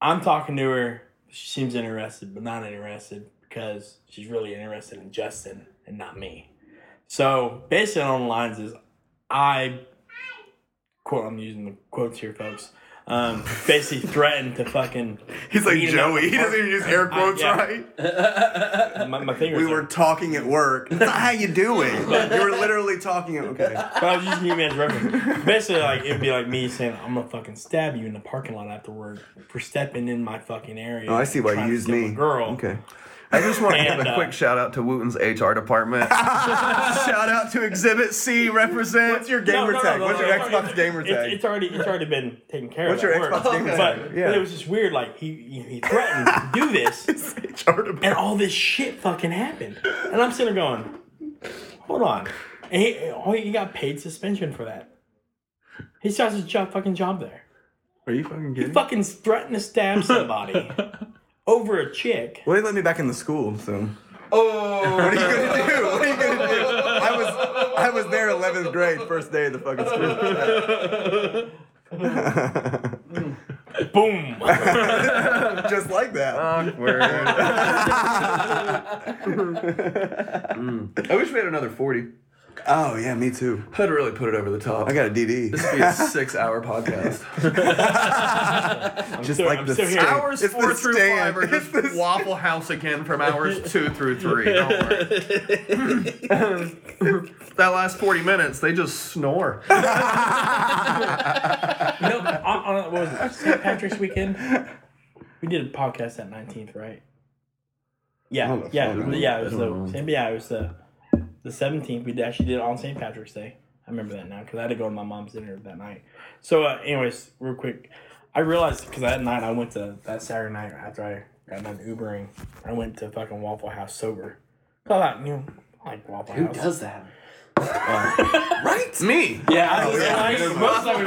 I'm talking to her. She seems interested, but not interested. Because she's really interested in Justin and not me. So basically on the lines is I quote I'm using the quotes here, folks. Um, basically threatened to fucking He's like Joey. He doesn't even use air quotes I, yeah. right. my, my fingers We were are, talking at work. That's not how you do it. But, you were literally talking at okay. But I was using you man's reference. Basically like it'd be like me saying, I'm gonna fucking stab you in the parking lot after work for stepping in my fucking area. Oh, I see why you used me. Girl. Okay. I just want to give a quick shout out to Wooten's H R department. Shout out to Exhibit C represent. What's your gamer no, no, no, tag? No, no, What's no, your no, Xbox no, gamer tag? It's, it's already it's already been taken care What's of. What's your Xbox work. gamer tag? But, yeah. but it was just weird. Like he he threatened to do this, and all this shit fucking happened. And I'm sitting there going, hold on. And he oh, he got paid suspension for that. He starts his job fucking job there. Are you fucking kidding? He fucking threatened to stab somebody. Over a chick. Well, he let me back in the school, so. Oh! What are you gonna do? What are you gonna do? I was I was there eleventh grade, first day of the fucking school. Boom! Just like that. Awkward. mm. I wish we had another forty. Oh, yeah, me too. I'd really put it over the top. I got a D D. This would be a six-hour podcast. just still, like I'm the st- hours it's four the through stand. five are just it's Waffle House again from hours two through three. Don't worry. That last forty minutes, they just snore. You know, on, on, what was it? Saint Patrick's weekend. We did a podcast that nineteenth, right? Yeah, oh, yeah, yeah, yeah. It was the yeah, it was the. The seventeenth, we actually did it on Saint Patrick's Day. I remember that now because I had to go to my mom's dinner that night. So, uh, anyways, real quick, I realized because that night I went to that Saturday night after I got done Ubering, I went to fucking Waffle House sober. I like, you know, I like Waffle Who House. Who does that? Uh, right? Me. Yeah. Oh, I yeah. Like, most of the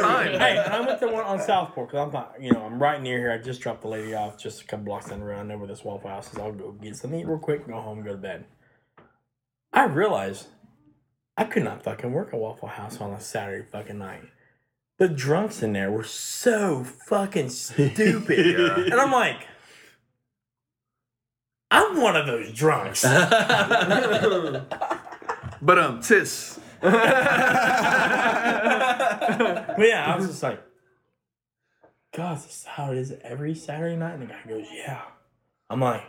time. Hey, and I went to one on Southport because I'm not, you know, I'm right near here. I just dropped the lady off just a couple blocks down the road. I know where this Waffle House is. I'll go get something, eat real quick, go home, go to bed. I realized I could not fucking work at Waffle House on a Saturday fucking night. the drunks in there were so fucking stupid. Yeah. And I'm like, I'm one of those drunks. But, um, tis. But yeah, I was just like, God, this is how it is every Saturday night. And the guy goes, yeah. I'm like,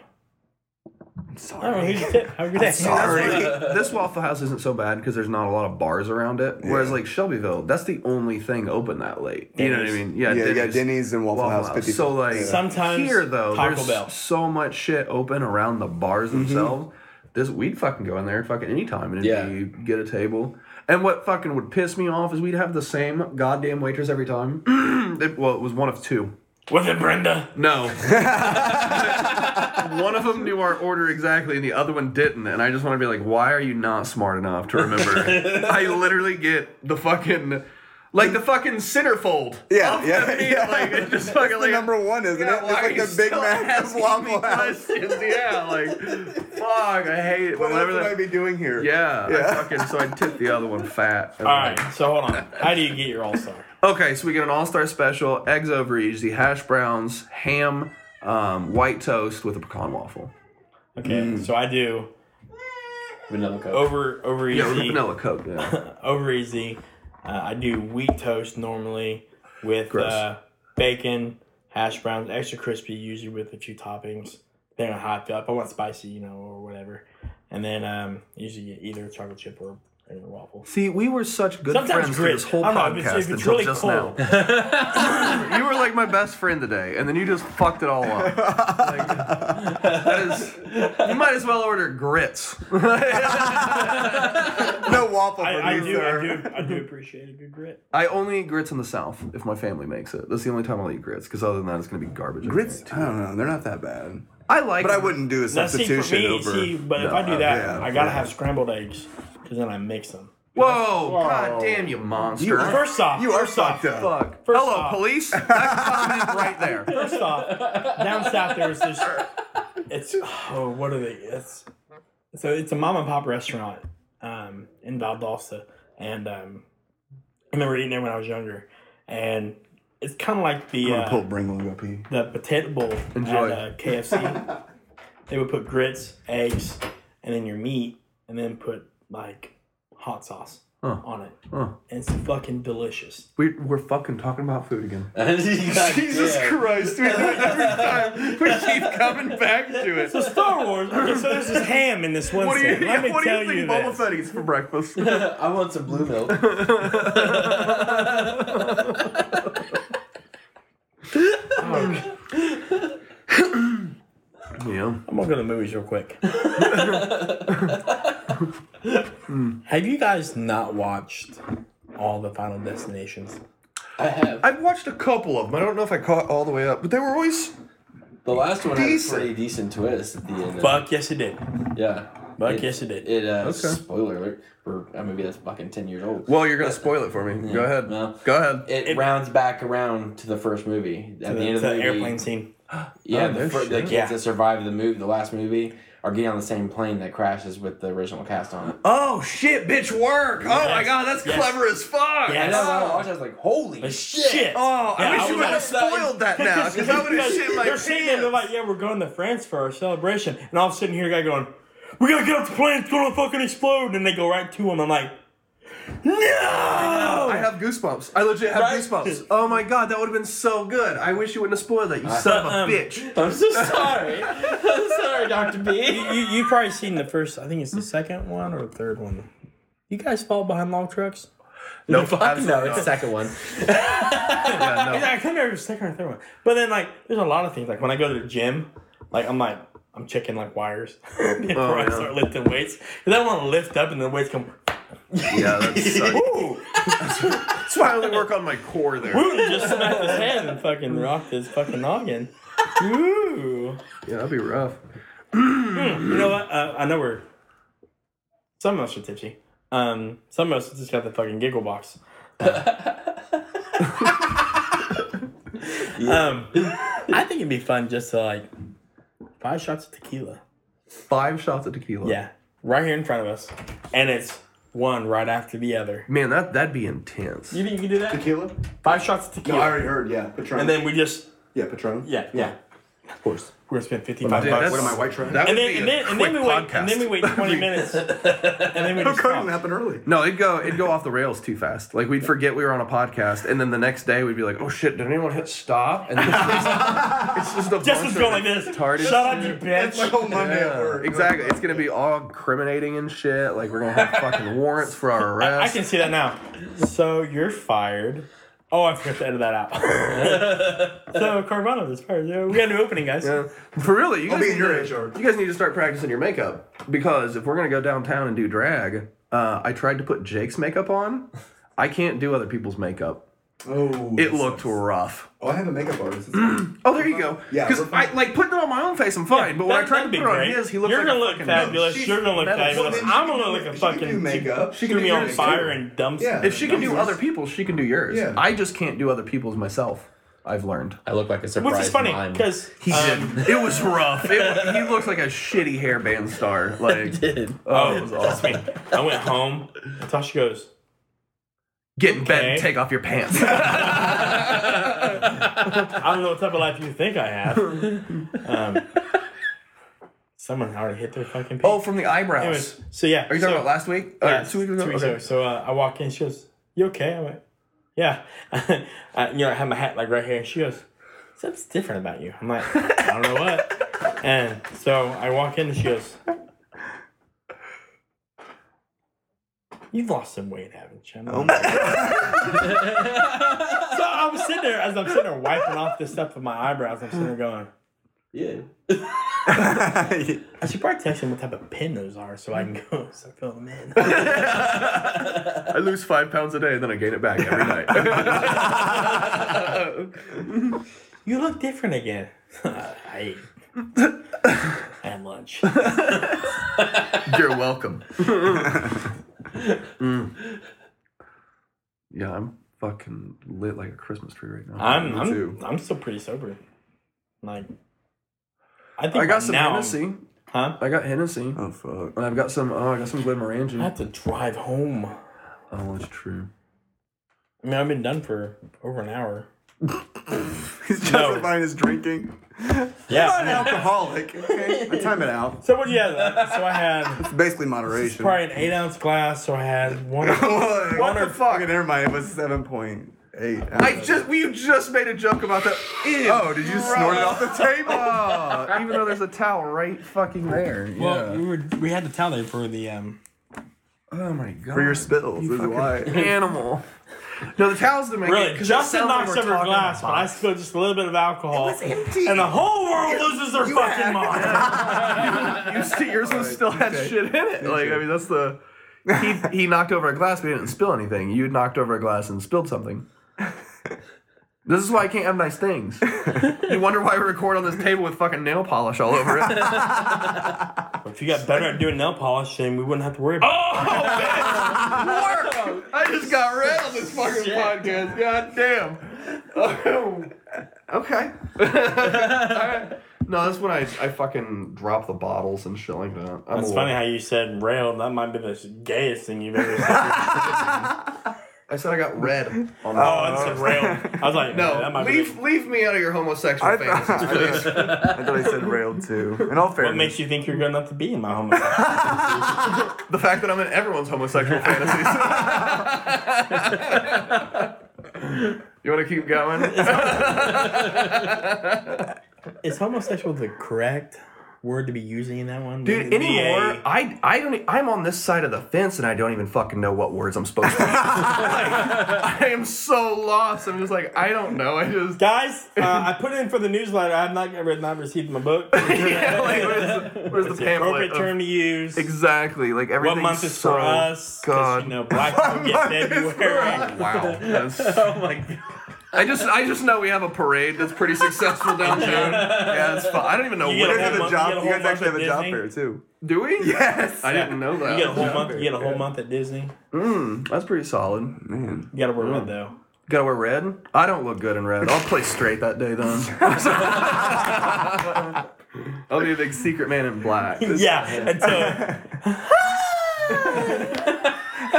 I'm sorry. Have a good day. I'm sorry. This Waffle House isn't so bad because there's not a lot of bars around it. Yeah. Whereas, like, Shelbyville, that's the only thing open that late. Denny's. You know what I mean? Yeah, yeah, Denny's, yeah, Denny's and Waffle, Waffle House. fifty So, like, yeah. Sometimes here, though, Taco there's Bell. So much shit open around the bars themselves. Mm-hmm. This, we'd fucking go in there fucking anytime and yeah. get a table. And what fucking would piss me off is we'd have the same goddamn waitress every time. it, well, it was one of two. Was it Brenda? No. One of them knew our order exactly, and the other one didn't. And I just want to be like, why are you not smart enough to remember? I literally get the fucking, like the fucking centerfold. Yeah, yeah, yeah. Like, it just fucking like, the number one, isn't yeah, it? It's like the Big Mac of Waffle House. Yeah, like, fuck, I hate it. What Whatever would I be doing here? Yeah, yeah. I fucking, so I tipped the other one fat. All right, like, so hold on. How do you get your all-star? Okay, so we get an all-star special, eggs over easy, hash browns, ham, um, white toast with a pecan waffle. Okay, mm. so I do vanilla coke. Over over easy. Yeah, vanilla coke. Yeah. Over easy. Uh, I do wheat toast normally with uh, bacon, hash browns, extra crispy, usually with a few toppings. Then I hot up. I want spicy, you know, or whatever. And then um, usually get either chocolate chip or. See, we were such good Sometimes friends through this whole I'm podcast not, it's, it's until really just cold. Now. You were like my best friend today, and then you just fucked it all up. Like, that is, you might as well order grits. No waffle for I, I, do, I, do, I do appreciate a good grit. I only eat grits in the South if my family makes it. That's the only time I'll eat grits, because other than that, it's going to be garbage. Grits? I don't know. They're not that bad. I like But them. I wouldn't do a substitution see, me, over... See, but no, if I do that, yeah, I got to yeah. have scrambled eggs. Because then I mix them. Whoa, Whoa. God damn you, monster. You, first off. You first are fucked up. Fuck. First Hello, off. Police. That's comment right there. First off, down south there's this... It's... Oh, what are they? It's, so it's a mom-and-pop restaurant um, in Valdosta. And um, I remember eating there when I was younger. And it's kind of like the... I'm going to bring one up here. The potato bowl Enjoy. at uh, K F C. They would put grits, eggs, and then your meat, and then put... like hot sauce huh. on it. Huh. And it's fucking delicious. We, we're fucking talking about food again. Jesus yeah. Christ. We do it every time. We keep coming back to it. So Star Wars, okay, so there's this ham in this one. What do you, Let me what tell do you think Boba Fett eats for breakfast? I want some blue milk. oh, Yeah. I'm gonna go to the movies real quick. mm. Have you guys not watched all the Final Destinations? I have. I've watched a couple of them. I don't know if I caught all the way up, but they were always the last one decent. Had a pretty decent twist at the end. Fuck yes, it did. Yeah. Fuck it, yes, it did. It uh, okay. Spoiler alert. Or maybe that's fucking ten years old. Well, you're gonna but, spoil it for me. Yeah, go ahead. No. Go ahead. It, it rounds back around to the first movie at the, the end of the, the movie, airplane scene. Yeah, oh, the, fr- the kids yeah. that survived the movie, the last movie, are getting on the same plane that crashes with the original cast on it. Oh shit, bitch! Work! Yes. Oh my god, that's yes. clever as fuck! Yeah, no, no, no. I was like, holy shit. shit! Oh, yeah, I wish I you would have spoiled that now, because I would have shit my pants. They're like, yeah, we're going to France for our celebration, and all of a sudden, here a guy going, "We gotta get off the plane! It's gonna fucking explode!" And they go right to him. I'm like. No! I have goosebumps. I legit have right? goosebumps. Oh my god, that would have been so good. I wish you wouldn't have spoiled that, you uh, son of um, a bitch. I'm so sorry. I'm sorry, Doctor B. You, you, you've probably seen the first, I think it's the second one or the third one. You guys fall behind log trucks? No, nope, fucking no, it's the second one. yeah, no. I can't remember the second or third one. But then, like, there's a lot of things. Like, when I go to the gym, like, I'm like, I'm checking, like, wires before oh, I yeah. start lifting weights. Because I want to lift up and the weights come... Yeah, that sucks. That's why I only work on my core there. Woo, just smacked his head and fucking rocked his fucking noggin. Ooh. Yeah, that'd be rough. You know what? Uh, I know we're... Some of us are tipsy. Um, some of us just got the fucking giggle box. yeah. Um, I think it'd be fun just to, like, five shots of tequila. Five shots of tequila? Yeah. Right here in front of us. And it's... one right after the other. Man, that, that'd be intense. You think you can do that? Tequila? Five shots of tequila. No, I already heard, yeah. Patron. And then we just... Yeah, Patron. Yeah, yeah. Of course. We're going to spend fifty-five Dude, bucks. What am I, white trash? And then, and, then, and, then we wait, and then we wait twenty minutes. And then we just stop. It would happen early. No, it'd go, it'd go off the rails too fast. Like, we'd forget we were on a podcast, and then the next day we'd be like, oh, shit, did anyone hit stop? And then it's just a Justin's going like this. Shut up, you bitch. It's like on Monday at work. Exactly. It's going to be all incriminating and shit. Like, we're going to have fucking warrants for our arrest. I, I can see that now. So, you're fired. Oh, I forgot to edit that out. So, Carvana is fired. We got a new opening, guys. Yeah. For really, you guys, be in your H R. You guys need to start practicing your makeup. Because if we're going to go downtown and do drag, uh, I tried to put Jake's makeup on. I can't do other people's makeup. Oh. It looked rough. Oh, I have a makeup artist. Oh, there you go. Yeah. Because I like putting it on my own face, I'm fine. Yeah, but when I tried to put it on his, he looked You're like gonna a look fabulous. She, You're gonna look fabulous. Well, I'm gonna look like a fucking. She can do makeup. She can do me on fire and dump. Yeah. If she can do other people's, she can do yours. Yeah. I just can't do other people's myself. I've learned. I look like a surprise. Which is funny because he um, did. It was rough. It was, he looks like a shitty hairband star. Like I did. Oh, it was awesome. I went home. Tasha goes. Get in okay. bed and take off your pants. I don't know what type of life you think I have. Um, someone already hit their fucking pants. Oh, from the eyebrows. Anyways, so, yeah. Are you talking so, about last week? Yeah, uh, two weeks ago? Two weeks ago. Okay. So, uh, I walk in. She goes, you okay? I went, yeah. I, you know, I have my hat like right here. And she goes, something's different about you. I'm like, I don't know what. And so, I walk in and she goes... You've lost some weight, haven't you? Oh my God. So I'm sitting there, as I'm sitting there wiping off this stuff with my eyebrows, I'm sitting there going, yeah. I should probably text him what type of pen those are so I can go, so I fill them in. I lose five pounds a day and then I gain it back every night. You look different again. I ate. I had lunch. You're welcome. Mm. Yeah, I'm fucking lit like a Christmas tree right now. I'm Me I'm, too. I'm still pretty sober. Like, I think I got right some now, Hennessy. Huh? I got Hennessy. Oh fuck! And I've got some. Oh, I got some Glenmorangie. I have to drive home. Oh, that's true. I mean, I've been done for over an hour. He's just no. buying his drinking. Yeah, I'm an alcoholic. Okay, I time it out. So what? Yeah. So I had. It's basically moderation. It's probably an eight-ounce glass. So I had one. What one the fuck? Never mind. It was seven point eight. I just. We just made a joke about that. Ew, oh, did you right. snort it off the table? Oh, even though there's a towel right fucking there. Well, yeah. we were we had the towel there for the um. Oh my God. For your spills, you this is why animal. No, the towel's to make really, it. Justin knocks over a glass, but I spilled just a little bit of alcohol. It was empty. And the whole world you, loses their fucking mind. Yours was still had okay. shit in it. Like, I mean, that's the... He, he knocked over a glass, but he didn't spill anything. You knocked over a glass and spilled something. This is why I can't have nice things. You wonder why we record on this table with fucking nail polish all over it. If you got better at doing nail polish, then we wouldn't have to worry about it. Oh, man! Work! I just got red on this fucking Shit. podcast. God damn. Oh. Okay. Alright. No, that's when I, I fucking drop the bottles and shit like that. I'm that's funny how you said rail. That might be the gayest thing you've ever said. I said I got red on the bottles. Oh, it's rail. I was like, no, that might leave, be leave me out of your homosexual fantasies, please. I thought I said rail, too. In all fairness. What makes you think you're good enough to be in my homosexual fantasies? The fact that I'm in everyone's homosexual fantasies. You want to keep going? Is homosexual the correct word to be using in that one? Dude, anymore, I, I don't, I'm on this side of the fence and I don't even fucking know what words I'm supposed to use. Like, I am so lost. I'm just like, I don't know. I just... Guys, uh, I put it in for the newsletter. I've not, I've not received my book. Yeah, like, where's the, where's the pamphlet? Appropriate term to use. Exactly. Like, everything's what month is so for us? God. You know, black people get February. Wow. Yes. Oh my God. I just I just know we have a parade that's pretty successful downtown. Yeah, that's fun. I don't even know you what it is. You, you guys actually have a Disney? job fair, too. Do we? Yes. I didn't know that. You get a whole, month, you get a whole yeah. month at Disney. Mm, that's pretty solid. Man. You got to wear red, mm. though. Got to wear red? I don't look good in red. I'll play straight that day, then. I'll be a big secret man in black. Yeah, until...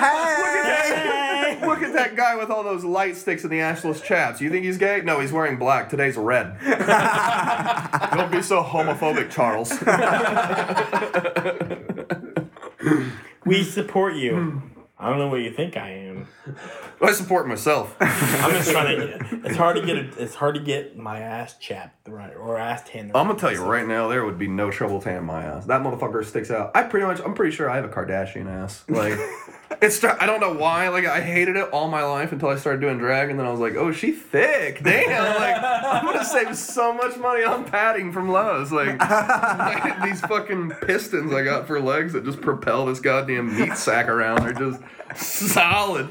Hey! Look at that guy with all those light sticks and the ashless chaps. You think he's gay? No, he's wearing black. Today's red. Don't be so homophobic, Charles. We support you. I don't know what you think I am. I support myself. I'm just trying to get. It's hard to get. A, it's hard to get my ass chapped right or ass tanned. Right. I'm gonna tell you right now, there would be no trouble tanning my ass. That motherfucker sticks out. I pretty much. I'm pretty sure I have a Kardashian ass. Like, it's. I don't know why. Like, I hated it all my life until I started doing drag, and then I was like, oh, she thick. Damn. Like, I'm gonna save so much money on padding from Lowe's. Like, like these fucking pistons I got for legs that just propel this goddamn meat sack around. They're just. Solid.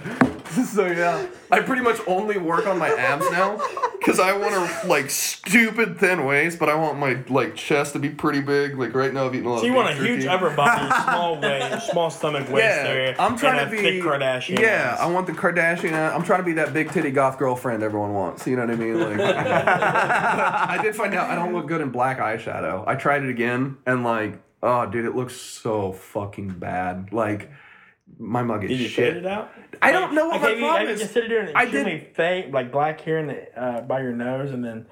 So yeah, I pretty much only work on my abs now because I want to like stupid thin waist, but I want my like chest to be pretty big. Like right now, I've eaten a lot. So you of want a huge upper body, small waist, small stomach waist yeah, area. I'm trying and to a be thick Kardashian. Yeah, ass. I want the Kardashian. I'm trying to be that big titty goth girlfriend everyone wants. You know what I mean? Like, I did find out I don't look good in black eyeshadow. I tried it again and like, oh dude, it looks so fucking bad. Like. My mug is shit. Did you shit. Fade it out? I don't know what okay, my problem is. I considered doing extremely faint, like black here in the, uh, by your nose and then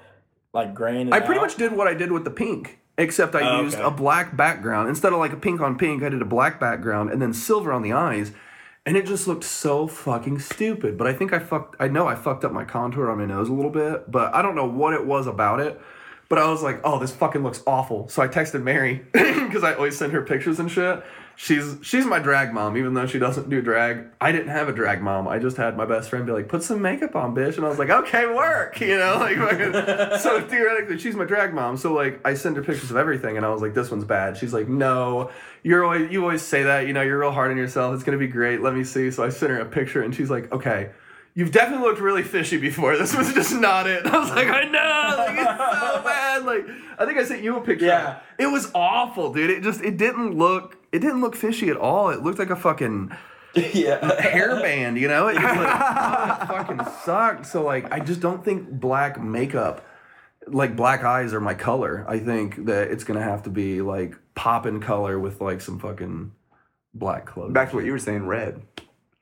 like graying it I pretty out. much did what I did with the pink, except I oh, used okay. a black background. Instead of like a pink on pink, I did a black background and then silver on the eyes. And it just looked so fucking stupid. But I think I fucked, I know I fucked up my contour on my nose a little bit, but I don't know what it was about it. But I was like, oh, this fucking looks awful. So I texted Mary because I always send her pictures and shit. She's she's my drag mom, even though she doesn't do drag. I didn't have a drag mom. I just had my best friend be like, put some makeup on, bitch. And I was like, okay, work. You know, like fucking. So theoretically, she's my drag mom. So like, I send her pictures of everything, and I was like, this one's bad. She's like, no, you're always you always say that. You know, you're real hard on yourself. It's gonna be great. Let me see. So I sent her a picture, and she's like, okay. You've definitely looked really fishy before. This was just not it. I was like, I know. Like, it's so bad. Like, I think I sent you a picture. Yeah. It was awful, dude. It just, it didn't look, it didn't look fishy at all. It looked like a fucking yeah. hairband, you know? It, just like, oh, it fucking sucked. So, like, I just don't think black makeup, like, black eyes are my color. I think that it's going to have to be, like, poppin' color with, like, some fucking black clothes. Back to what you were saying, red.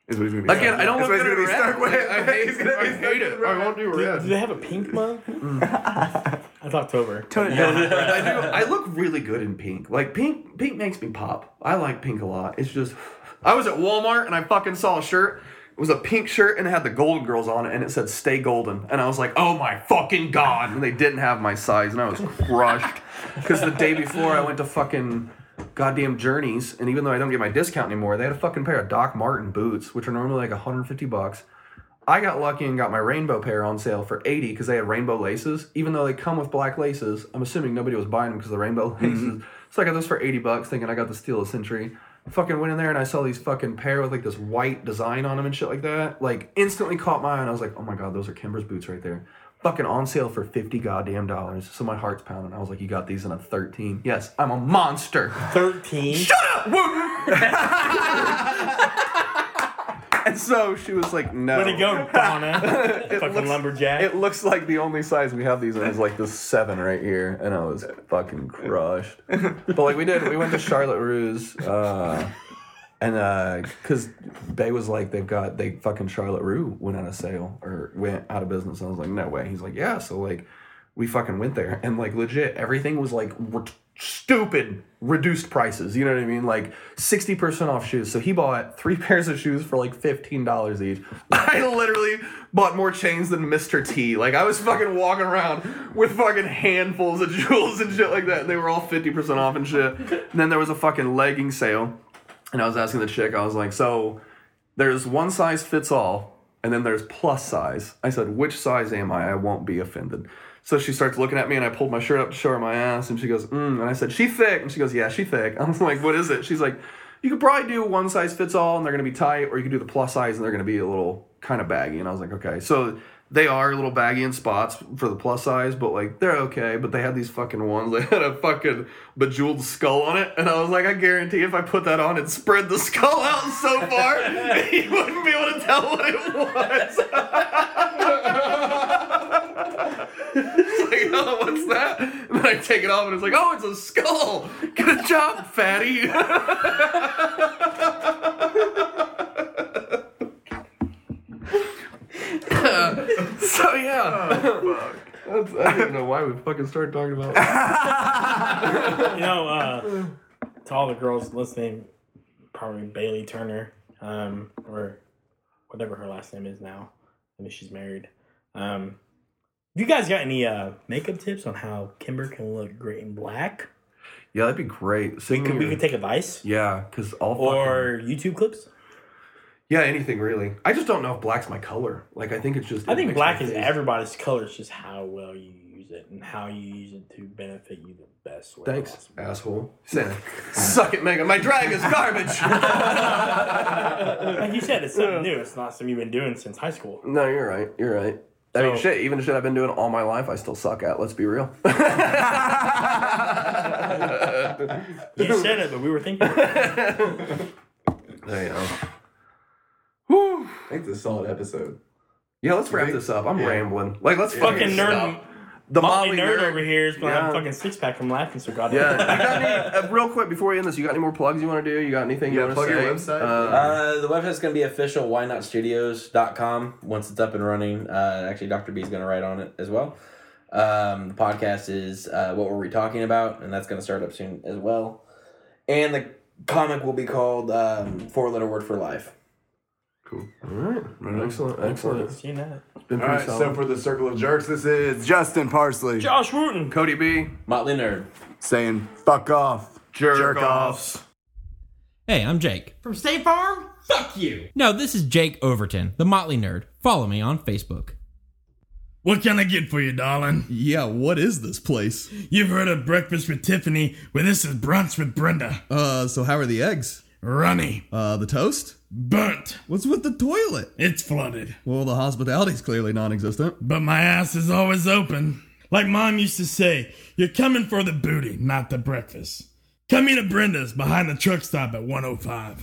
Is what he's gonna be Again, I don't want to do red. Stuck with. I hate, I hate it. I won't do red. Do, do they have a pink mug? Mm. It's October. Tone it down. I do. I look really good in pink. Like pink, pink makes me pop. I like pink a lot. It's just, I was at Walmart and I fucking saw a shirt. It was a pink shirt and it had the Golden Girls on it and it said "Stay Golden" and I was like, "Oh my fucking god!" And they didn't have my size and I was crushed because the day before I went to fucking. Goddamn Journeys, and even though I don't get my discount anymore, they had a fucking pair of Doc Marten boots, which are normally like one hundred fifty bucks. I got lucky and got my rainbow pair on sale for eighty because they had rainbow laces. Even though they come with black laces, I'm assuming nobody was buying them because of the rainbow laces. Mm-hmm. So I got those for eighty bucks, thinking I got the steal of the century. I fucking went in there and I saw these fucking pair with like this white design on them and shit like that. Like instantly caught my eye and I was like, oh my god, those are Kimber's boots right there. Fucking on sale for fifty goddamn dollars. So my heart's pounding. I was like, you got these in a thirteen. Yes, I'm a monster. Thirteen? Shut up, Wooten! And so she was like, no. Let it go, Donna. it fucking looks, lumberjack. It looks like the only size we have these in is like this seven right here. And I was fucking crushed. But like we did, we went to Charlotte Russe. Uh, And uh, because Bay was like, they've got, they fucking Charlotte Rue went out of sale or went out of business. And I was like, no way. He's like, yeah. So like, we fucking went there and like legit, everything was like re- stupid reduced prices. You know what I mean? Like sixty percent off shoes. So he bought three pairs of shoes for like fifteen dollars each. I literally bought more chains than Mister T. Like I was fucking walking around with fucking handfuls of jewels and shit like that. And they were all fifty percent off and shit. And then there was a fucking legging sale. And I was asking the chick, I was like, so there's one size fits all, and then there's plus size. I said, which size am I? I won't be offended. So she starts looking at me, and I pulled my shirt up to show her my ass, and she goes, mm. And I said, she thick. And she goes, yeah, she thick. I was like, what is it? She's like, you could probably do one size fits all, and they're going to be tight, or you could do the plus size, and they're going to be a little kind of baggy. And I was like, okay. So they are a little baggy in spots for the plus size, but like they're okay. But they had these fucking ones. They had a fucking bejeweled skull on it, and I was like, I guarantee if I put that on and spread the skull out so far, you wouldn't be able to tell what it was. It's like, oh, what's that? And then I take it off, and it's like, oh, it's a skull. Good job, fatty. Oh, fuck. That's, I don't know why we fucking started talking about that. You know, uh, to all the girls listening, probably Bailey Turner, um, or whatever her last name is now. I mean, she's married. Um, you guys got any uh, makeup tips on how Kimber can look great in black? Yeah, that'd be great. Sing we, could, we could take advice. Yeah, because all fucking... Or YouTube clips? Yeah, anything really. I just don't know if black's my color. Like, I think it's just... I think black is everybody's color. It's just how well you use it and how you use it to benefit you the best way Thanks, possible. Asshole. Suck it, Megan. My drag is garbage. Like you said, it's something new. It's not something you've been doing since high school. No, you're right. You're right. I so, mean, shit, even the shit I've been doing all my life, I still suck at. Let's be real. You said it, but we were thinking it. There you go. Whew. I think this is a solid episode. Yeah, let's wrap this up. I'm yeah. rambling. Like, let's yeah. fucking nerd. Stop. The Motley Nerd over here is going to yeah. have a fucking six-pack from laughing, so goddamn. Yeah. You got any, uh, real quick, before we end this, you got any more plugs you want to do? You got anything you, you want to say? Plug your website? Um, uh, the website's going to be official, why not studios dot com, once it's up and running. Uh, actually, Doctor B's going to write on it as well. Um, the podcast is uh, What Were We Talking About, and that's going to start up soon as well. And the comic will be called um, Four-Letter Word for Life. Cool. All right. Excellent. Excellent. Seen that. It's been All right. Solid. So for the Circle of Jerks, this is Justin Parsley, Josh Wooten, Cody B, Motley Nerd, saying fuck off, jerk, jerk offs. Hey, I'm Jake from State Farm. Fuck you. No, this is Jake Overton, the Motley Nerd. Follow me on Facebook. What can I get for you, darling? Yeah, what is this place? You've heard of Breakfast with Tiffany, where this is Brunch with Brenda. Uh, so how are the eggs? Runny. Uh, the toast? Burnt. What's with the toilet? It's flooded. Well, the hospitality's clearly non-existent. But my ass is always open. Like Mom used to say, you're coming for the booty, not the breakfast. Come eat at Brenda's behind the truck stop at one oh five.